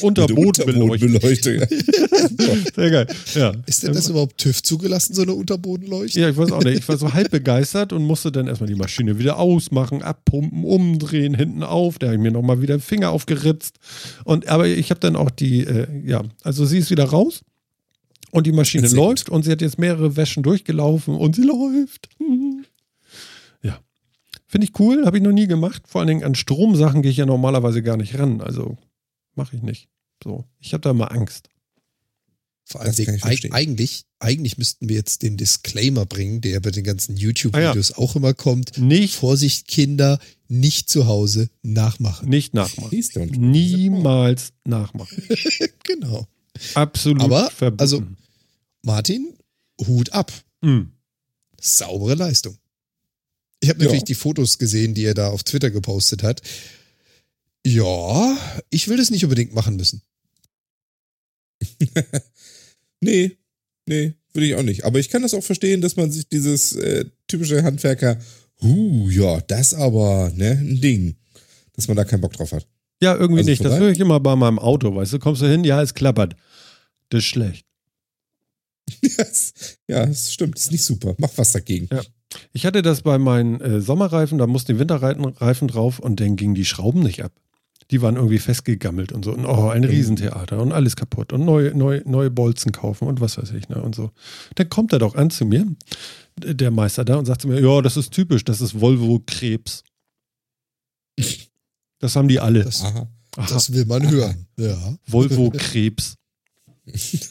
unter Boden beleuchtet. Sehr geil. Ja. Ist denn das überhaupt TÜV zugelassen, so eine Unterbodenleuchte? Ja, ich weiß auch nicht. Ich war so halb begeistert und musste dann erstmal die Maschine wieder ausmachen, abpumpen, umdrehen, hinten auf. Da habe ich mir nochmal wieder den Finger aufgeritzt. Und, aber ich habe dann auch die, äh, ja, also sie ist wieder raus und die Maschine Erzählt. läuft und sie hat jetzt mehrere Wäschen durchgelaufen und sie läuft. Mhm. Ja. Finde ich cool, habe ich noch nie gemacht. Vor allen Dingen an Stromsachen gehe ich ja normalerweise gar nicht ran. Also mache ich nicht. So, ich habe da mal Angst. Vor allem wegen, eigentlich, eigentlich müssten wir jetzt den Disclaimer bringen, der bei den ganzen YouTube-Videos ah, ja. auch immer kommt. Nicht. Vorsicht, Kinder, nicht zu Hause nachmachen. Nicht nachmachen. Niemals nachmachen. Genau. Absolut Aber, verboten. Also, Martin, Hut ab. Mhm. Saubere Leistung. Ich habe natürlich ja. die Fotos gesehen, die er da auf Twitter gepostet hat. Ja, ich will das nicht unbedingt machen müssen. Nee, nee, würde ich auch nicht. Aber ich kann das auch verstehen, dass man sich dieses äh, typische Handwerker, huh, ja, das aber, ne, ein Ding, dass man da keinen Bock drauf hat. Ja, irgendwie also nicht. Vorbei? Das höre ich immer bei meinem Auto, weißt du, kommst du hin, ja, es klappert. Das ist schlecht. Yes. Ja, das stimmt, das ist nicht super. Mach was dagegen. Ja. Ich hatte das bei meinen äh, Sommerreifen, da mussten die Winterreifen drauf und dann gingen die Schrauben nicht ab. Die waren irgendwie festgegammelt und so. Und oh, ein Riesentheater und alles kaputt und neue, neue, neue Bolzen kaufen und was weiß ich, ne? Und so. Dann kommt er doch an zu mir, der Meister da, und sagt zu mir, ja, das ist typisch, das ist Volvo-Krebs. Das haben die alle. Das, aha. Aha. Das will man hören. Ja. Volvo-Krebs. Ich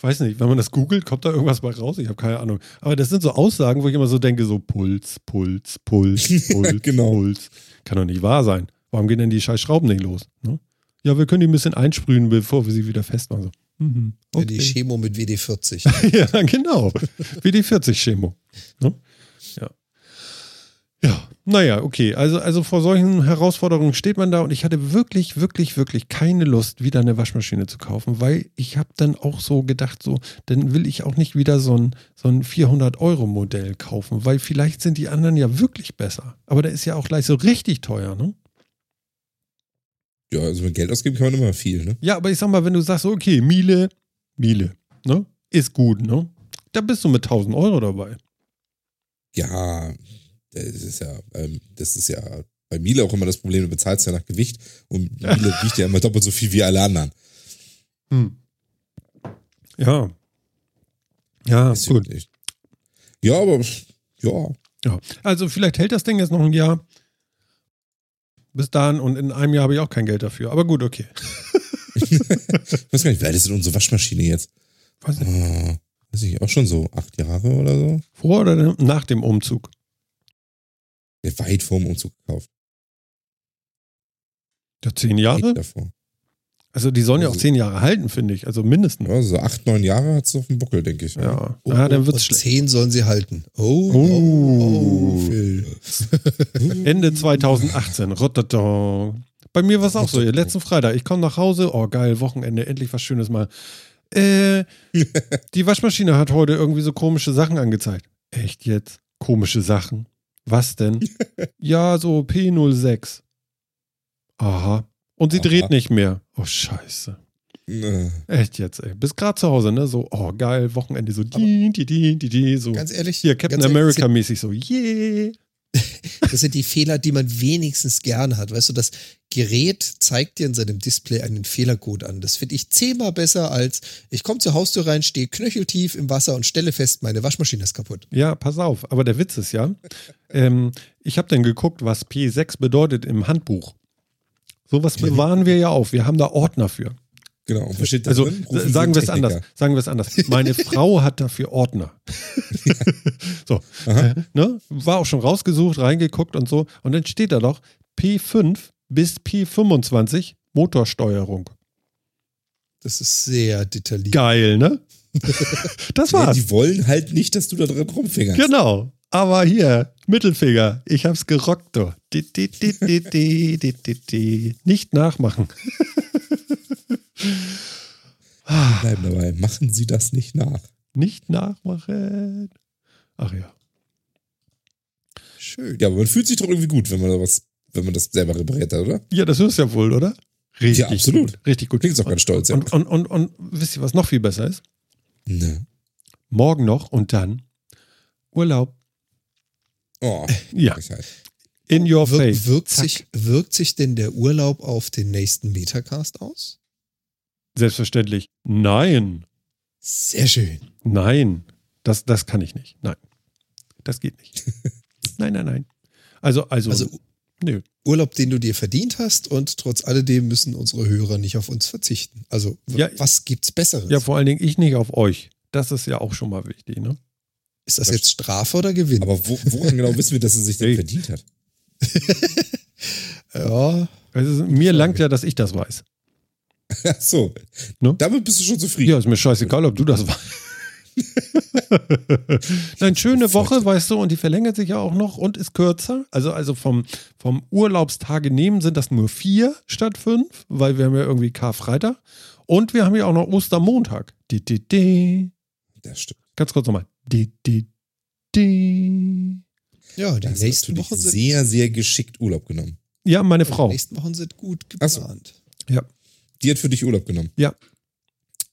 weiß nicht, wenn man das googelt, kommt da irgendwas mal raus? Ich habe keine Ahnung. Aber das sind so Aussagen, wo ich immer so denke, so Puls, Puls, Puls, Puls, genau. Puls. Kann doch nicht wahr sein. Warum gehen denn die scheiß Schrauben nicht los? Ne? Ja, wir können die ein bisschen einsprühen, bevor wir sie wieder festmachen. So. Mhm. Okay. Ja, die Chemo mit W D vierzig. Ja, genau. W D vierzig Chemo. Ne? Ja. Ja, naja, okay. Also, also vor solchen Herausforderungen steht man da und ich hatte wirklich, wirklich, wirklich keine Lust, wieder eine Waschmaschine zu kaufen, weil ich habe dann auch so gedacht, so, dann will ich auch nicht wieder so ein, so ein vierhundert-Euro-Modell kaufen, weil vielleicht sind die anderen ja wirklich besser. Aber der ist ja auch gleich so richtig teuer, ne? Ja, also mit Geld ausgeben kann man immer viel, ne? Ja, aber ich sag mal, wenn du sagst, okay, Miele, Miele, ne? Ist gut, ne? Da bist du mit tausend Euro dabei. Ja, das ist ja, ähm, das ist ja bei Miele auch immer das Problem, du bezahlst ja nach Gewicht und Miele wiegt ja immer doppelt so viel wie alle anderen. Hm. Ja. Ja, ist gut. Nicht. Ja, aber, ja. Ja. Also vielleicht hält das Ding jetzt noch ein Jahr. Bis dahin und in einem Jahr habe ich auch kein Geld dafür. Aber gut, okay. Ich weiß gar nicht, wie alt ist denn unsere Waschmaschine jetzt? Weiß nicht. Oh, weiß ich auch schon so acht Jahre oder so. Vor oder nach dem Umzug? Ja, weit vor dem Umzug gekauft. Ja, zehn Jahre? Weit davor. Also die sollen also, ja auch zehn Jahre halten, finde ich. Also mindestens. Ja, so acht, neun Jahre hat es auf dem Buckel, denke ich. Ja, oh, ja dann wird es schlecht. Zehn sollen sie halten. Oh, oh, oh Phil. Ende zweitausendachtzehn. Bei mir war es auch so. Letzten Freitag, ich komme nach Hause. Oh, geil, Wochenende, endlich was Schönes mal. Äh, die Waschmaschine hat heute irgendwie so komische Sachen angezeigt. Echt jetzt? Komische Sachen? Was denn? Ja, so P null sechs. Aha. Und sie Aha. dreht nicht mehr. Oh, scheiße. Ne. Echt jetzt, ey. Bis gerade zu Hause, ne? So, oh, geil, Wochenende, so die, die, die, die, die, so. Ganz ehrlich. Hier, Captain America-mäßig, so, yeah. Das sind die Fehler, die man wenigstens gerne hat. Weißt du, das Gerät zeigt dir in seinem Display einen Fehlercode an. Das finde ich zehnmal besser als, ich komme zur Haustür rein, stehe knöcheltief im Wasser und stelle fest, meine Waschmaschine ist kaputt. Ja, pass auf. Aber der Witz ist ja, ähm, ich habe dann geguckt, was P sechs bedeutet im Handbuch. Sowas bewahren wir ja auf. Wir haben da Ordner für. Genau. Und versteht das also sagen wir es anders. Sagen wir es anders. Meine Frau hat dafür Ordner. Ja. So, äh, ne? War auch schon rausgesucht, reingeguckt und so. Und dann steht da doch P fünf bis P fünfundzwanzig Motorsteuerung. Das ist sehr detailliert. Geil, ne? Das war's. Ja, die wollen halt nicht, dass du da drin rumfingerst. Genau. Aber hier, Mittelfinger, ich hab's gerockt, du. Di, di, di, di, di, di, di, di. Nicht nachmachen. Bleiben dabei, machen Sie das nicht nach. Nicht nachmachen. Ach ja. Schön. Ja, aber man fühlt sich doch irgendwie gut, wenn man was, wenn man das selber repariert hat, oder? Ja, das hörst du ja wohl, oder? Richtig ja, absolut. Gut. Richtig gut. Klingt auch ganz stolz. Und, ja. und, und, und, und wisst ihr, was noch viel besser ist? Ne. Morgen noch und dann Urlaub. Oh, ja. In your Wir, face. Wirkt sich, wirkt sich denn der Urlaub auf den nächsten Metacast aus? Selbstverständlich. Nein. Sehr schön. Nein. Das, das kann ich nicht. Nein. Das geht nicht. Nein, nein, nein. Also, also, also nö. Urlaub, den du dir verdient hast und trotz alledem müssen unsere Hörer nicht auf uns verzichten. Also, ja, was gibt's Besseres? Ja, vor allen Dingen ich nicht auf euch. Das ist ja auch schon mal wichtig, ne? Ist das jetzt Strafe oder Gewinn? Aber wo, woran genau wissen wir, dass er sich denn verdient hat? Ja. Also, mir langt ja, dass ich das weiß. Ach so. Ne? Damit bist du schon zufrieden. Ja, ist mir scheißegal, ob du das weißt. Nein, schöne Woche, weißt du, und die verlängert sich ja auch noch und ist kürzer. Also, also vom, vom Urlaubstage nehmen sind das nur vier statt fünf, weil wir haben ja irgendwie Karfreitag. Und wir haben ja auch noch Ostermontag. Di, di, di. Das stimmt. Ganz kurz nochmal. Die, die, die. Ja, die das nächsten Wochen sind sehr, sehr geschickt Urlaub genommen. Ja, meine Frau. Die nächsten Wochen sind gut geplant. So. Ja. Die hat für dich Urlaub genommen. Ja.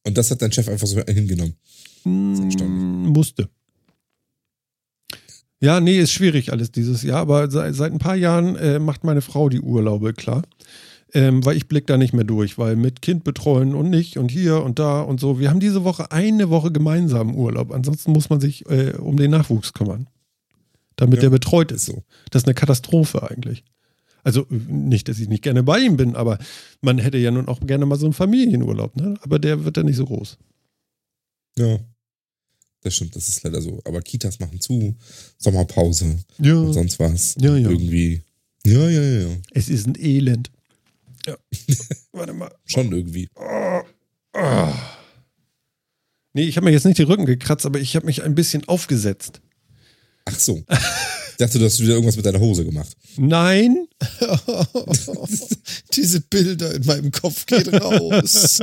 Und das hat dein Chef einfach so hingenommen. Das ist erstaunlich. musste. Ja, nee, ist schwierig alles dieses Jahr, aber seit, seit ein paar Jahren äh, macht meine Frau die Urlaube, klar. Ähm, weil ich blick da nicht mehr durch, weil mit Kind betreuen und nicht und hier und da und so. Wir haben diese Woche eine Woche gemeinsamen Urlaub. Ansonsten muss man sich äh, um den Nachwuchs kümmern, damit ja, der betreut ist. So. Das ist eine Katastrophe eigentlich. Also nicht, dass ich nicht gerne bei ihm bin, aber man hätte ja nun auch gerne mal so einen Familienurlaub, ne? Aber der wird dann nicht so groß. Ja, das stimmt, das ist leider so. Aber Kitas machen zu, Sommerpause ja. und sonst was. Ja, ja. Irgendwie. Ja, ja, ja, ja. Es ist ein Elend. Ja. Warte mal. Schon irgendwie. Oh, oh. Nee, ich habe mir jetzt nicht den Rücken gekratzt, aber ich habe mich ein bisschen aufgesetzt. Ach so. Ich dachte, du hast wieder irgendwas mit deiner Hose gemacht. Nein. Diese Bilder in meinem Kopf gehen raus.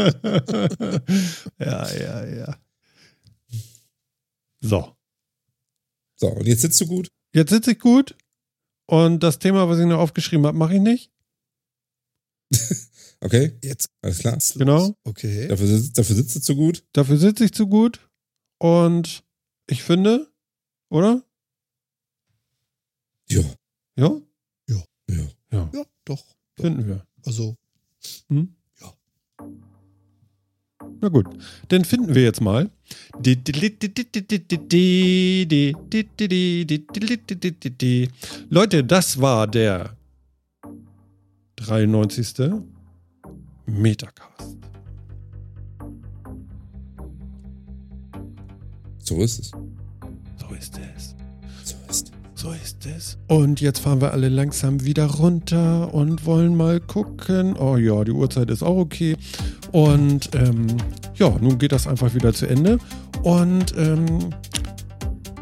Ja, ja, ja. So. So, und jetzt sitzt du gut? Jetzt sitze ich gut. Und das Thema, was ich noch aufgeschrieben habe, mache ich nicht. Okay, jetzt alles klar. Genau. Okay. Dafür, dafür sitzt du zu gut. Dafür sitze ich zu gut. Und ich finde, oder? Ja. Ja? Ja. Ja, ja. Ja doch, doch. Finden wir. Also, hm? Ja. Na gut, dann finden wir jetzt mal. Leute, das war der dreiundneunzigste Metacast. So ist es. So ist es. So ist es. So ist es. Und jetzt fahren wir alle langsam wieder runter und wollen mal gucken. Oh ja, die Uhrzeit ist auch okay. Und ähm, ja, nun geht das einfach wieder zu Ende. Und ähm,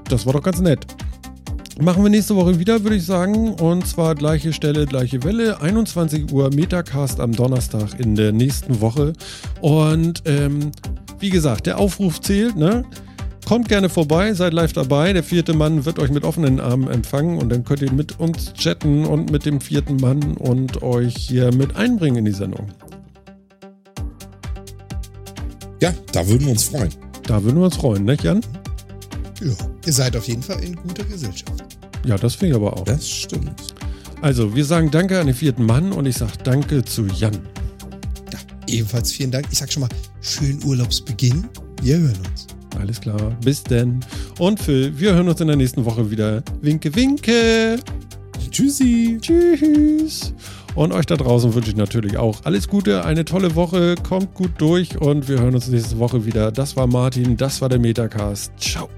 das war doch ganz nett. Machen wir nächste Woche wieder, würde ich sagen. Und zwar gleiche Stelle, gleiche Welle. einundzwanzig Uhr Metacast am Donnerstag in der nächsten Woche. Und ähm, wie gesagt, der Aufruf zählt, ne? Kommt gerne vorbei, seid live dabei. Der vierte Mann wird euch mit offenen Armen empfangen und dann könnt ihr mit uns chatten und mit dem vierten Mann und euch hier mit einbringen in die Sendung. Ja, da würden wir uns freuen. Da würden wir uns freuen, ne, Jan? Ja, ihr seid auf jeden Fall in guter Gesellschaft. Ja, das finde ich aber auch. Das stimmt. Also, wir sagen Danke an den vierten Mann und ich sage Danke zu Jan. Ja, ebenfalls vielen Dank. Ich sage schon mal, schönen Urlaubsbeginn. Wir hören uns. Alles klar, bis denn. Und Phil, wir hören uns in der nächsten Woche wieder. Winke, winke. Tschüssi. Tschüss. Und euch da draußen wünsche ich natürlich auch alles Gute, eine tolle Woche, kommt gut durch und wir hören uns nächste Woche wieder. Das war Martin, das war der Metacast. Ciao.